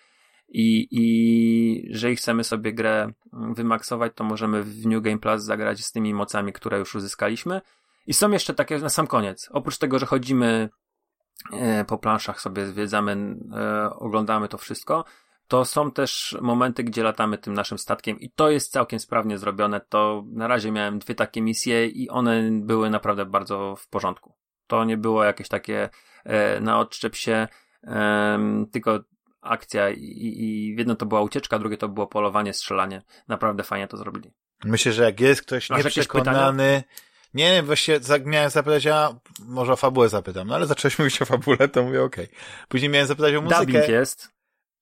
I jeżeli chcemy sobie grę wymaksować, to możemy w New Game Plus zagrać z tymi mocami, które już uzyskaliśmy. I są jeszcze takie na sam koniec. Oprócz tego, że chodzimy po planszach, sobie zwiedzamy, oglądamy to wszystko, to są też momenty, gdzie latamy tym naszym statkiem i to jest całkiem sprawnie zrobione. To na razie miałem 2 takie misje i one były naprawdę bardzo w porządku. To nie było jakieś takie na odczep się, tylko akcja i jedno to była ucieczka, drugie to było polowanie, strzelanie. Naprawdę fajnie to zrobili. Myślę, że jak jest ktoś nieprzekonany... Nie wiem, właściwie miałem zapytać, a może o fabułę zapytam, no ale zacząłeś mówić o fabule, to mówię okej. Później miałem zapytać o muzykę. Dubbing jest.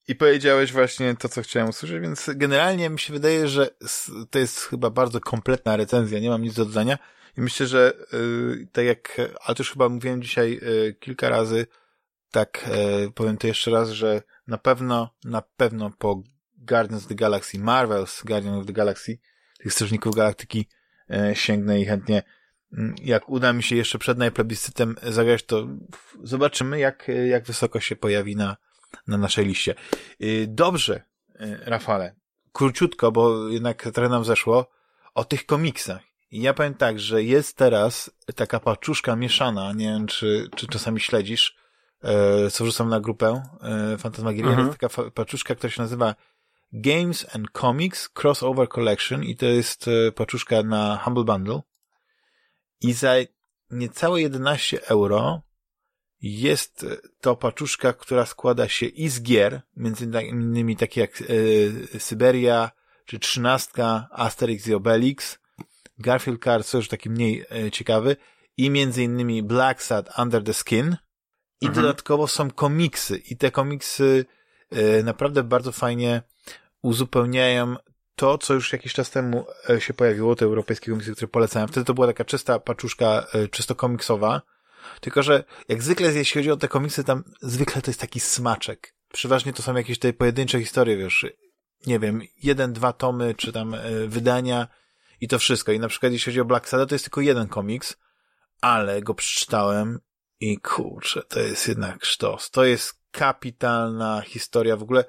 I powiedziałeś właśnie to, co chciałem usłyszeć, więc generalnie mi się wydaje, że to jest chyba bardzo kompletna recenzja, nie mam nic do dodania i myślę, że tak jak, ale to już chyba mówiłem dzisiaj kilka razy, tak powiem to jeszcze raz, że na pewno po Guardians of the Galaxy, Marvel's Guardians of the Galaxy, tych Strażników Galaktyki sięgnę i chętnie, jak uda mi się jeszcze przed najplebiscytem zagrać, to zobaczymy, jak wysoko się pojawi na naszej liście. Dobrze, Rafale, króciutko, bo jednak trochę nam zeszło, o tych komiksach. I ja powiem tak, że jest teraz taka paczuszka mieszana, nie wiem, czy czasami śledzisz, co wrzucam na grupę Fantasmagieria, jest taka paczuszka, która się nazywa Games and Comics Crossover Collection i to jest paczuszka na Humble Bundle i za niecałe 11 euro jest to paczuszka, która składa się i z gier, między innymi takie jak Syberia, czy 13, Asterix i Obelix, Garfield Cards, co już taki mniej ciekawy, i między innymi Black Sad Under the Skin i dodatkowo są komiksy i te komiksy naprawdę bardzo fajnie uzupełniają to, co już jakiś czas temu się pojawiło, te europejskie komiksy, które polecałem. Wtedy to była taka czysta paczuszka, czysto komiksowa, tylko że jak zwykle, jeśli chodzi o te komiksy, tam zwykle to jest taki smaczek. Przeważnie to są jakieś te pojedyncze historie, wiesz, nie wiem, 1-2 tomy, czy tam wydania i to wszystko. I na przykład jeśli chodzi o Black Sada, to jest tylko jeden komiks, ale go przeczytałem i kurczę, to jest jednak sztos. To jest kapitalna historia w ogóle.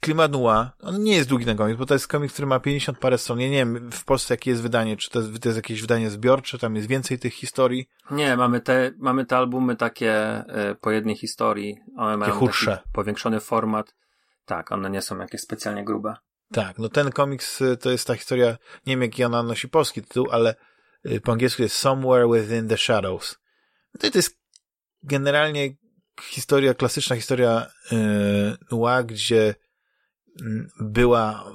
Klimat noir, on nie jest długi ten komiks, bo to jest komiks, który ma 50 parę stron. Ja nie wiem w Polsce jakie jest wydanie, czy to jest jakieś wydanie zbiorcze, tam jest więcej tych historii. Nie, mamy te albumy takie po jednej historii, one mają taki powiększony format. Tak, one nie są jakieś specjalnie grube. Tak, no ten komiks to jest ta historia, nie wiem jaki ona nosi polski tytuł, ale po angielsku jest Somewhere Within the Shadows. No to jest generalnie historia, klasyczna historia noir, gdzie była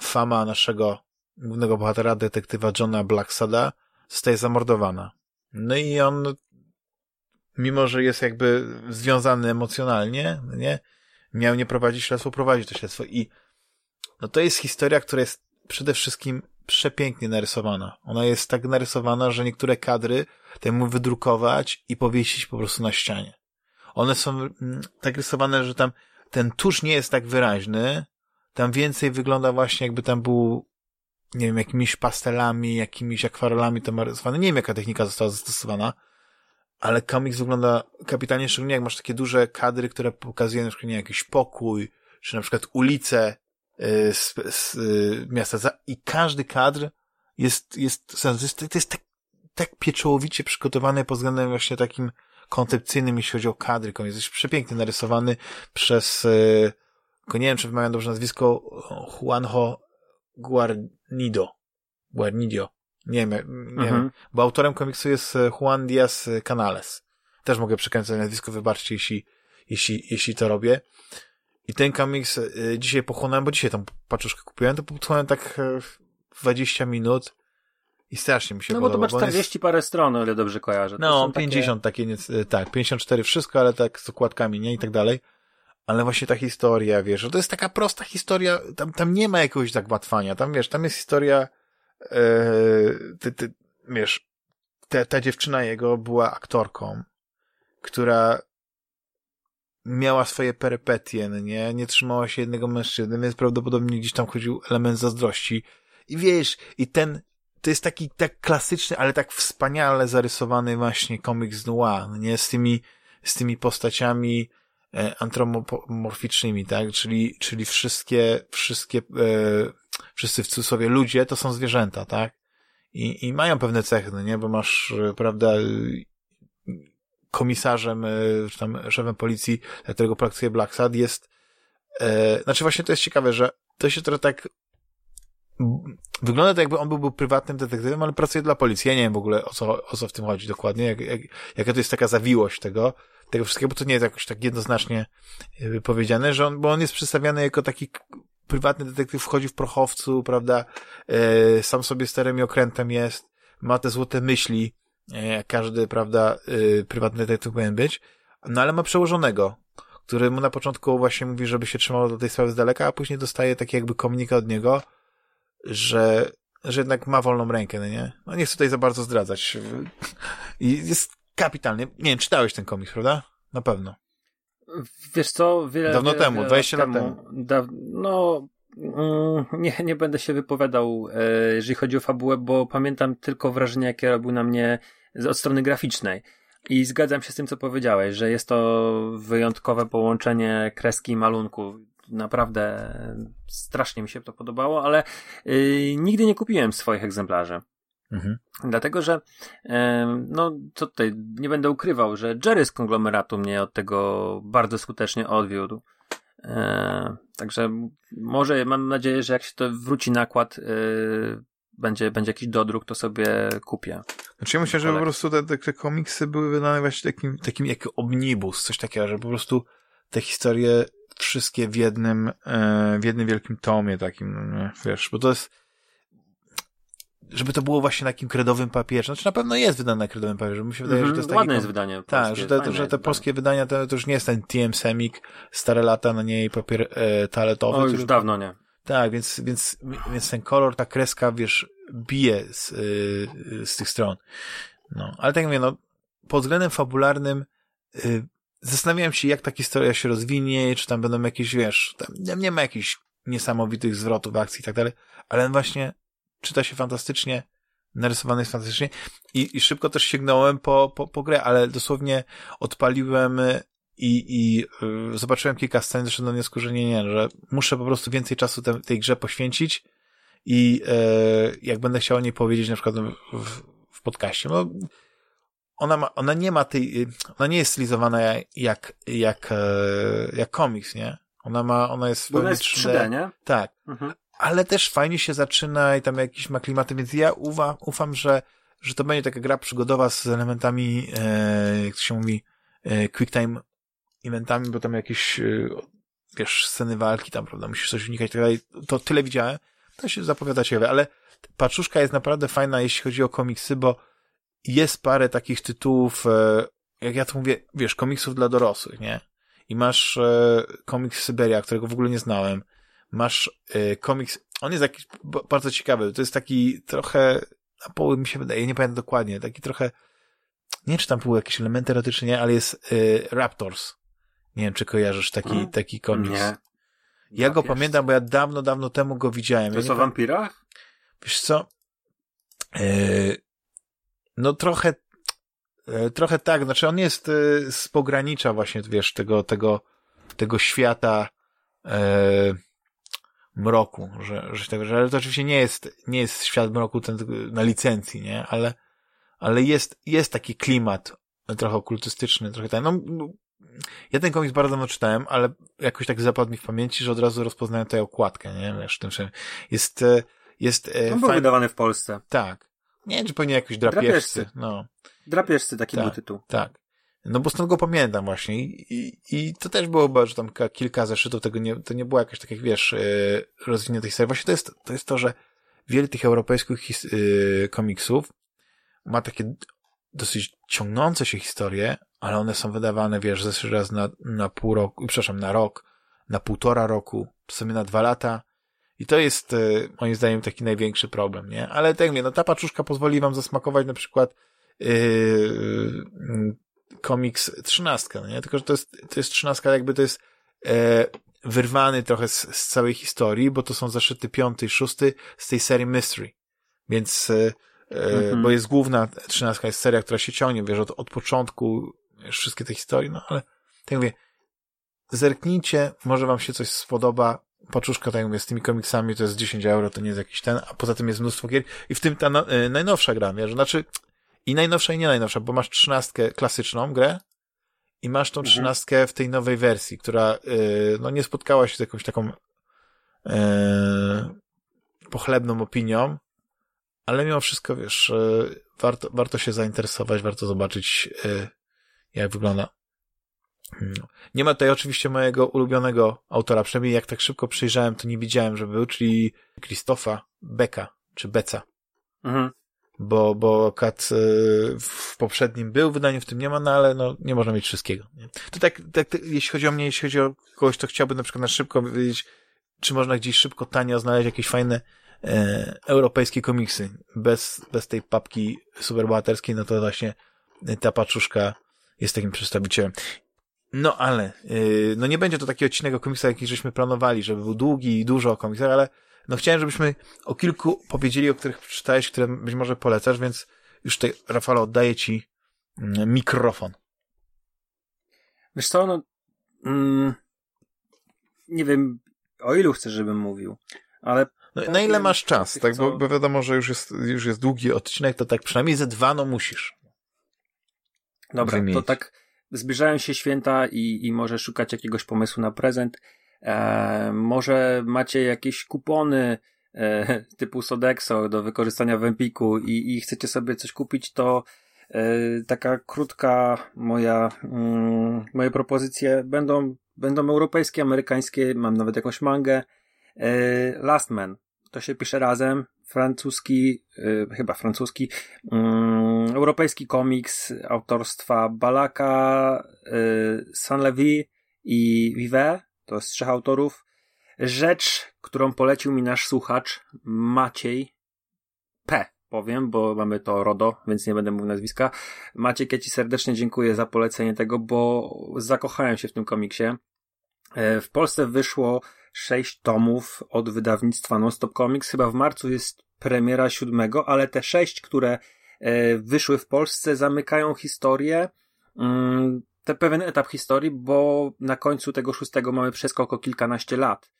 fama naszego głównego bohatera, detektywa Johna Blacksada, zostaje zamordowana. No i on, mimo że jest jakby związany emocjonalnie, nie, miał nie prowadzić śledztwo, prowadzi to śledztwo i no to jest historia, która jest przede wszystkim przepięknie narysowana. Ona jest tak narysowana, że niektóre kadry temu wydrukować i powiesić po prostu na ścianie. One są tak rysowane, że tam ten tusz nie jest tak wyraźny, tam więcej wygląda właśnie jakby tam był, nie wiem, jakimiś pastelami, jakimiś akwarelami to marysowane. Nie wiem, jaka technika została zastosowana, ale komiks wygląda kapitalnie, szczególnie jak masz takie duże kadry, które pokazują na przykład jakiś pokój, czy na przykład ulicę z miasta. I każdy kadr jest tak pieczołowicie przygotowany pod względem właśnie takim koncepcyjnym, jeśli chodzi o kadry. Jest przepięknie narysowany przez, nie wiem, czy wymawiam dobrze nazwisko, Juanjo Guarnido. Nie wiem. Bo autorem komiksu jest Juan Diaz Canales. Też mogę przekręcać nazwisko, wybaczcie, jeśli to robię. I ten komiks dzisiaj pochłonąłem, bo dzisiaj tam paczuszkę kupiłem, to pochłonąłem tak 20 minut i strasznie mi się podobało. No bo to ma 40 parę stron, o ile dobrze kojarzę. No, 50 takie, 54 wszystko, ale tak z okładkami, nie, i tak dalej. Ale właśnie ta historia, wiesz, że to jest taka prosta historia, tam nie ma jakiegoś zagmatwania, tam wiesz, tam jest historia, wiesz, ta dziewczyna jego była aktorką, która miała swoje perypetie, nie trzymała się jednego mężczyzny, więc prawdopodobnie gdzieś tam chodził element zazdrości. I wiesz, i ten, to jest taki tak klasyczny, ale tak wspaniale zarysowany właśnie komiks noir, z tymi postaciami antropomorficznymi, tak? Czyli wszyscy w cudzysłowie ludzie to są zwierzęta, tak? I mają pewne cechy, bo masz, prawda, komisarzem, czy tam szefem policji, dla którego praktykuje Black Sad jest, znaczy właśnie to jest ciekawe, że to się trochę tak wygląda to jakby on był prywatnym detektywem, ale pracuje dla policji. Ja nie wiem w ogóle o co w tym chodzi dokładnie, jaka to jest taka zawiłość tego wszystkiego, bo to nie jest jakoś tak jednoznacznie powiedziane, że on jest przedstawiany jako taki prywatny detektyw, wchodzi w prochowcu, prawda, sam sobie sterem i okrętem jest, ma te złote myśli, jak każdy, prawda, prywatny detektyw powinien być, no ale ma przełożonego, który mu na początku właśnie mówi, żeby się trzymał do tej sprawy z daleka, a później dostaje taki jakby komunikat od niego, że jednak ma wolną rękę, nie? No nie chcę tutaj za bardzo zdradzać. I jest kapitalny. Nie wiem, czytałeś ten komiks, prawda? Na pewno. Wiesz co? Dawno temu, 20 lat temu. Nie będę się wypowiadał, jeżeli chodzi o fabułę, bo pamiętam tylko wrażenie, jakie robił na mnie od strony graficznej. I zgadzam się z tym, co powiedziałeś, że jest to wyjątkowe połączenie kreski i malunku. Naprawdę strasznie mi się to podobało, ale nigdy nie kupiłem swoich egzemplarzy. Mhm. Dlatego, że co tutaj, nie będę ukrywał, że Jerry z Konglomeratu mnie od tego bardzo skutecznie odwiódł. Także może mam nadzieję, że jak się to wróci nakład, będzie jakiś dodruk, to sobie kupię. Znaczy ja myślę, że po prostu te komiksy były wydane właśnie takim jak omnibus, coś takiego, że po prostu te historie wszystkie w jednym wielkim tomie takim, wiesz, bo to jest, żeby to było właśnie takim kredowym papierze. Znaczy na pewno jest wydane na kredowym papierze, mi się wydaje, że to jest ładne jest wydanie. Tak, że te polskie wydania to już nie jest ten TM Semik, stare lata na niej papier toaletowy. No już dawno nie. Tak, więc ten kolor, ta kreska, wiesz, bije z tych stron. No, ale tak jak mówię, pod względem fabularnym zastanawiałem się, jak ta historia się rozwinie, czy tam będą jakieś, wiesz, tam nie ma jakichś niesamowitych zwrotów akcji i tak dalej, ale właśnie czyta się fantastycznie, narysowane jest fantastycznie i szybko też sięgnąłem po grę, ale dosłownie odpaliłem i zobaczyłem kilka scen, doszedłem do wniosku, że że muszę po prostu więcej czasu tej grze poświęcić i jak będę chciał o niej powiedzieć na przykład w podcaście, ona nie jest stylizowana jak komiks, nie? Ona jest w 3D, nie? Tak. Mhm. Ale też fajnie się zaczyna i tam jakiś ma klimaty, więc ja ufam, że to będzie taka gra przygodowa z elementami, jak to się mówi, quick time eventami, bo tam jakieś, wiesz, sceny walki tam, prawda, musisz coś unikać i tak dalej. To tyle widziałem. To się zapowiada ciekawie, ale paczuszka jest naprawdę fajna, jeśli chodzi o komiksy, bo jest parę takich tytułów, jak ja to mówię, wiesz, komiksów dla dorosłych, nie? I masz komiks Syberia, którego w ogóle nie znałem. Masz komiks, on jest taki bardzo ciekawy, to jest taki trochę, na poły mi się wydaje, nie pamiętam dokładnie, taki trochę, nie wiem, czy tam były jakieś elementy erotyczne, nie, ale jest Raptors. Nie wiem, czy kojarzysz taki komiks. Nie. Ja go pamiętam, bo ja dawno temu go widziałem. To jest o wampirach? Wiesz co? Trochę tak, znaczy on jest z pogranicza właśnie, wiesz, tego świata mroku, że ale to oczywiście nie jest świat mroku ten na licencji, nie? Ale jest taki klimat trochę okultystyczny, trochę tak, ja ten komiks bardzo dawno czytałem, ale jakoś tak zapadł mi w pamięci, że od razu rozpoznałem tę okładkę, nie? Wiesz, tym się jest on był wydawany w Polsce. Tak. Nie wiem, czy pewnie jakoś drapieżcy. No. Drapieżcy, taki był tytuł. Tak. No bo stąd go pamiętam właśnie i to też było chyba, że tam kilka zeszytów tego to nie było jakaś takich, wiesz, rozwiniętych tej historii. Właśnie to jest to, że wiele tych europejskich komiksów ma takie dosyć ciągnące się historie, ale one są wydawane, wiesz, zeszły raz na pół roku, przepraszam, na rok, na półtora roku, w sumie na 2 lata. I to jest, moim zdaniem, taki największy problem, nie? Ale tak jak mówię, ta paczuszka pozwoli wam zasmakować na przykład komiks 13, nie? Tylko, że to jest 13, jakby to jest wyrwany trochę z całej historii, bo to są zeszyty 5 i 6 z tej serii Mystery. Więc bo jest główna 13, jest seria, która się ciągnie, wiesz, od początku wiesz, wszystkie te historie, ale tak jak mówię, zerknijcie, może wam się coś spodoba. Paczuszka, tak jak mówię, z tymi komiksami to jest 10 euro, to nie jest jakiś ten, a poza tym jest mnóstwo gier i w tym ta najnowsza gra, wiesz, znaczy i najnowsza i nie najnowsza, bo masz 13 klasyczną grę i masz tą 13 w tej nowej wersji, która nie spotkała się z jakąś taką pochlebną opinią, ale mimo wszystko, wiesz, warto się zainteresować, warto zobaczyć, jak wygląda. Nie ma tutaj oczywiście mojego ulubionego autora, przynajmniej jak tak szybko przyjrzałem, to nie widziałem, że był, czyli Krzysztofa Beka, czy Beca. Mhm. Bo kat w poprzednim był, wydaniu w tym nie ma, ale nie można mieć wszystkiego. Nie? To tak, jeśli chodzi o mnie, jeśli chodzi o kogoś, to chciałbym na przykład na szybko wiedzieć, czy można gdzieś szybko, tanio znaleźć jakieś fajne europejskie komiksy. Bez tej papki superbohaterskiej, to właśnie ta paczuszka jest takim przedstawicielem. No ale, no nie będzie to taki odcinek o komiksach, jaki żeśmy planowali, żeby był długi i dużo o komiksach, ale no chciałem, żebyśmy o kilku powiedzieli, o których przeczytałeś, które być może polecasz, więc już tutaj, Rafale, oddaję ci mikrofon. Wiesz co, no nie wiem, o ilu chcesz, żebym mówił, ale... No, na ile masz czas, tak? Bo wiadomo, że już jest długi odcinek, to tak przynajmniej ze dwa, no musisz. Dobra, to tak zbliżają się święta i może szukać jakiegoś pomysłu na prezent. Może macie jakieś kupony typu Sodexo do wykorzystania w Empiku i chcecie sobie coś kupić, to taka krótka moje propozycje będą europejskie, amerykańskie, mam nawet jakąś mangę. Last Man, to się pisze razem, francuski, europejski komiks autorstwa Balaka, Saint-Lévy i Vive, to jest trzech autorów. Rzecz, którą polecił mi nasz słuchacz Maciej P, powiem, bo mamy to RODO, więc nie będę mówił nazwiska. Maciek, ja ci serdecznie dziękuję za polecenie tego, bo zakochałem się w tym komiksie. W Polsce wyszło 6 tomów od wydawnictwa Nonstop Comics. Chyba w marcu jest premiera 7, ale te 6, które wyszły w Polsce, zamykają historię, ten pewien etap historii, bo na końcu tego 6 mamy przeskok o kilkanaście lat,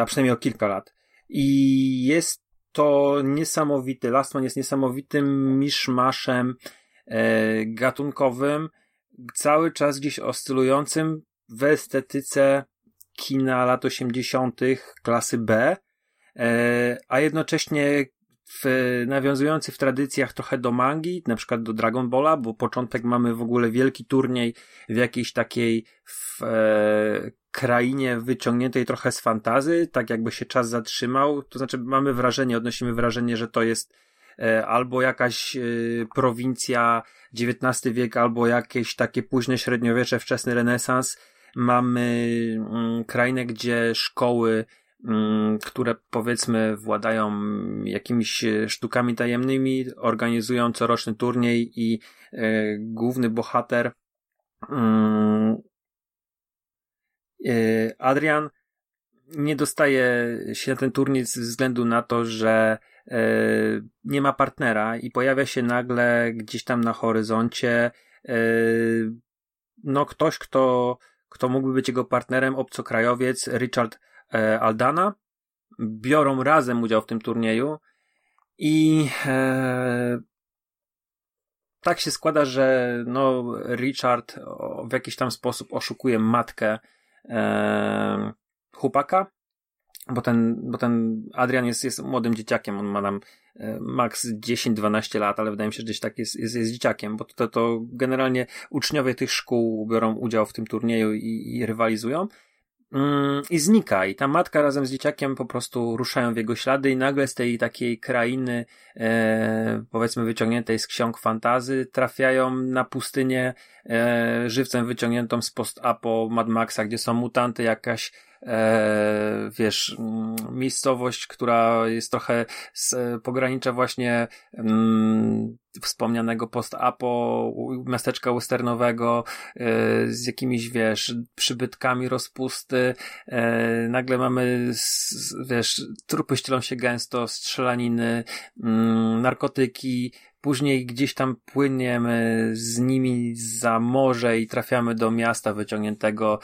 a przynajmniej o kilka lat. I jest to niesamowity, Last Man jest niesamowitym miszmaszem gatunkowym, cały czas gdzieś oscylującym w estetyce kina lat 80. klasy B, a jednocześnie nawiązujący w tradycjach trochę do mangi, na przykład do Dragon Balla, bo początek mamy w ogóle wielki turniej w jakiejś takiej krainie wyciągniętej trochę z fantazy, tak jakby się czas zatrzymał, to znaczy odnosimy wrażenie, że to jest albo jakaś prowincja XIX wiek, albo jakieś takie późne średniowiecze, wczesny renesans. Mamy krainę, gdzie szkoły, które powiedzmy władają jakimiś sztukami tajemnymi, organizują coroczny turniej i główny bohater Adrian nie dostaje się na ten turniej ze względu na to, że nie ma partnera i pojawia się nagle gdzieś tam na horyzoncie ktoś, kto mógłby być jego partnerem, obcokrajowiec Richard Aldana. Biorą razem udział w tym turnieju i tak się składa, że Richard w jakiś tam sposób oszukuje matkę chłopaka, bo ten Adrian jest młodym dzieciakiem, on ma tam max 10-12 lat, ale wydaje mi się, że gdzieś tak jest dzieciakiem, bo to generalnie uczniowie tych szkół biorą udział w tym turnieju i rywalizują i znika i ta matka razem z dzieciakiem po prostu ruszają w jego ślady i nagle z tej takiej krainy powiedzmy wyciągniętej z ksiąg fantazy trafiają na pustynię żywcem wyciągniętą z post-apo Mad Maxa, gdzie są mutanty, jakaś miejscowość, która jest trochę pogranicza właśnie wspomnianego post-apo, miasteczka westernowego z jakimiś, przybytkami rozpusty. Nagle mamy, trupy ścielą się gęsto, strzelaniny, narkotyki. Później gdzieś tam płyniemy z nimi za morze i trafiamy do miasta wyciągniętego,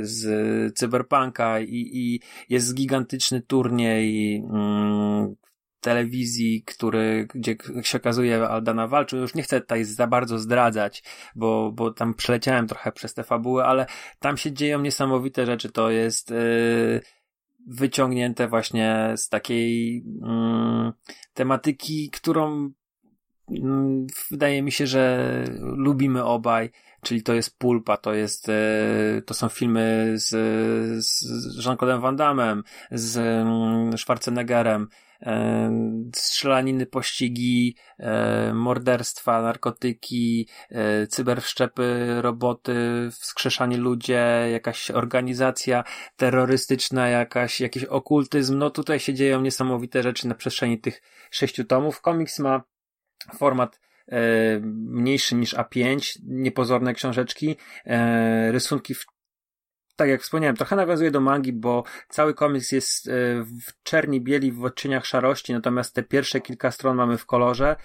z cyberpunka i jest gigantyczny turniej telewizji, gdzie się okazuje Aldana walczył. Już nie chcę tutaj za bardzo zdradzać, bo tam przeleciałem trochę przez te fabuły, ale tam się dzieją niesamowite rzeczy. To jest... wyciągnięte właśnie z takiej tematyki, którą wydaje mi się, że lubimy obaj, czyli to jest Pulpa, to są filmy z Jean-Claude'em Van Damme, z Schwarzeneggerem, strzelaniny, pościgi, morderstwa, narkotyki, cyberszczepy, roboty, wskrzeszanie ludzi, jakaś organizacja terrorystyczna, jakiś okultyzm. No tutaj się dzieją niesamowite rzeczy na przestrzeni tych 6 tomów. Komiks ma format mniejszy niż A5, niepozorne książeczki, rysunki w tak jak wspomniałem, trochę nawiązuje do mangi, bo cały komiks jest w czerni, bieli, w odcieniach szarości, natomiast te pierwsze kilka stron mamy w kolorze.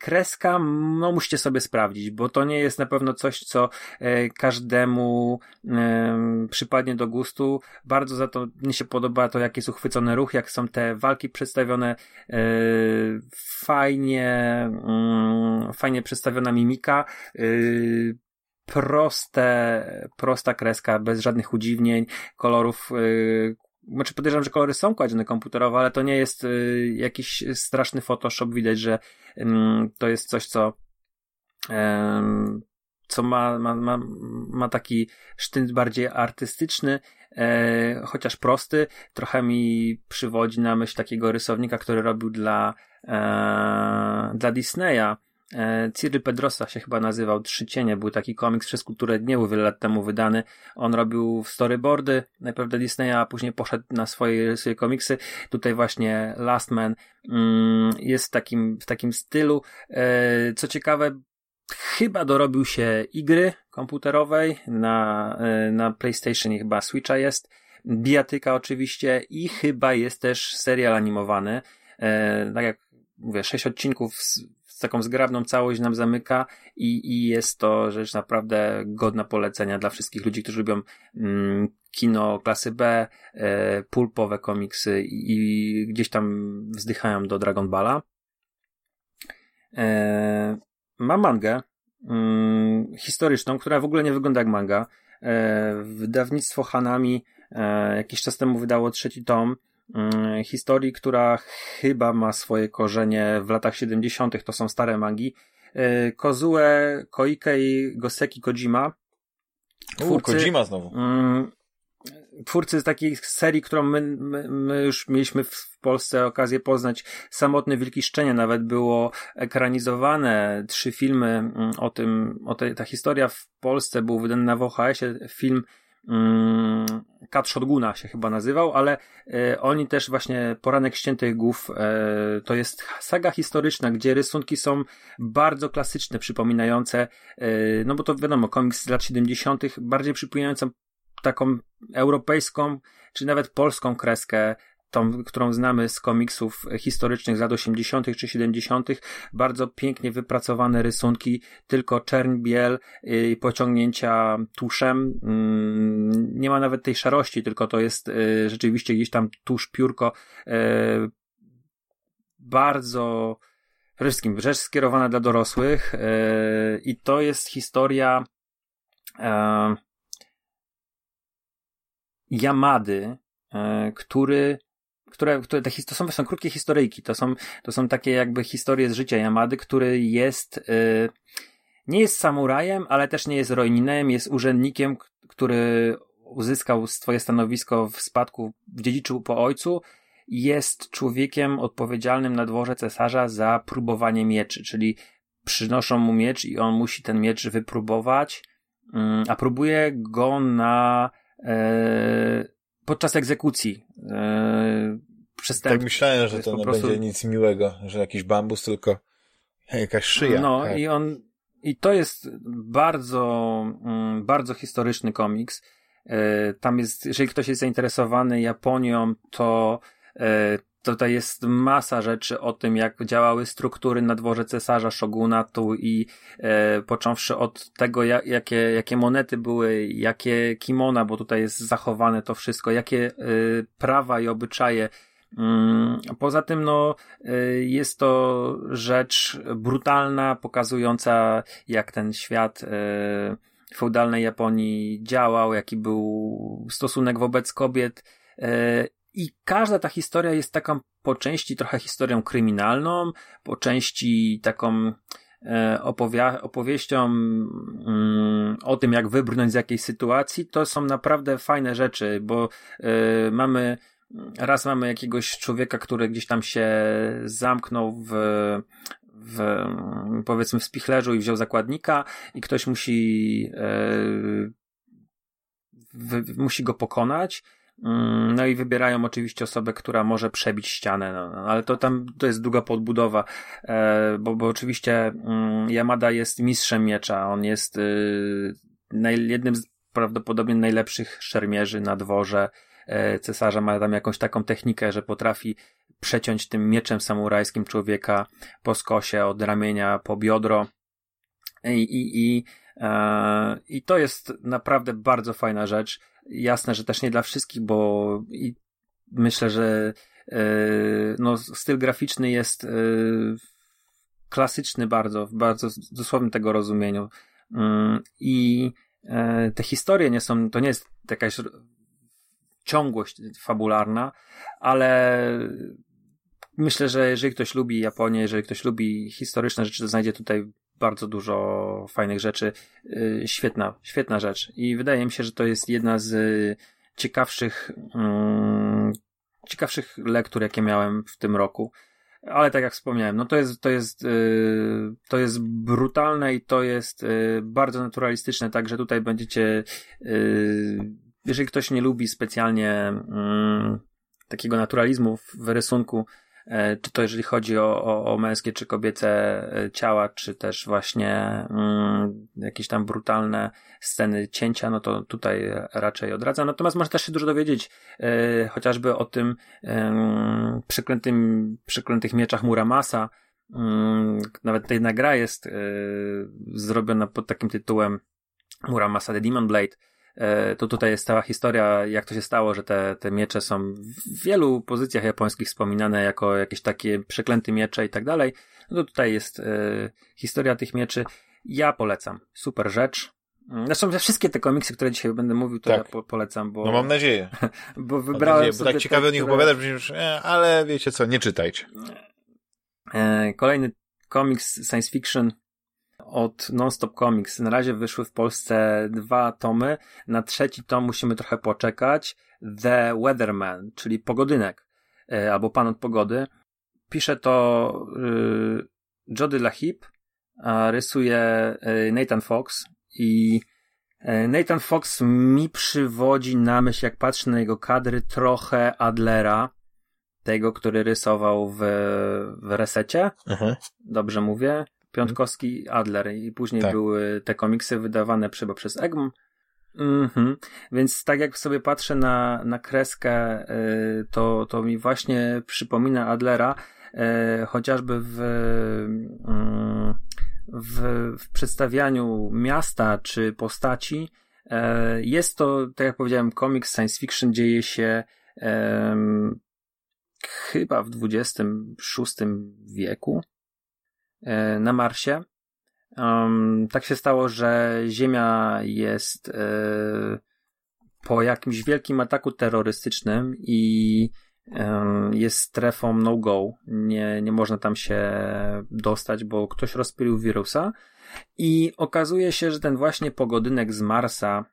Kreska, no musicie sobie sprawdzić, bo to nie jest na pewno coś, co każdemu przypadnie do gustu. Bardzo za to mi się podoba to, jak jest uchwycony ruch, jak są te walki przedstawione, fajnie przedstawiona mimika, prosta kreska, bez żadnych udziwnień, kolorów, znaczy podejrzewam, że kolory są kładzione komputerowo, ale to nie jest jakiś straszny Photoshop, widać, że to jest coś, co ma taki sztyl bardziej artystyczny, chociaż prosty. Trochę mi przywodzi na myśl takiego rysownika, który robił dla Disneya, Cyril Pedrosa się chyba nazywał, Trzy cienie, był taki komiks przez kulturę dniewu wiele lat temu wydany, on robił storyboardy najpierw dla Disneya, a później poszedł na swoje komiksy. Tutaj właśnie Last Man jest w takim stylu. Co ciekawe, chyba dorobił się gry komputerowej na PlayStation i chyba Switcha jest, bijatyka oczywiście i chyba jest też serial animowany, tak jak mówię, 6 odcinków z taką zgrabną całość nam zamyka i jest to rzecz naprawdę godna polecenia dla wszystkich ludzi, którzy lubią kino klasy B, pulpowe komiksy i gdzieś tam wzdychają do Dragon Balla. Mam mangę historyczną, która w ogóle nie wygląda jak manga. Wydawnictwo Hanami jakiś czas temu wydało 3. tom historii, która chyba ma swoje korzenie w latach 70. To są stare mangi. Kozue, Koike i Goseki Kojima. Twórcy, Kojima znowu. Twórcy z takiej serii, którą my już mieliśmy w Polsce okazję poznać. Samotne wilki szczenie nawet było ekranizowane. 3 filmy o tym, ta historia w Polsce był wydany na VHS-ie. Film Kat Shotguna się chyba nazywał, ale oni też właśnie Poranek ściętych głów, to jest saga historyczna, gdzie rysunki są bardzo klasyczne, przypominające, no bo to wiadomo, komiks z lat 70., bardziej przypominającą taką europejską, czy nawet polską kreskę, tą, którą znamy z komiksów historycznych z lat 80. czy 70. Bardzo pięknie wypracowane rysunki, tylko czerń, biel i pociągnięcia tuszem. Nie ma nawet tej szarości, tylko to jest rzeczywiście gdzieś tam tusz, piórko. Bardzo przede wszystkim rzecz skierowana dla dorosłych i to jest historia Yamady, to są krótkie historyjki, to są takie jakby historie z życia Yamady, który jest nie jest samurajem, ale też nie jest roininem, jest urzędnikiem, który uzyskał swoje stanowisko w spadku, w dziedziczył po ojcu, jest człowiekiem odpowiedzialnym na dworze cesarza za próbowanie mieczy, czyli przynoszą mu miecz i on musi ten miecz wypróbować, a próbuje go na podczas egzekucji przestępstwa. Tak myślałem, że to nie będzie nic miłego, że jakiś bambus, tylko jakaś szyja. No tak. I to jest bardzo historyczny komiks. Tam jest, jeżeli ktoś jest zainteresowany Japonią, to tutaj jest masa rzeczy o tym, jak działały struktury na dworze cesarza, szogunatu i począwszy od tego, jakie monety były, jakie kimona, bo tutaj jest zachowane to wszystko, jakie prawa i obyczaje. Poza tym jest to rzecz brutalna, pokazująca, jak ten świat feudalnej Japonii działał, jaki był stosunek wobec kobiet. I każda ta historia jest taką po części trochę historią kryminalną, po części taką opowieścią o tym, jak wybrnąć z jakiejś sytuacji. To są naprawdę fajne rzeczy, bo mamy jakiegoś człowieka, który gdzieś tam się zamknął w powiedzmy w spichlerzu i wziął zakładnika i ktoś musi go pokonać. No i wybierają oczywiście osobę, która może przebić ścianę, no, ale to jest długa podbudowa, bo oczywiście Yamada jest mistrzem miecza, on jest jednym z prawdopodobnie najlepszych szermierzy na dworze cesarza, ma tam jakąś taką technikę, że potrafi przeciąć tym mieczem samurajskim człowieka po skosie, od ramienia po biodro i to jest naprawdę bardzo fajna rzecz. Jasne, że też nie dla wszystkich, bo myślę, że styl graficzny jest klasyczny bardzo, w bardzo dosłownym tego rozumieniu. I te historie nie są, to nie jest jakaś ciągłość fabularna, ale myślę, że jeżeli ktoś lubi Japonię, jeżeli ktoś lubi historyczne rzeczy, to znajdzie tutaj bardzo dużo fajnych rzeczy. Świetna rzecz. I wydaje mi się, że to jest jedna z ciekawszych lektur, jakie miałem w tym roku. Ale tak jak wspomniałem, no to jest brutalne i to jest bardzo naturalistyczne, także tutaj będziecie, jeżeli ktoś nie lubi specjalnie takiego naturalizmu w rysunku, czy to jeżeli chodzi o męskie czy kobiece ciała, czy też właśnie jakieś tam brutalne sceny cięcia, no to tutaj raczej odradza. Natomiast można też się dużo dowiedzieć chociażby o tym przeklętych mieczach Muramasa. Nawet ta jedna gra jest zrobiona pod takim tytułem Muramasa The Demon Blade. To tutaj jest cała historia, jak to się stało, że te miecze są w wielu pozycjach japońskich wspominane jako jakieś takie przeklęte miecze i tak dalej. No to tutaj jest historia tych mieczy. Ja polecam. Super rzecz. Zresztą wszystkie te komiksy, które dzisiaj będę mówił, to tak. Ja polecam, bo... No mam nadzieję. Bo wybrałem nadzieję, bo sobie tak ciekawie o nich opowiadasz, ale wiecie co, nie czytajcie. Kolejny komiks science fiction od Nonstop Comics. Na razie wyszły w Polsce 2 tomy. Na 3. tom musimy trochę poczekać. The Weatherman, czyli Pogodynek, albo Pan od Pogody. Pisze to Jody LaHibb, a rysuje Nathan Fox. I Nathan Fox mi przywodzi na myśl, jak patrzę na jego kadry, trochę Adlera, tego, który rysował w Resecie. Aha. Dobrze mówię? Piątkowski, Adler i później tak. Były te komiksy wydawane przez Egmont. Więc tak jak sobie patrzę na kreskę, to mi właśnie przypomina Adlera, chociażby w przedstawianiu miasta czy postaci. Jest to, tak jak powiedziałem, komiks science fiction, dzieje się chyba w XXVI wieku. Na Marsie. Tak się stało, że Ziemia jest po jakimś wielkim ataku terrorystycznym i jest strefą no-go. Nie można tam się dostać, bo ktoś rozpylił wirusa i okazuje się, że ten właśnie pogodynek z Marsa,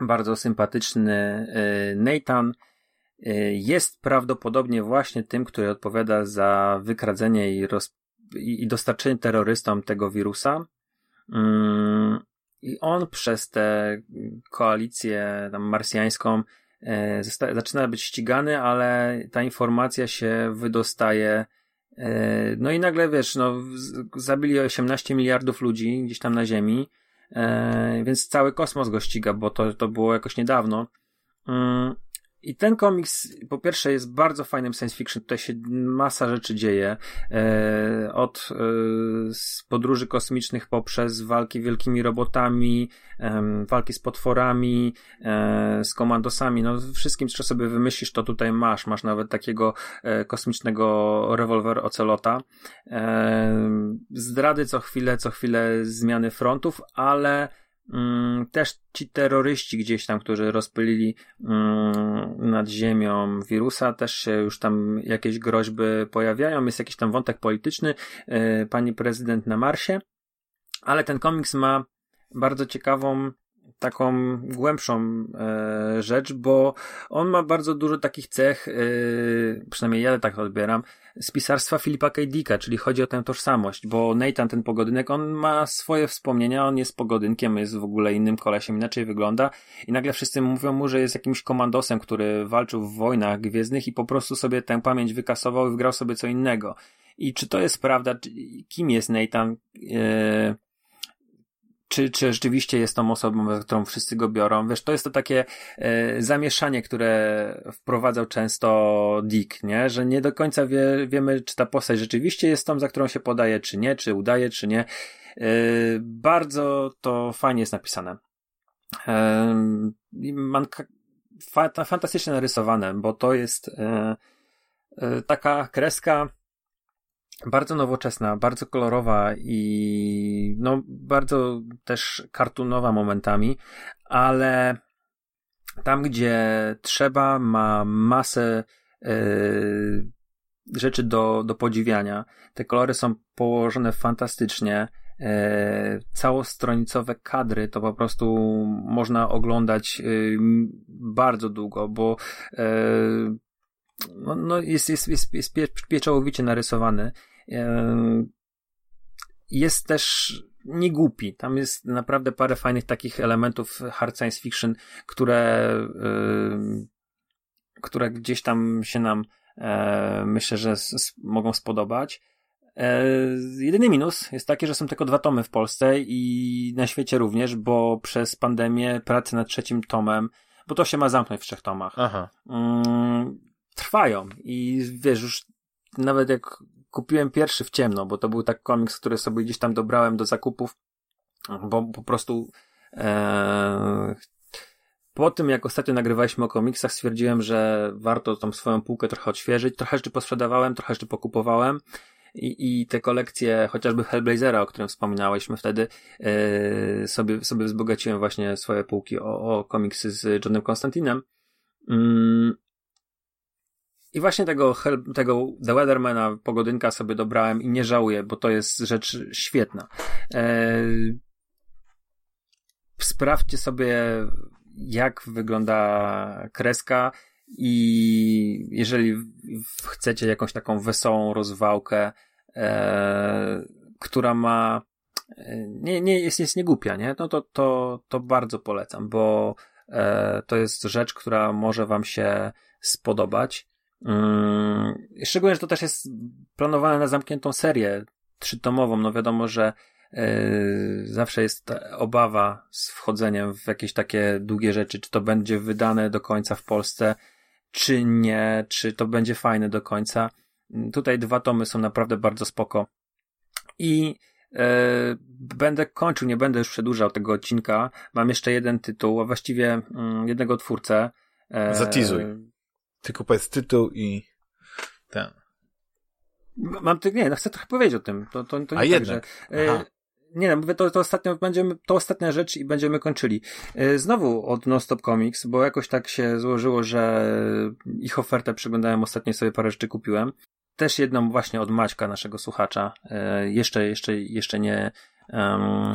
bardzo sympatyczny Nathan, jest prawdopodobnie właśnie tym, który odpowiada za wykradzenie i dostarczenie terrorystom tego wirusa. I on przez tę koalicję tam marsjańską zaczyna być ścigany, ale ta informacja się wydostaje. No i nagle zabili 18 miliardów ludzi gdzieś tam na Ziemi, więc cały kosmos go ściga, bo to było jakoś niedawno. I ten komiks, po pierwsze, jest bardzo fajnym science fiction. Tutaj się masa rzeczy dzieje. Od podróży kosmicznych poprzez walki wielkimi robotami, walki z potworami, z komandosami. No, wszystkim, co sobie wymyślisz, to tutaj masz. Masz nawet takiego kosmicznego rewolwer Ocelota. Zdrady co chwilę zmiany frontów, ale też ci terroryści gdzieś tam, którzy rozpylili nad Ziemią wirusa, też się już tam jakieś groźby pojawiają, jest jakiś tam wątek polityczny, pani prezydent na Marsie, ale ten komiks ma bardzo ciekawą taką głębszą rzecz, bo on ma bardzo dużo takich cech, przynajmniej ja tak to odbieram, z pisarstwa Philipa K. Dicka, czyli chodzi o tę tożsamość, bo Nathan, ten pogodynek, on ma swoje wspomnienia, on jest pogodynkiem, jest w ogóle innym kolesiem, inaczej wygląda i nagle wszyscy mówią mu, że jest jakimś komandosem, który walczył w wojnach gwiezdnych i po prostu sobie tę pamięć wykasował i wgrał sobie co innego. I czy to jest prawda? Kim jest Nathan? Czy rzeczywiście jest tą osobą, za którą wszyscy go biorą? Wiesz, to jest to takie zamieszanie, które wprowadzał często Dick, nie? Że nie do końca wiemy, czy ta postać rzeczywiście jest tą, za którą się podaje, czy nie, czy udaje, czy nie. Bardzo to fajnie jest napisane. Fantastycznie narysowane, bo to jest taka kreska bardzo nowoczesna, bardzo kolorowa i no bardzo też kartunowa momentami, ale tam gdzie trzeba ma masę rzeczy do podziwiania. Te kolory są położone fantastycznie. Całostronicowe kadry to po prostu można oglądać bardzo długo, bo jest pieczołowicie narysowany. Jest też niegłupi. Tam jest naprawdę parę fajnych takich elementów hard science fiction, które gdzieś tam się nam myślę, że mogą spodobać. Jedyny minus jest taki, że są tylko 2 tomy w Polsce i na świecie również, bo przez pandemię prace nad 3. tomem, bo to się ma zamknąć w 3 tomach. Aha. Trwają i wiesz, już nawet jak kupiłem pierwszy w ciemno, bo to był tak komiks, który sobie gdzieś tam dobrałem do zakupów, bo po prostu po tym jak ostatnio nagrywaliśmy o komiksach, stwierdziłem, że warto tą swoją półkę trochę odświeżyć, trochę rzeczy posprzedawałem, trochę rzeczy pokupowałem i te kolekcje chociażby Hellblazera, o którym wspominałyśmy wtedy, sobie wzbogaciłem właśnie swoje półki o komiksy z Johnem Constantinem. I właśnie tego The Weathermana, pogodynka sobie dobrałem i nie żałuję, bo to jest rzecz świetna. Sprawdźcie sobie, jak wygląda kreska i jeżeli chcecie jakąś taką wesołą rozwałkę, która ma... Nie jest niegłupia, nie? No to bardzo polecam, bo to jest rzecz, która może wam się spodobać. Szczególnie, że to też jest planowane na zamkniętą serię 3-tomową, no wiadomo, że zawsze jest ta obawa z wchodzeniem w jakieś takie długie rzeczy, czy to będzie wydane do końca w Polsce, czy nie, czy to będzie fajne do końca. Tutaj 2 tomy są naprawdę bardzo spoko i będę kończył, nie będę już przedłużał tego odcinka, mam jeszcze jeden tytuł, a właściwie jednego twórcę. Zatizuj. Tylko powiedz tytuł i ten. Chcę trochę powiedzieć o tym. To nie a jednak. Tak, że, mówię, to ostatnia rzecz i będziemy kończyli. Znowu od Non-Stop Comics, bo jakoś tak się złożyło, że ich ofertę przeglądałem ostatnio, sobie parę rzeczy kupiłem. Też jedną właśnie od Maćka, naszego słuchacza. Jeszcze nie,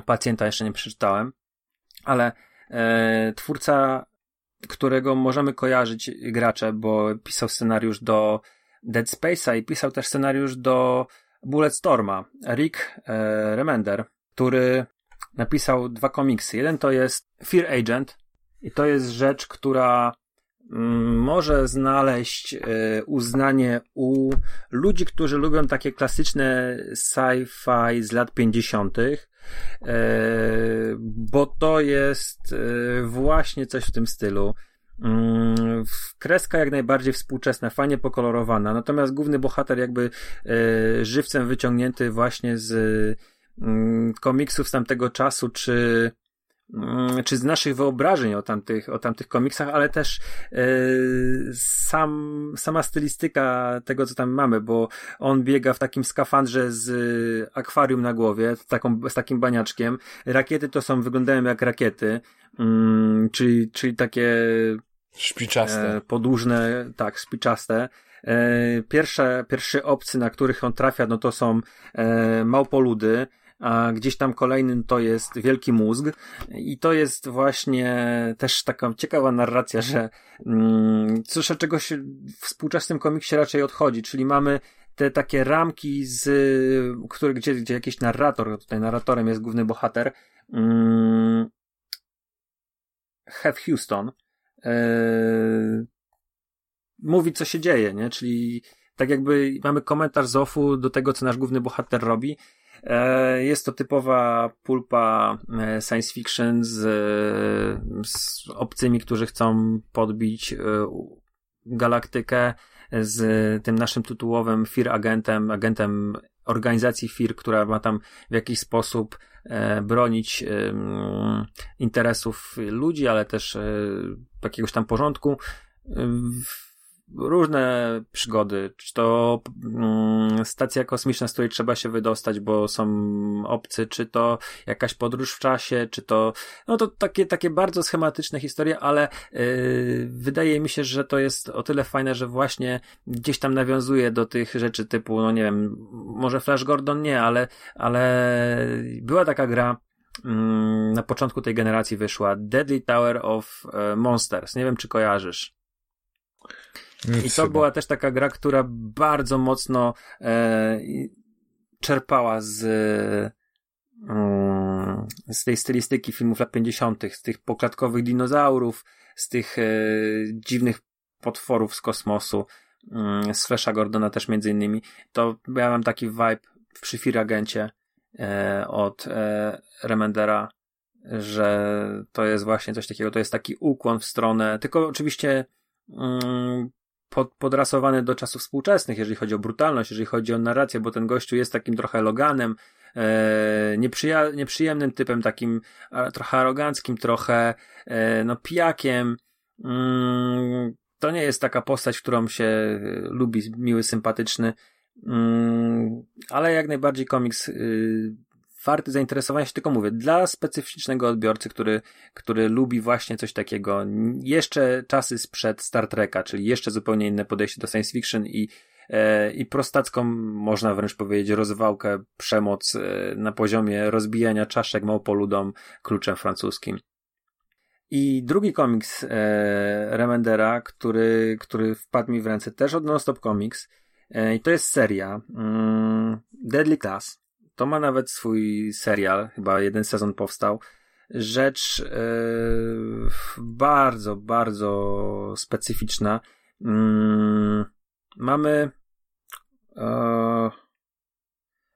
pacjenta jeszcze nie przeczytałem, ale twórca, którego możemy kojarzyć gracze, bo pisał scenariusz do Dead Space'a i pisał też scenariusz do Bulletstorma. Rick Remender, który napisał 2 komiksy. Jeden to jest Fear Agent i to jest rzecz, która może znaleźć uznanie u ludzi, którzy lubią takie klasyczne sci-fi z lat 50., bo to jest właśnie coś w tym stylu. Kreska jak najbardziej współczesna, fajnie pokolorowana, natomiast główny bohater jakby żywcem wyciągnięty właśnie z komiksów z tamtego czasu, czy z naszych wyobrażeń o tamtych komiksach, ale też sama stylistyka tego, co tam mamy, bo on biega w takim skafandrze z akwarium na głowie, z takim baniaczkiem. Rakiety wyglądają jak rakiety, czyli takie szpiczaste, podłużne, tak, szpiczaste. Pierwszy obcy, na których on trafia, no to są małpoludy, a gdzieś tam kolejnym to jest Wielki Mózg i to jest właśnie też taka ciekawa narracja, że coś, od czego się w współczesnym komiksie raczej odchodzi, czyli mamy te takie ramki, które, gdzie jakiś narrator, tutaj narratorem jest główny bohater, Hugh Houston, mówi, co się dzieje, nie? Czyli tak jakby mamy komentarz Zofu do tego, co nasz główny bohater robi. Jest to typowa pulpa science fiction z obcymi, którzy chcą podbić galaktykę, z tym naszym tytułowym FIR agentem organizacji FIR, która ma tam w jakiś sposób bronić interesów ludzi, ale też jakiegoś tam porządku. Różne przygody, czy to stacja kosmiczna, z której trzeba się wydostać, bo są obcy, czy to jakaś podróż w czasie, czy to, no to takie bardzo schematyczne historie, ale wydaje mi się, że to jest o tyle fajne, że właśnie gdzieś tam nawiązuje do tych rzeczy typu, no nie wiem, może Flash Gordon nie, ale była taka gra, na początku tej generacji wyszła, Deadly Tower of Monsters, nie wiem, czy kojarzysz. I to była też taka gra, która bardzo mocno czerpała z tej stylistyki filmów lat 50., z tych poklatkowych dinozaurów, z tych dziwnych potworów z kosmosu, z Flasha Gordona też między innymi. To ja mam taki vibe przy Firagencie od Remendera, że to jest właśnie coś takiego, to jest taki ukłon w stronę, tylko oczywiście podrasowany do czasów współczesnych, jeżeli chodzi o brutalność, jeżeli chodzi o narrację, bo ten gościu jest takim trochę Loganem, nieprzyjemnym typem, takim trochę aroganckim, trochę pijakiem. To nie jest taka postać, którą się lubi, miły, sympatyczny, ale jak najbardziej komiks warty zainteresowania się, tylko mówię, dla specyficznego odbiorcy, który lubi właśnie coś takiego. Jeszcze czasy sprzed Star Treka, czyli jeszcze zupełnie inne podejście do science fiction i prostacką, można wręcz powiedzieć, rozwałkę, przemoc na poziomie rozbijania czaszek małpoludom kluczem francuskim. I drugi komiks Remendera, który wpadł mi w ręce też od Non-Stop Comics, i to jest seria Deadly Class. To ma nawet swój serial, chyba jeden sezon powstał. Rzecz bardzo, bardzo specyficzna. Mamy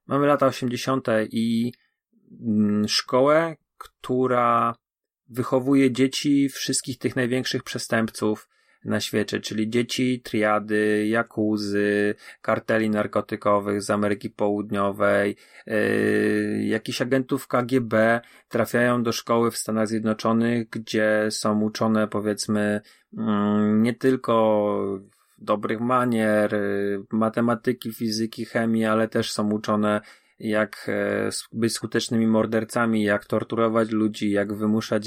lata 80. i szkołę, która wychowuje dzieci wszystkich tych największych przestępców na świecie, czyli dzieci triady, jakuzy, karteli narkotykowych z Ameryki Południowej, jakichś agentów KGB trafiają do szkoły w Stanach Zjednoczonych, gdzie są uczone, powiedzmy, nie tylko dobrych manier, matematyki, fizyki, chemii, ale też są uczone, jak być skutecznymi mordercami, jak torturować ludzi, jak wymuszać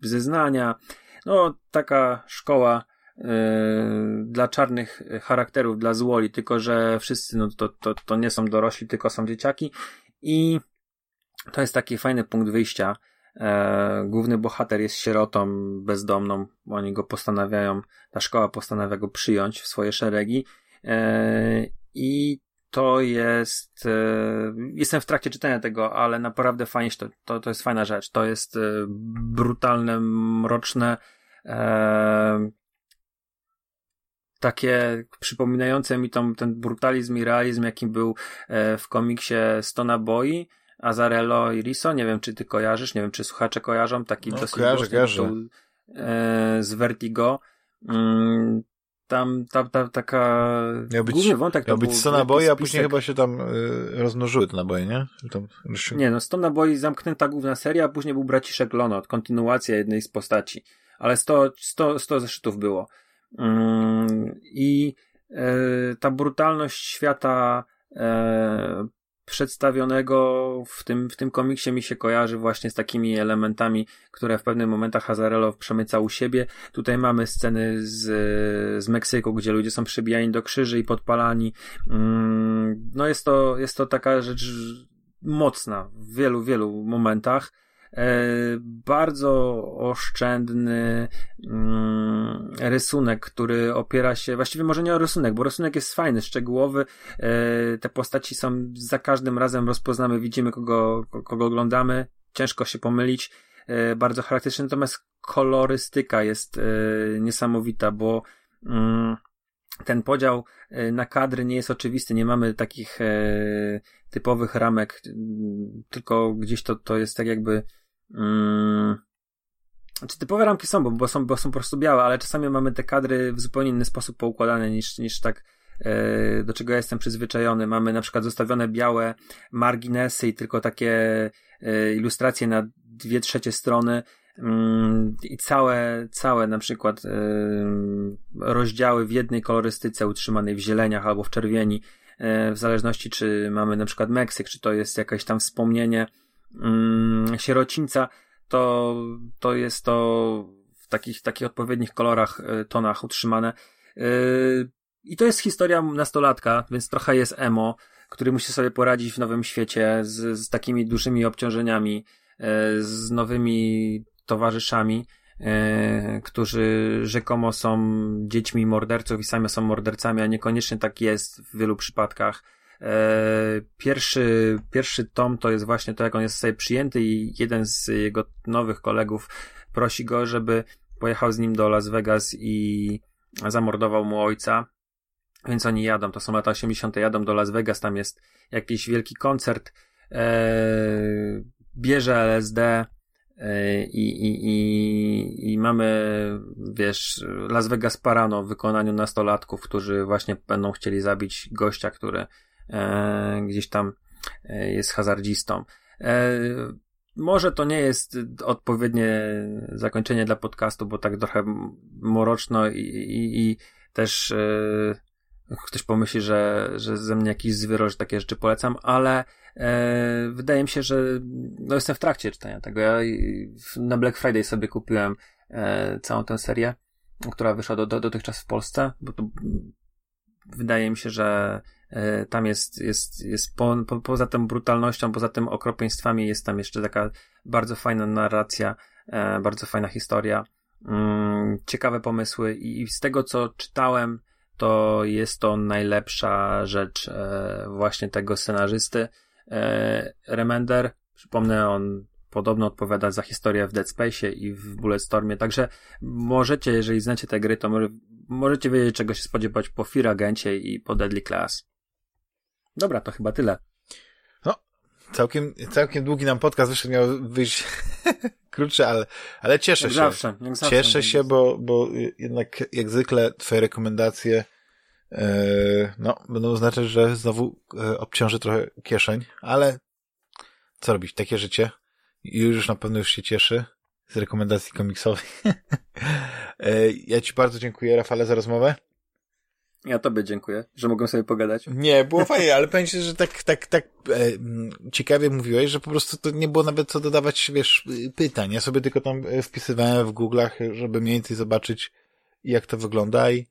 zeznania. No, taka szkoła dla czarnych charakterów, dla złoli, tylko że wszyscy to nie są dorośli, tylko są dzieciaki i to jest taki fajny punkt wyjścia. Główny bohater jest sierotą bezdomną, oni go postanawiają, ta szkoła postanawia go przyjąć w swoje szeregi i to jest... Jestem w trakcie czytania tego, ale naprawdę fajnie, to jest fajna rzecz. To jest brutalne, mroczne, takie przypominające mi ten brutalizm i realizm, jaki był w komiksie 100 naboi, Azarello i Riso. Nie wiem, czy ty kojarzysz, nie wiem, czy słuchacze kojarzą. Taki dosyć kojarzę. Z Vertigo. Taka... Miał być 100 naboi, a później chyba się tam rozmnożyły te naboje, nie? Tam... 100 naboi, zamknięta główna seria, a później był Braciszek Lonot, kontynuacja jednej z postaci. Ale 100 zeszytów było. Ta brutalność świata przedstawionego w tym komiksie mi się kojarzy właśnie z takimi elementami, które w pewnych momentach Hazarello przemycał u siebie. Tutaj mamy sceny z Meksyku, gdzie ludzie są przybijani do krzyży i podpalani. No jest to taka rzecz mocna w wielu, wielu momentach. Bardzo oszczędny rysunek, który opiera się, właściwie może nie o rysunek, bo rysunek jest fajny, szczegółowy, te postaci są, za każdym razem rozpoznamy, widzimy kogo oglądamy, ciężko się pomylić, bardzo charakterystyczny, natomiast kolorystyka jest niesamowita, bo ten podział na kadry nie jest oczywisty, nie mamy takich typowych ramek, tylko gdzieś to jest tak jakby... Znaczy typowe ramki są, bo są po prostu białe, ale czasami mamy te kadry w zupełnie inny sposób poukładane niż tak, do czego ja jestem przyzwyczajony. Mamy na przykład zostawione białe marginesy i tylko takie ilustracje na 2/3 strony, i całe na przykład rozdziały w jednej kolorystyce utrzymanej w zieleniach albo w czerwieni, w zależności czy mamy na przykład Meksyk, czy to jest jakieś tam wspomnienie sierocińca, to jest to w takich odpowiednich kolorach, tonach utrzymane. I to jest historia nastolatka, więc trochę jest emo, który musi sobie poradzić w nowym świecie z takimi dużymi obciążeniami, z nowymi towarzyszami, którzy rzekomo są dziećmi morderców i sami są mordercami, a niekoniecznie tak jest w wielu przypadkach. Pierwszy tom to jest właśnie to, jak on jest sobie przyjęty i jeden z jego nowych kolegów prosi go, żeby pojechał z nim do Las Vegas i zamordował mu ojca. Więc oni jadą, to są lata 80., jadą do Las Vegas, tam jest jakiś wielki koncert, bierze LSD i mamy, wiesz, Las Vegas Parano w wykonaniu nastolatków, którzy właśnie będą chcieli zabić gościa, który gdzieś tam jest hazardzistą. Może to nie jest odpowiednie zakończenie dla podcastu, bo tak trochę mroczno i też ktoś pomyśli, że ze mnie jakiś zwyrol, że takie rzeczy polecam, ale wydaje mi się, że jestem w trakcie czytania tego. Ja na Black Friday sobie kupiłem całą tę serię, która wyszła dotychczas w Polsce, bo to wydaje mi się, że tam jest poza tą brutalnością, poza tym okropieństwami jest tam jeszcze taka bardzo fajna narracja, bardzo fajna historia, ciekawe pomysły i z tego, co czytałem, to jest to najlepsza rzecz właśnie tego scenarzysty. Remender, przypomnę, on podobno odpowiada za historię w Dead Space'ie i w Bulletstormie, także możecie, jeżeli znacie te gry, to możecie wiedzieć, czego się spodziewać po Fear Agencie i po Deadly Class. Dobra, to chyba tyle. No, całkiem długi nam podcast wyszedł, miał wyjść krótszy, ale cieszę się. Jak zawsze. Cieszę się, bo jednak jak zwykle twoje rekomendacje będą oznaczać, że znowu obciąży trochę kieszeń, ale co robić, takie życie. Już na pewno się cieszy z rekomendacji komiksowych. Ja ci bardzo dziękuję, Rafale, za rozmowę. Ja tobie dziękuję, że mogłem sobie pogadać. Nie, było fajnie, ale powiem ci, że tak ciekawie mówiłeś, że po prostu to nie było nawet co dodawać, wiesz, pytań. Ja sobie tylko tam wpisywałem w Google'ach, żeby mniej więcej zobaczyć, jak to wygląda i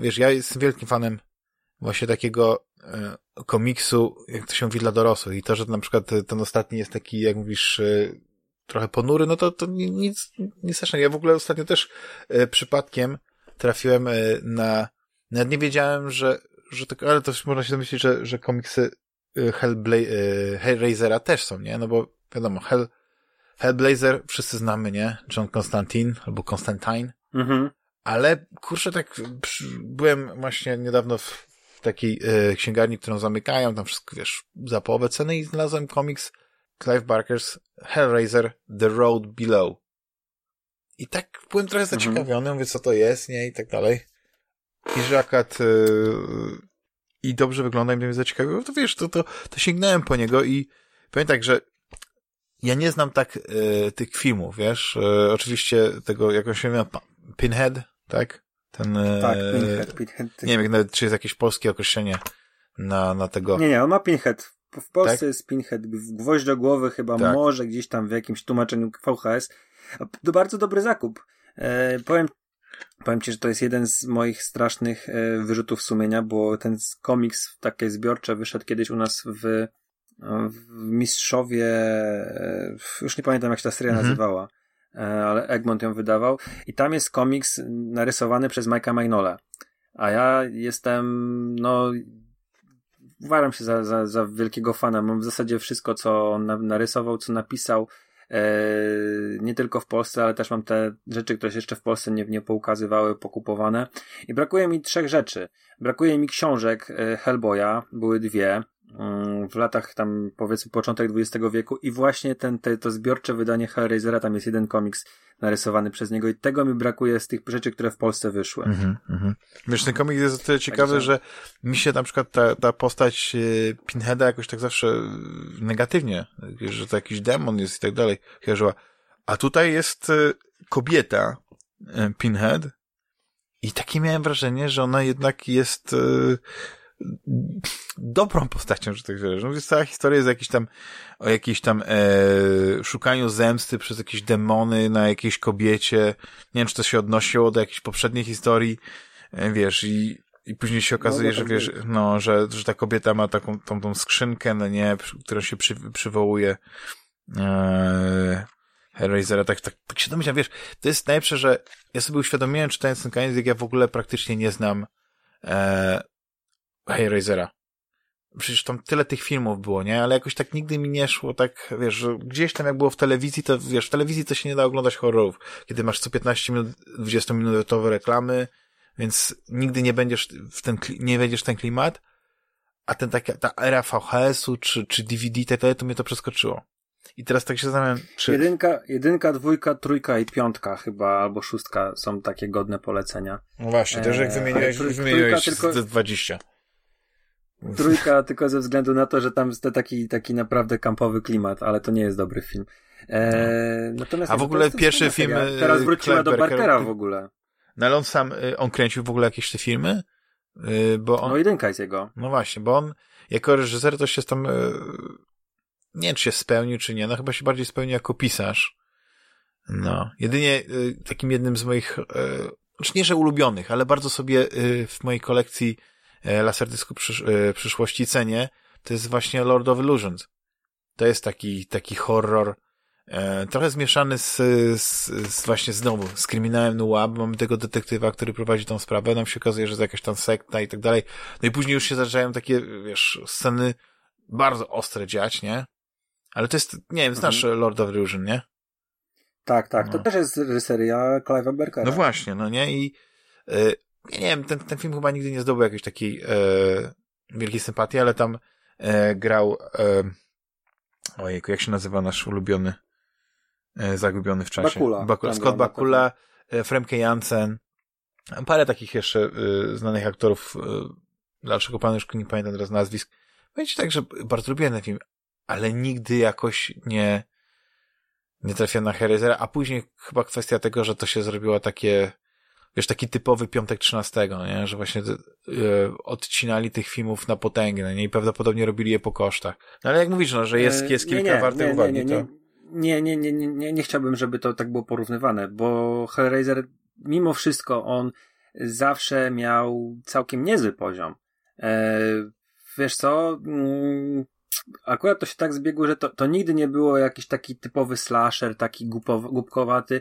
wiesz, ja jestem wielkim fanem właśnie takiego komiksu, jak to się mówi, dla dorosłych i to, że na przykład ten ostatni jest taki, jak mówisz, trochę ponury, no to nic strasznego. Ja w ogóle ostatnio też przypadkiem trafiłem na... Nawet nie wiedziałem, że tak, ale to można się domyślić, że komiksy Hellblazera też są, nie? No bo wiadomo, Hellblazer wszyscy znamy, nie? John Constantine albo Constantine. Mhm. Ale kurczę, tak byłem właśnie niedawno w takiej księgarni, którą zamykają, tam wszystko, wiesz, za połowę ceny i znalazłem komiks Clive Barker's Hellraiser The Road Below. I tak byłem trochę zaciekawiony, mówię, co to jest, nie? I tak dalej. I że akurat i dobrze wygląda i mnie zaciekawiło, to wiesz, to sięgnąłem po niego i powiem tak, że ja nie znam tak tych filmów, wiesz, oczywiście tego, jak on się nazywa, Pinhead, tak? Pinhead. Nie wiem, nawet, czy jest jakieś polskie określenie na tego. Nie, on ma Pinhead. W Polsce tak? Jest Pinhead, gwoździogłowy chyba, tak. Może gdzieś tam w jakimś tłumaczeniu VHS. To bardzo dobry zakup. Powiem ci, że to jest jeden z moich strasznych wyrzutów sumienia, bo ten komiks takie zbiorcze wyszedł kiedyś u nas w Mistrzowie, już nie pamiętam jak się ta seria nazywała, ale Egmont ją wydawał i tam jest komiks narysowany przez Mike'a Mignola, a ja jestem, uważam się za wielkiego fana, mam w zasadzie wszystko co on narysował, co napisał, nie tylko w Polsce, ale też mam te rzeczy, które się jeszcze w Polsce nie poukazywały, pokupowane i brakuje mi trzech rzeczy. Brakuje mi książek Hellboya, były dwie w latach tam powiedzmy początek XX wieku i właśnie to zbiorcze wydanie Hellraisera, tam jest jeden komiks narysowany przez niego i tego mi brakuje z tych rzeczy, które w Polsce wyszły. Wiesz, ten komiks jest o tyle ciekawy, że mi się na przykład ta postać Pinheada jakoś tak zawsze negatywnie, że to jakiś demon jest i tak dalej kojarzyła. A tutaj jest kobieta Pinhead i takie miałem wrażenie, że ona jednak jest dobrą postacią, że tak zależy. Więc cała historia jest o jakiejś tam szukaniu zemsty przez jakieś demony na jakiejś kobiecie. Nie wiem, czy to się odnosiło do jakiejś poprzedniej historii, wiesz, i później się okazuje, że wiesz, że ta kobieta ma taką tą skrzynkę, którą się przywołuje Hellraisera, tak się domyślam, wiesz, to jest najlepsze, że ja sobie uświadomiłem, czytając ten koniec, jak ja w ogóle praktycznie nie znam Hellraisera. Przecież tam tyle tych filmów było, nie? Ale jakoś tak nigdy mi nie szło, tak, wiesz, że gdzieś tam jak było w telewizji, to wiesz, w telewizji to się nie da oglądać horrorów, kiedy masz co 15 minut, 20-minutowe reklamy, więc nigdy nie będziesz ten klimat, a ta era VHS-u, czy DVD, to mnie to przeskoczyło. I teraz tak się zastanawiam, czy... Jedynka, dwójka, trójka i piątka chyba, albo szóstka są takie godne polecenia. No właśnie, też jak wymieniłeś tylko... 20. Trójka tylko ze względu na to, że tam jest taki naprawdę kampowy klimat, ale to nie jest dobry film. Natomiast a w ogóle pierwszy film... Teraz wróciła do Barkera w ogóle. No ale on kręcił w ogóle jakieś te filmy? Bo on... No jedynka jest jego. No właśnie, bo on jako reżyser to się tam... Nie wiem, czy się spełnił, czy nie. Chyba się bardziej spełnił jako pisarz. Jedynie takim jednym z moich... Znaczy nie, że ulubionych, ale bardzo sobie w mojej kolekcji laserdysku przyszłości cenię, to jest właśnie Lord of Illusions. To jest taki horror, trochę zmieszany z właśnie znowu z kryminałem noir, bo mamy tego detektywa, który prowadzi tą sprawę, nam się okazuje, że jest jakaś tam sekta i tak dalej. No i później już się zaczynają takie, wiesz, sceny bardzo ostre dziać, nie? Ale to jest, nie wiem, znasz Lord of Illusion, nie? Tak, to też jest seria Clive'a Barkera. No właśnie, i nie wiem, ten film chyba nigdy nie zdobył jakiejś takiej wielkiej sympatii, ale tam grał ojejku, jak się nazywa nasz ulubiony zagubiony w czasie? Bakula. Scott Bakula, Fremke Jansen, parę takich jeszcze znanych aktorów, dalszego pana już nie pamiętam teraz nazwisk. Wiecie, tak, że bardzo lubię ten film, ale nigdy jakoś nie trafiłem na Hellraisera, a później chyba kwestia tego, że to się zrobiło takie, wiesz, taki typowy piątek 13, nie? Że właśnie odcinali tych filmów na potęgę, nie? I prawdopodobnie robili je po kosztach. No ale jak mówisz, że jest kilka wartych uwagi. Nie chciałbym, żeby to tak było porównywane, bo Hellraiser mimo wszystko on zawsze miał całkiem niezły poziom. Wiesz co, akurat to się tak zbiegło, że to nigdy nie było jakiś taki typowy slasher, taki głupkowaty.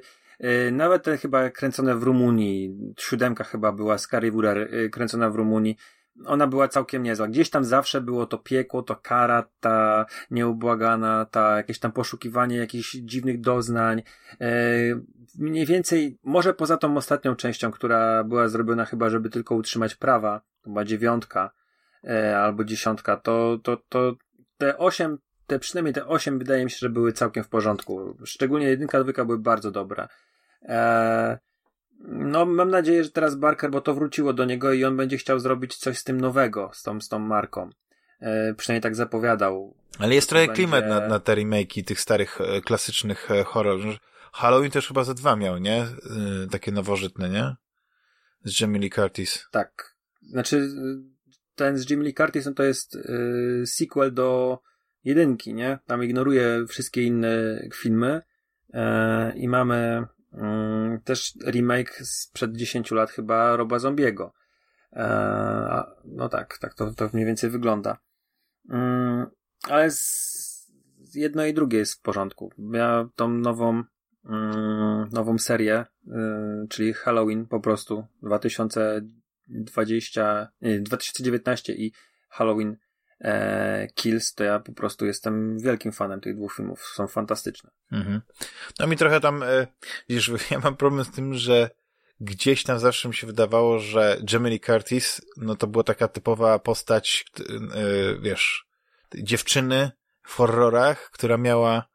Nawet ten chyba kręcony w Rumunii, 7 chyba była, z Kary Wurar kręcona w Rumunii, ona była całkiem niezła. Gdzieś tam zawsze było to piekło, to kara, ta nieubłagana, ta jakieś tam poszukiwanie jakichś dziwnych doznań. Mniej więcej, może poza tą ostatnią częścią, która była zrobiona chyba, żeby tylko utrzymać prawa, to była 9. Albo 10, to te przynajmniej te 8 wydaje mi się, że były całkiem w porządku. Szczególnie 1, 2 były bardzo dobre. Mam nadzieję, że teraz Barker, bo to wróciło do niego i on będzie chciał zrobić coś z tym nowego, z tą marką. Przynajmniej tak zapowiadał. Ale jest trochę klimat na te remake'i tych starych, klasycznych horrorów. Halloween też chyba ze 2 miał, nie? Takie nowożytne, nie? Z Jamie Lee Curtis. Tak. Znaczy... Ten z Jamie Lee Curtis, to jest sequel do 1, nie? Tam ignoruje wszystkie inne filmy i mamy też remake sprzed 10 lat chyba Roba Zombiego. Tak to mniej więcej wygląda. ale jedno i drugie jest w porządku. Ja tą nową serię, czyli Halloween po prostu 2019 i Halloween Kills, to ja po prostu jestem wielkim fanem tych dwóch filmów. Są fantastyczne. Mhm. No mi trochę tam, wiesz, ja mam problem z tym, że gdzieś tam zawsze mi się wydawało, że Jamie Lee Curtis, no to była taka typowa postać, wiesz, dziewczyny w horrorach, która miała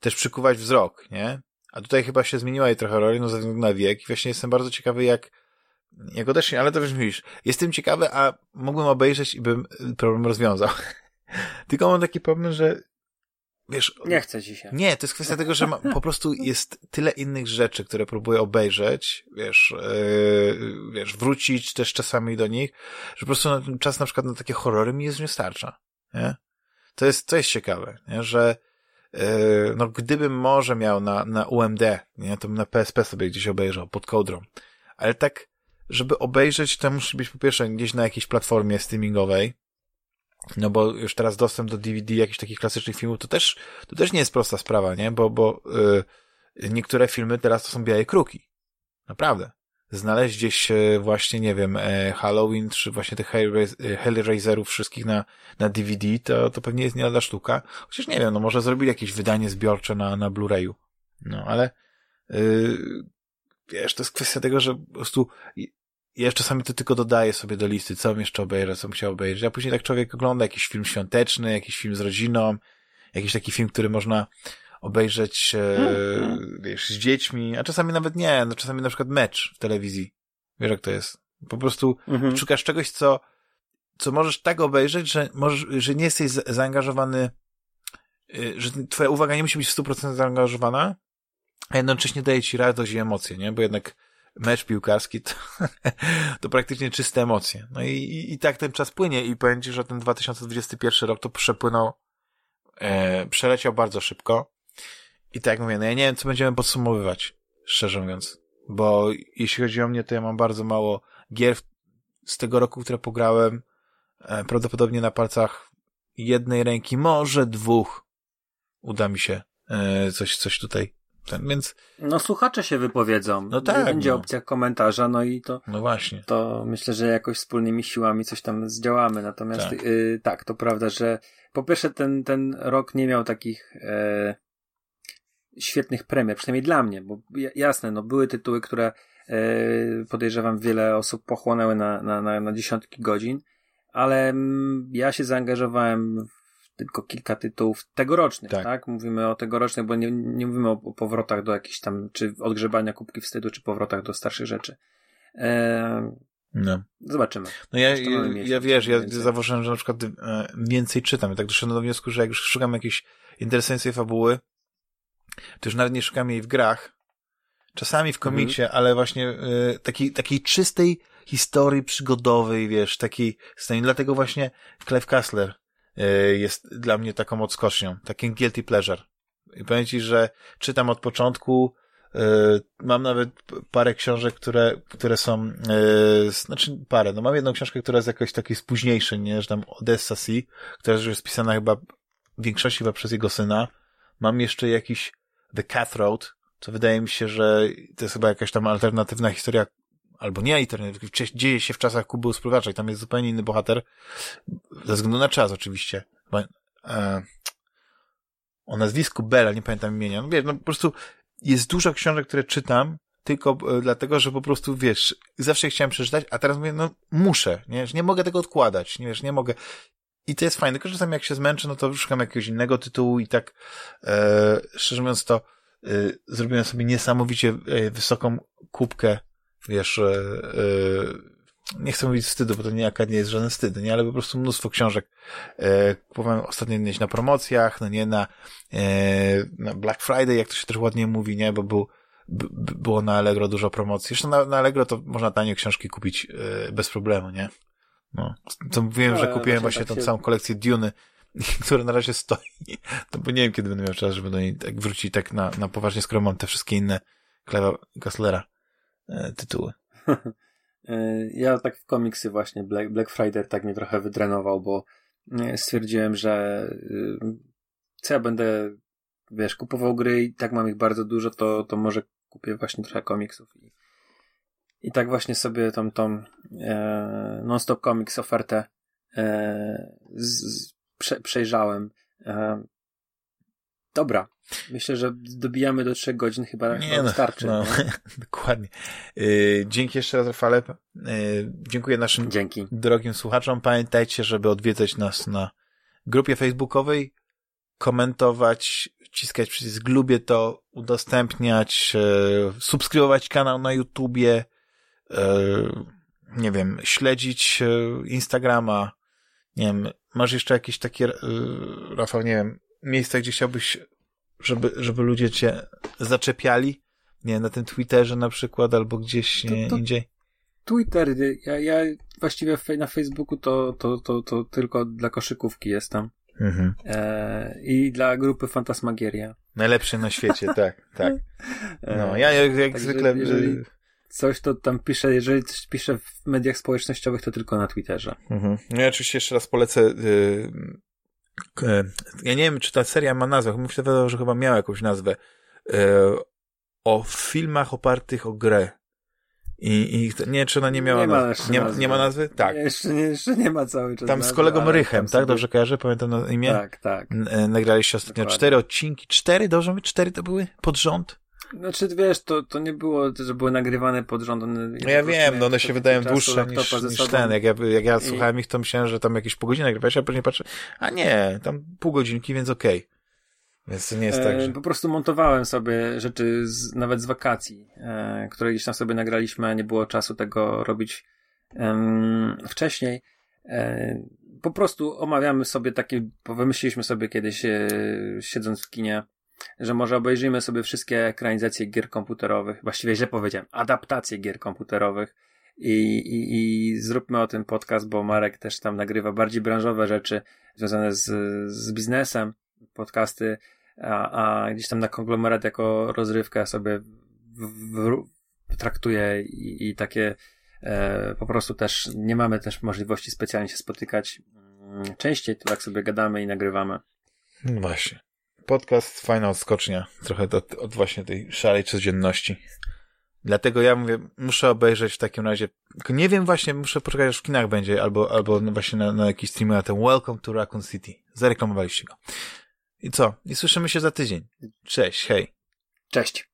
też przykuwać wzrok, nie? A tutaj chyba się zmieniła jej trochę rola, no ze względu na wiek. I właśnie jestem bardzo ciekawy, jak odeszli, ale to już mówisz. Jestem ciekawy, a mógłbym obejrzeć i bym problem rozwiązał. Tylko mam taki problem, że wiesz... Nie chce ci się. Nie, to jest kwestia tego, że po prostu jest tyle innych rzeczy, które próbuję obejrzeć, wiesz, wrócić też czasami do nich, że po prostu czas na przykład na takie horrory mi nie starcza. Nie? To jest ciekawe, nie? Że no gdybym może miał na UMD, nie? To bym na PSP sobie gdzieś obejrzał, pod kołdrą. Ale tak, żeby obejrzeć, to musi być po pierwsze gdzieś na jakiejś platformie streamingowej, no bo już teraz dostęp do DVD jakichś takich klasycznych filmów, to też nie jest prosta sprawa, nie? Bo niektóre filmy teraz to są białe kruki. Naprawdę. Znaleźć gdzieś właśnie, nie wiem, Halloween, czy właśnie tych Hellraiserów wszystkich na DVD, to pewnie jest nie lada sztuka. Chociaż nie wiem, no może zrobili jakieś wydanie zbiorcze na Blu-rayu. No, ale wiesz, to jest kwestia tego, że po prostu ja czasami to tylko dodaję sobie do listy, co jeszcze obejrzę, co bym chciał obejrzeć, a później tak człowiek ogląda jakiś film świąteczny, jakiś film z rodziną, jakiś taki film, który można obejrzeć wiesz, z dziećmi, a czasami nawet nie, no czasami na przykład mecz w telewizji. Wiesz, jak to jest. Po prostu szukasz czegoś, co możesz tak obejrzeć, że nie jesteś zaangażowany, że twoja uwaga nie musi być w 100% zaangażowana, a jednocześnie daje ci radość i emocje, nie? Bo jednak mecz piłkarski to praktycznie czyste emocje. No i tak ten czas płynie i powiem ci, że ten 2021 rok to przepłynął, przeleciał bardzo szybko. I tak mówię, no ja nie wiem, co będziemy podsumowywać, szczerze mówiąc. Bo jeśli chodzi o mnie, to ja mam bardzo mało gier z tego roku, które pograłem. Prawdopodobnie na palcach jednej ręki, może dwóch uda mi się coś tutaj. Więc... No słuchacze się wypowiedzą. No tak. Będzie opcja komentarza, no i to... No właśnie. To myślę, że jakoś wspólnymi siłami coś tam zdziałamy. Natomiast tak, tak to prawda, że po pierwsze ten rok nie miał takich świetnych premier, przynajmniej dla mnie, bo jasne, no były tytuły, które podejrzewam wiele osób pochłonęły na dziesiątki godzin, ale ja się zaangażowałem w tylko kilka tytułów tegorocznych, tak? Mówimy o tegorocznych, bo nie mówimy o powrotach do jakichś tam, czy odgrzebania kubki wstydu, czy powrotach do starszych rzeczy. No. Zobaczymy. No ja wiesz, ja zauważyłem, że na przykład więcej czytam. Ja tak doszedłem do wniosku, że jak już szukam jakiejś interesującej fabuły, to już nawet nie szukam jej w grach, czasami w komiksie, ale właśnie takiej czystej historii przygodowej, wiesz, takiej scenie. Dlatego właśnie Clive Cussler jest dla mnie taką odskocznią, takim guilty pleasure. I powiem ci, że czytam od początku, mam nawet parę książek, które są, znaczy parę, no mam jedną książkę, która jest jakoś takiej z późniejszej, nie, że tam Odessa C, która już jest pisana chyba w większości chyba przez jego syna. Mam jeszcze jakiś The Cathroat, co wydaje mi się, że to jest chyba jakaś tam alternatywna historia, albo nie internet, dzieje się w czasach Kuby Usprowacza i tam jest zupełnie inny bohater, ze względu na czas oczywiście. O nazwisku Bella, nie pamiętam imienia. No wiesz, no po prostu jest dużo książek, które czytam, tylko dlatego, że po prostu, wiesz, zawsze chciałem przeczytać, a teraz mówię, no muszę, nie, że nie mogę tego odkładać, nie, wiesz, nie mogę. I to jest fajne, tylko że czasami jak się zmęczę, no to szukam jakiegoś innego tytułu i tak, szczerze mówiąc to, zrobiłem sobie niesamowicie wysoką kubkę, wiesz, nie chcę mówić wstydu, bo to nie jest żaden wstyd, nie, ale po prostu mnóstwo książek kupowałem ostatnio gdzieś na promocjach, no nie na Black Friday, jak to się też ładnie mówi, nie, bo było na Allegro dużo promocji. Zresztą na Allegro to można tanie książki kupić bez problemu, nie. No, to mówiłem, że kupiłem właśnie tą całą kolekcję Duny, która na razie stoi, to bo nie wiem, kiedy będę miał czas, żeby do niej tak wrócić tak na poważnie, skoro mam te wszystkie inne Clive'a Cusslera tytuły. Ja tak w komiksy właśnie Black Friday tak mnie trochę wydrenował, bo stwierdziłem, że co ja będę, wiesz, kupował gry i tak mam ich bardzo dużo, to może kupię właśnie trochę komiksów. I tak właśnie sobie tą non-stop comics ofertę przejrzałem. Dobra. Myślę, że dobijamy do 3 godzin, chyba wystarczy. No. Dokładnie. Dzięki jeszcze raz, Rafale. Dziękuję naszym drogim słuchaczom. Pamiętajcie, żeby odwiedzać nas na grupie facebookowej, komentować, wciskać przycisk lubię to, udostępniać, subskrybować kanał na YouTubie, nie wiem, śledzić Instagrama, nie wiem, masz jeszcze jakieś takie, Rafał, nie wiem, miejsca, gdzie chciałbyś, żeby ludzie cię zaczepiali? Nie, na tym Twitterze na przykład, albo gdzieś to indziej? Twitter, ja właściwie na Facebooku to tylko dla koszykówki jestem. Mhm. I dla grupy Fantasmagieria. Najlepszy na świecie, tak. No, ja jak tak zwykle... Jeżeli coś to tam piszę, jeżeli coś piszę w mediach społecznościowych, to tylko na Twitterze. Mhm. No ja oczywiście jeszcze raz polecę... Ja nie wiem, czy ta seria ma nazwę. Mi się wydawało, że chyba miała jakąś nazwę. O filmach opartych o grę. I nie, czy ona nie miała nazwy. Nie ma nazwy? Tak. Jeszcze nie ma cały czas. Tam z kolegą Rychem, tak? Sobie... Dobrze kojarzę? Pamiętam na imię? Tak. Nagraliście ostatnio 4 odcinki. 4? Dobrze mówię? 4 to były? Pod rząd? Znaczy, wiesz, to nie było, że były nagrywane pod rząd. No ja wiem, one się wydają dłuższe niż ten. Jak ja słuchałem ich, to myślałem, że tam jakieś pół godziny nagrywasz, a później patrzę, a nie, tam pół godzinki, więc okej. Więc to nie jest tak, że... Po prostu montowałem sobie rzeczy nawet z wakacji, które gdzieś tam sobie nagraliśmy, a nie było czasu tego robić wcześniej. Po prostu omawiamy sobie takie, wymyśliliśmy sobie kiedyś, siedząc w kinie, że może obejrzyjmy sobie wszystkie ekranizacje gier komputerowych, właściwie źle powiedziałem, adaptacje gier komputerowych i zróbmy o tym podcast, bo Marek też tam nagrywa bardziej branżowe rzeczy związane z biznesem, podcasty, a gdzieś tam na konglomerat jako rozrywkę sobie traktuje i takie po prostu też nie mamy też możliwości specjalnie się spotykać częściej, to tak sobie gadamy i nagrywamy. Właśnie. Podcast, fajna odskocznia, trochę od właśnie tej szarej codzienności. Dlatego ja mówię, muszę obejrzeć w takim razie, tylko nie wiem właśnie, muszę poczekać, aż w kinach będzie, albo właśnie na jakiś streamer, na ten Welcome to Raccoon City. Zareklamowaliście go. I co? I słyszymy się za tydzień. Cześć, hej. Cześć.